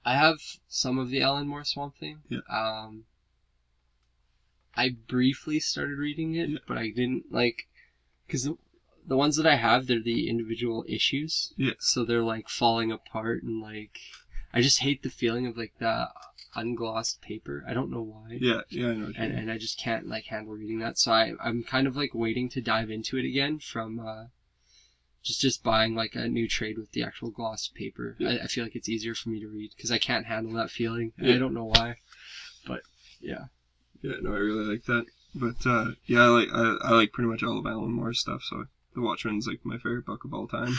I have some of the Alan Moore Swamp Thing. Yeah. I briefly started reading it, but I didn't like because. The ones that I have, they're the individual issues. Yeah. So they're, like, falling apart and, like... I just hate the feeling of, like, the unglossed paper. I don't know why. Yeah, I know. And I just can't, like, handle reading that. So I'm kind of, like, waiting to dive into it again from just buying, like, a new trade with the actual glossed paper. Yeah. I feel like it's easier for me to read because I can't handle that feeling. Yeah. I don't know why. But, yeah. Yeah, no, I really like that. But, yeah, I like pretty much all of Alan Moore's stuff, so... The Watchmen's like my favorite book of all time.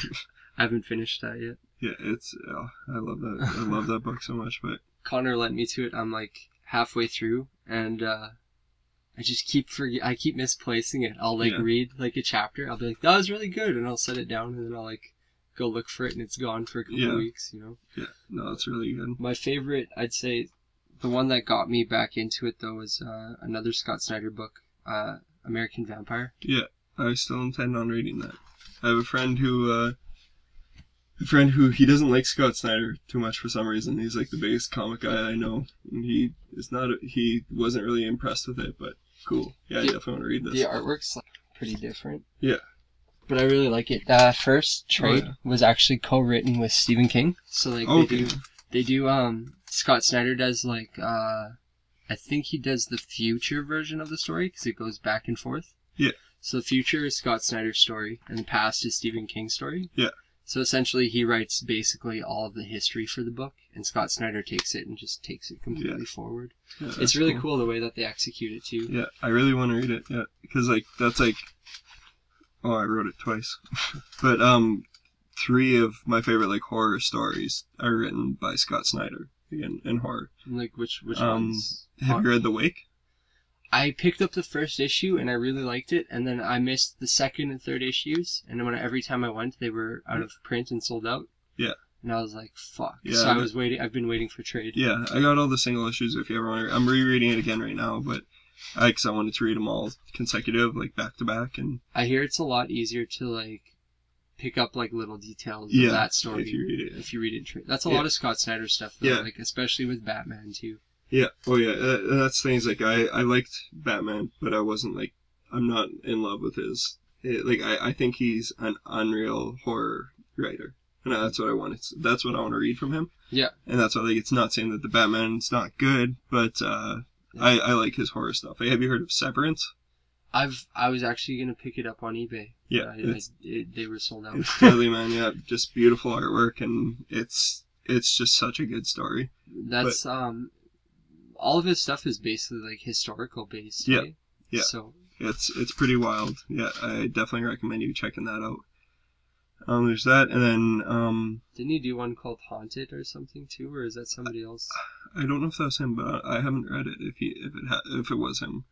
I haven't finished that yet. Yeah, it's I love that. I love that book so much. But Connor lent me to it. I'm like halfway through, and I just keep misplacing it. I'll like read like a chapter. I'll be like, that was really good, and I'll set it down, and then I'll like go look for it, and it's gone for a couple of weeks. You know. Yeah. No, it's really good. My favorite, I'd say, the one that got me back into it though was another Scott Snyder book, American Vampire. Yeah. I still intend on reading that. I have a friend who he doesn't like Scott Snyder too much for some reason. He's like the biggest comic guy I know, and he wasn't really impressed with it. But cool, yeah, I definitely want to read this. The artwork's like pretty different. Yeah, but I really like it. The first trade was actually co-written with Stephen King. So like they do. Scott Snyder does like I think he does the future version of the story because it goes back and forth. Yeah. So the future is Scott Snyder's story, and the past is Stephen King's story. Yeah. So essentially, he writes basically all of the history for the book, and Scott Snyder takes it and just takes it completely forward. Yeah, it's really cool the way that they execute it, too. Yeah, I really want to read it, yeah. Because, like, that's, like... Oh, I wrote it twice. But, three of my favorite, like, horror stories are written by Scott Snyder, again, in horror. Like, which ones? Have you read The Wake? I picked up the first issue and I really liked it, and then I missed the second and third issues, and then every time I went, they were out of print and sold out. Yeah. And I was like, fuck. Yeah, so I've been waiting for trade. Yeah, I got all the single issues if you ever want to. I'm rereading it again right now, but because I wanted to read them all consecutive, like back to back. And I hear it's a lot easier to like pick up like little details of that story if you read it. That's a lot of Scott Snyder stuff though, like especially with Batman too. Yeah, oh yeah, that's things like, I liked Batman, but I wasn't like, I'm not in love with I think he's an unreal horror writer, and that's what I want to read from him. Yeah. And that's why, like, it's not saying that the Batman's not good, but I like his horror stuff. Have you heard of Severance? I was actually going to pick it up on eBay. Yeah. They were sold out. It's deadly, man. Yeah. Just beautiful artwork, and it's just such a good story. That's, all of his stuff is basically like historical based. Yeah. Right? Yeah. So it's pretty wild. Yeah. I definitely recommend you checking that out. There's that, and then, didn't he do one called Haunted or something too, or is that somebody else? I don't know if that was him, but I haven't read it if it was him.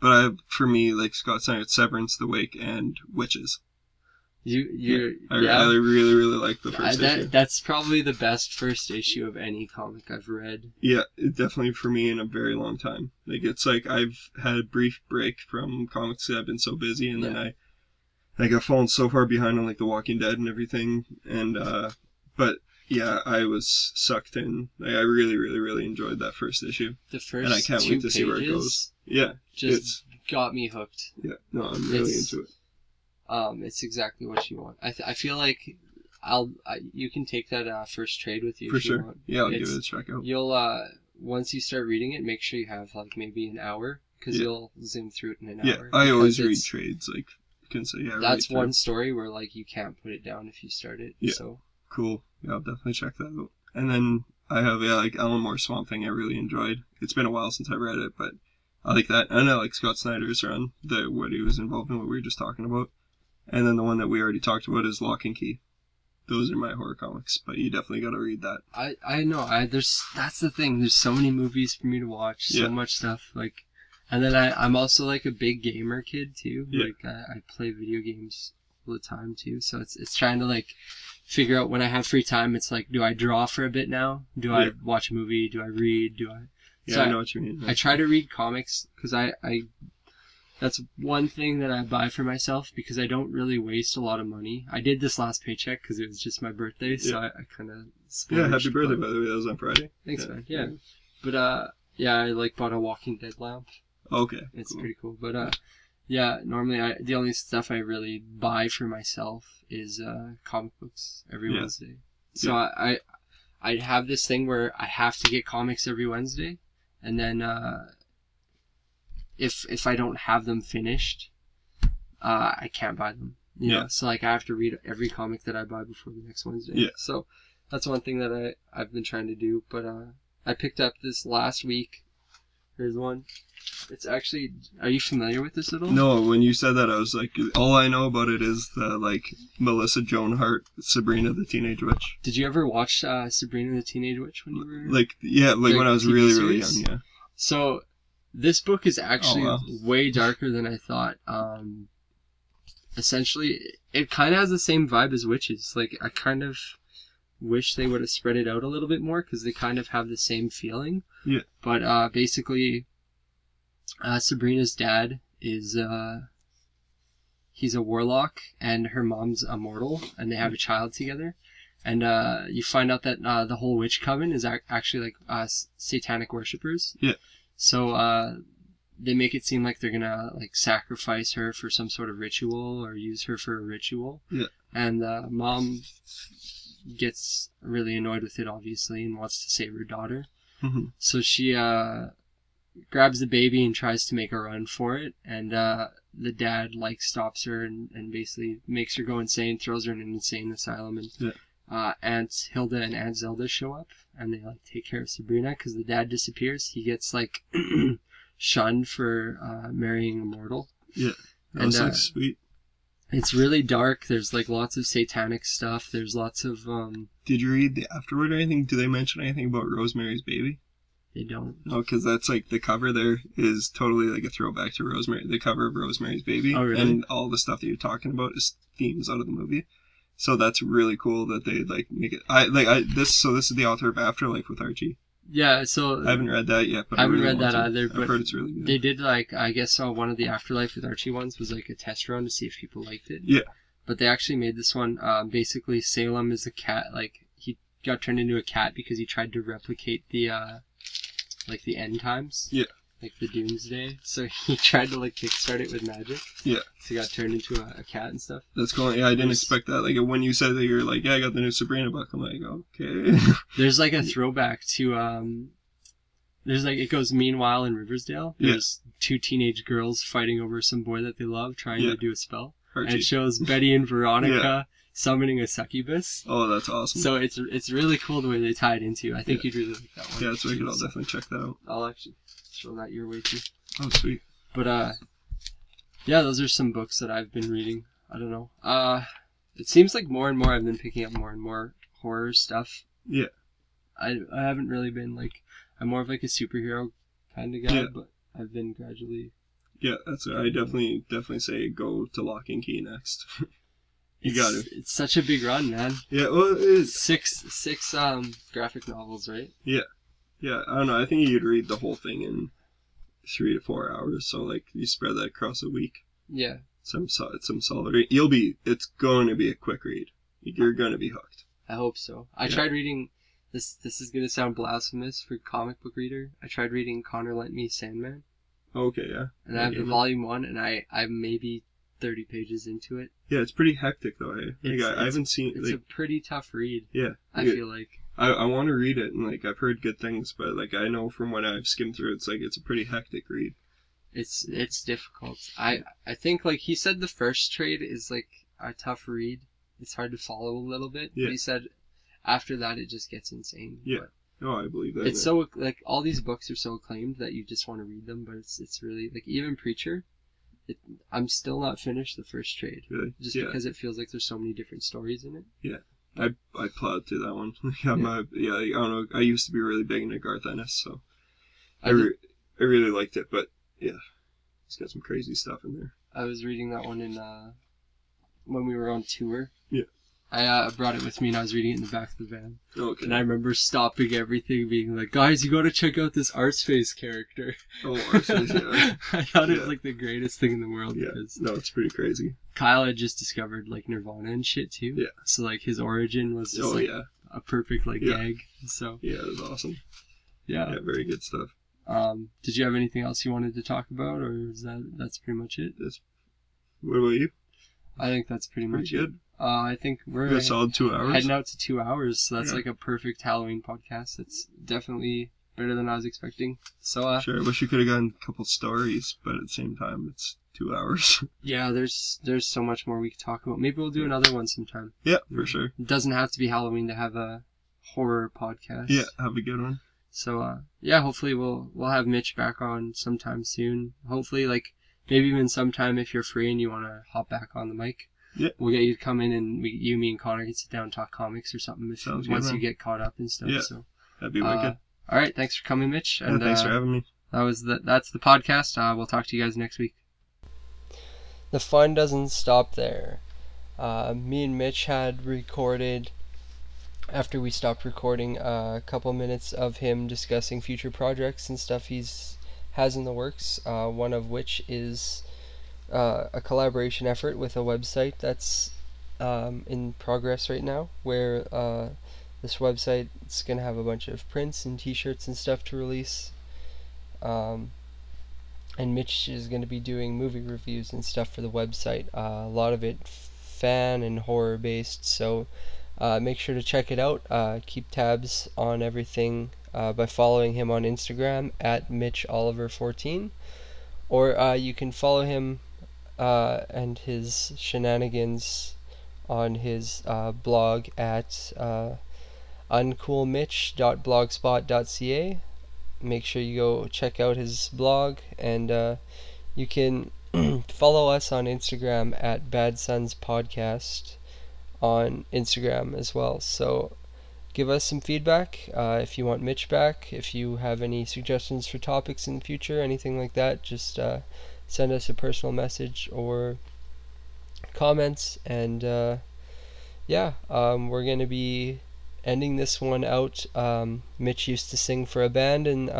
But for me, like Scott Snyder, Severance, The Wake, and Witches. I really like the first issue. That's probably the best first issue of any comic I've read. Yeah, definitely for me in a very long time. Like, it's like I've had a brief break from comics because I've been so busy, and then I've fallen so far behind on, like, The Walking Dead and everything, and, but... Yeah, I was sucked in. Like, I really, really, really enjoyed that first issue. The first and I can't wait to see where it goes. Yeah, just got me hooked. Yeah, no, I'm really into it. It's exactly what you want. I feel like you can take that first trade with you for sure. You want. Yeah, I'll give it a check out. You'll once you start reading it, make sure you have like maybe an hour because you'll zoom through it in an hour. Yeah, I always read trades like that's one story where like you can't put it down if you start it. Yeah. So. Cool. Yeah, I'll definitely check that out. And then I have, like Alan Moore's Swamp Thing I really enjoyed. It's been a while since I read it, but I like that. And I like Scott Snyder's run, what he was involved in, what we were just talking about. And then the one that we already talked about is Lock and Key. Those are my horror comics, but you definitely got to read that. I know. That's the thing. There's so many movies for me to watch, so much stuff. Like, and then I'm also like a big gamer kid, too. Yeah. Like, I play video games all the time, too. So it's trying to, like... figure out when I have free time. It's like, do I draw for a bit now? Do I watch a movie? Do I read? I know what you mean. Right? I try to read comics because that's one thing that I buy for myself because I don't really waste a lot of money. I did this last paycheck because it was just my birthday, so I kind of splurged. Yeah, happy birthday, by the way. That was on Friday. Thanks, man. Yeah. But, I like bought a Walking Dead lamp. Okay. It's pretty cool. But, yeah, normally the only stuff I really buy for myself is comic books every Wednesday. So I have this thing where I have to get comics every Wednesday, and then if I don't have them finished, I can't buy them. You know? So like I have to read every comic that I buy before the next Wednesday. Yeah. So that's one thing that I've been trying to do. But I picked up this last week. There's one. It's actually... Are you familiar with this at all? No, when you said that, I was like... All I know about it is the, like, Melissa Joan Hart, Sabrina the Teenage Witch. Did you ever watch Sabrina the Teenage Witch when you were... Like, yeah, like when I was TV really, series? Really young, yeah. So, this book is actually way darker than I thought. Essentially, it kind of has the same vibe as Witches. Like, I kind of wish they would have spread it out a little bit more, because they kind of have the same feeling. Yeah. But basically... Sabrina's dad is, he's a warlock, and her mom's a mortal, and they have a child together. And you find out that the whole witch coven is actually like satanic worshippers. Yeah. So they make it seem like they're gonna like sacrifice her for some sort of ritual or use her for a ritual. Yeah. And mom gets really annoyed with it, obviously, and wants to save her daughter. Mm-hmm. So she grabs the baby and tries to make a run for it, and the dad like stops her and basically makes her go insane, throws her in an insane asylum, and Aunt Hilda and Aunt Zelda show up, and they like take care of Sabrina because the dad disappears. He gets like shunned for marrying a mortal. Yeah, that's like sweet. It's really dark. There's like lots of satanic stuff. There's lots of. Did you read the afterword or anything? Do they mention anything about Rosemary's Baby? They don't. No, because that's like the cover there is totally like a throwback to Rosemary, the cover of Rosemary's Baby. Oh, really? And all the stuff that you're talking about is themes out of the movie. So that's really cool that they like make it. This is the author of Afterlife with Archie. Yeah, so I haven't read that yet, but I haven't read that either. But I've heard it's really good. They did like I guess one of the Afterlife with Archie ones was like a test run to see if people liked it. Yeah. But they actually made this one basically Salem is a cat, like he got turned into a cat because he tried to replicate the like the end times. Yeah. Like the doomsday. So he tried to like kickstart it with magic. Yeah. So he got turned into a cat and stuff. That's cool. Yeah, I didn't expect that. Like when you said that you're like, yeah, I got the new Sabrina book. I'm like, okay. There's like a throwback to There's like, it goes meanwhile in Riverdale. There's two teenage girls fighting over some boy that they love, trying to do a spell. And it shows Betty and Veronica summoning a succubus. Oh, that's awesome. So it's really cool the way they tie it into. I think you'd really like that one. Yeah, that's wicked. I'll definitely check that out. I'll actually throw that your way too. Oh, sweet. But, yeah, those are some books that I've been reading. I don't know. It seems like more and more I've been picking up more and more horror stuff. Yeah. I haven't really been like, I'm more of like a superhero kind of guy, but I've been gradually. Yeah, that's what I definitely say go to Lock and Key next. It's such a big run, man. Yeah, well, it is. Six graphic novels, right? Yeah. Yeah, I don't know. I think you'd read the whole thing in 3 to 4 hours. So, like, you spread that across a week. Yeah. Some solid. It's going to be a quick read. You're going to be hooked. I hope so. I tried reading, this is going to sound blasphemous for comic book reader. I tried reading Connor Lent Me Sandman. Okay, yeah. And I have the volume 1, and I'm maybe 30 pages into it. Yeah, it's pretty hectic, though, eh? I haven't seen... It's like, a pretty tough read. Yeah. I feel like... I want to read it, and, like, I've heard good things, but, like, I know from what I've skimmed through, it's, like, it's a pretty hectic read. It's difficult. I think, like, he said the first trade is, like, a tough read. It's hard to follow a little bit. Yeah. But he said after that, it just gets insane. Yeah. But, no, I believe that. It's so, like, all these books are so acclaimed that you just want to read them, but it's really, like, even Preacher, I'm still not finished the first trade. Really? Just because it feels like there's so many different stories in it. Yeah. I plowed through that one. I don't know, I used to be really big into Garth Ennis, so I really liked it, but, yeah, it's got some crazy stuff in there. I was reading that one in, when we were on tour. Yeah. I brought it with me and I was reading it in the back of the van. Okay. And I remember stopping everything, being like, guys, you gotta check out this Artsface character. Oh, Artsface, yeah. I thought it was like the greatest thing in the world. Yeah. No, it's pretty crazy. Kyle had just discovered like Nirvana and shit too. Yeah. So like his origin was just a perfect gag. So. Yeah, it was awesome. Yeah. Yeah, very good stuff. Did you have anything else you wanted to talk about, or is that's pretty much it? What about you? I think that's pretty much it. I think we're solid 2 hours. Heading out to 2 hours, so that's like a perfect Halloween podcast. It's definitely better than I was expecting. So sure, I wish you could have gotten a couple stories, but at the same time, it's 2 hours. Yeah, there's so much more we could talk about. Maybe we'll do another one sometime. Yeah, for sure. It doesn't have to be Halloween to have a horror podcast. Yeah, have a good one. So hopefully we'll have Mitch back on sometime soon. Hopefully, like maybe even sometime if you're free and you want to hop back on the mic. Yeah, we'll get you to come in and you, me, and Connor can sit down and talk comics or something once you get caught up and stuff. Yeah, so. That'd be wicked. All right, thanks for coming, Mitch. And, thanks for having me. That's the podcast. We'll talk to you guys next week. The fun doesn't stop there. Me and Mitch had recorded, after we stopped recording, a couple minutes of him discussing future projects and stuff he has in the works, one of which is... a collaboration effort with a website that's in progress right now, where this website is going to have a bunch of prints and t-shirts and stuff to release, and Mitch is going to be doing movie reviews and stuff for the website, a lot of it fan and horror based, so make sure to check it out. Keep tabs on everything by following him on Instagram at MitchOliver14, or you can follow him and his shenanigans on his blog at UncoolMitch.blogspot.ca. Make sure you go check out his blog, and you can follow us on Instagram at Bad Sons Podcast on Instagram as well. So give us some feedback if you want Mitch back, if you have any suggestions for topics in the future, anything like that, just send us a personal message or comments, and we're going to be ending this one out. Mitch used to sing for a band in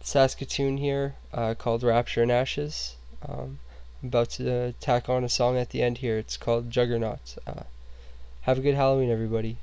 Saskatoon here called Rapture and Ashes. I'm about to tack on a song at the end here. It's called Juggernaut. Have a good Halloween, everybody.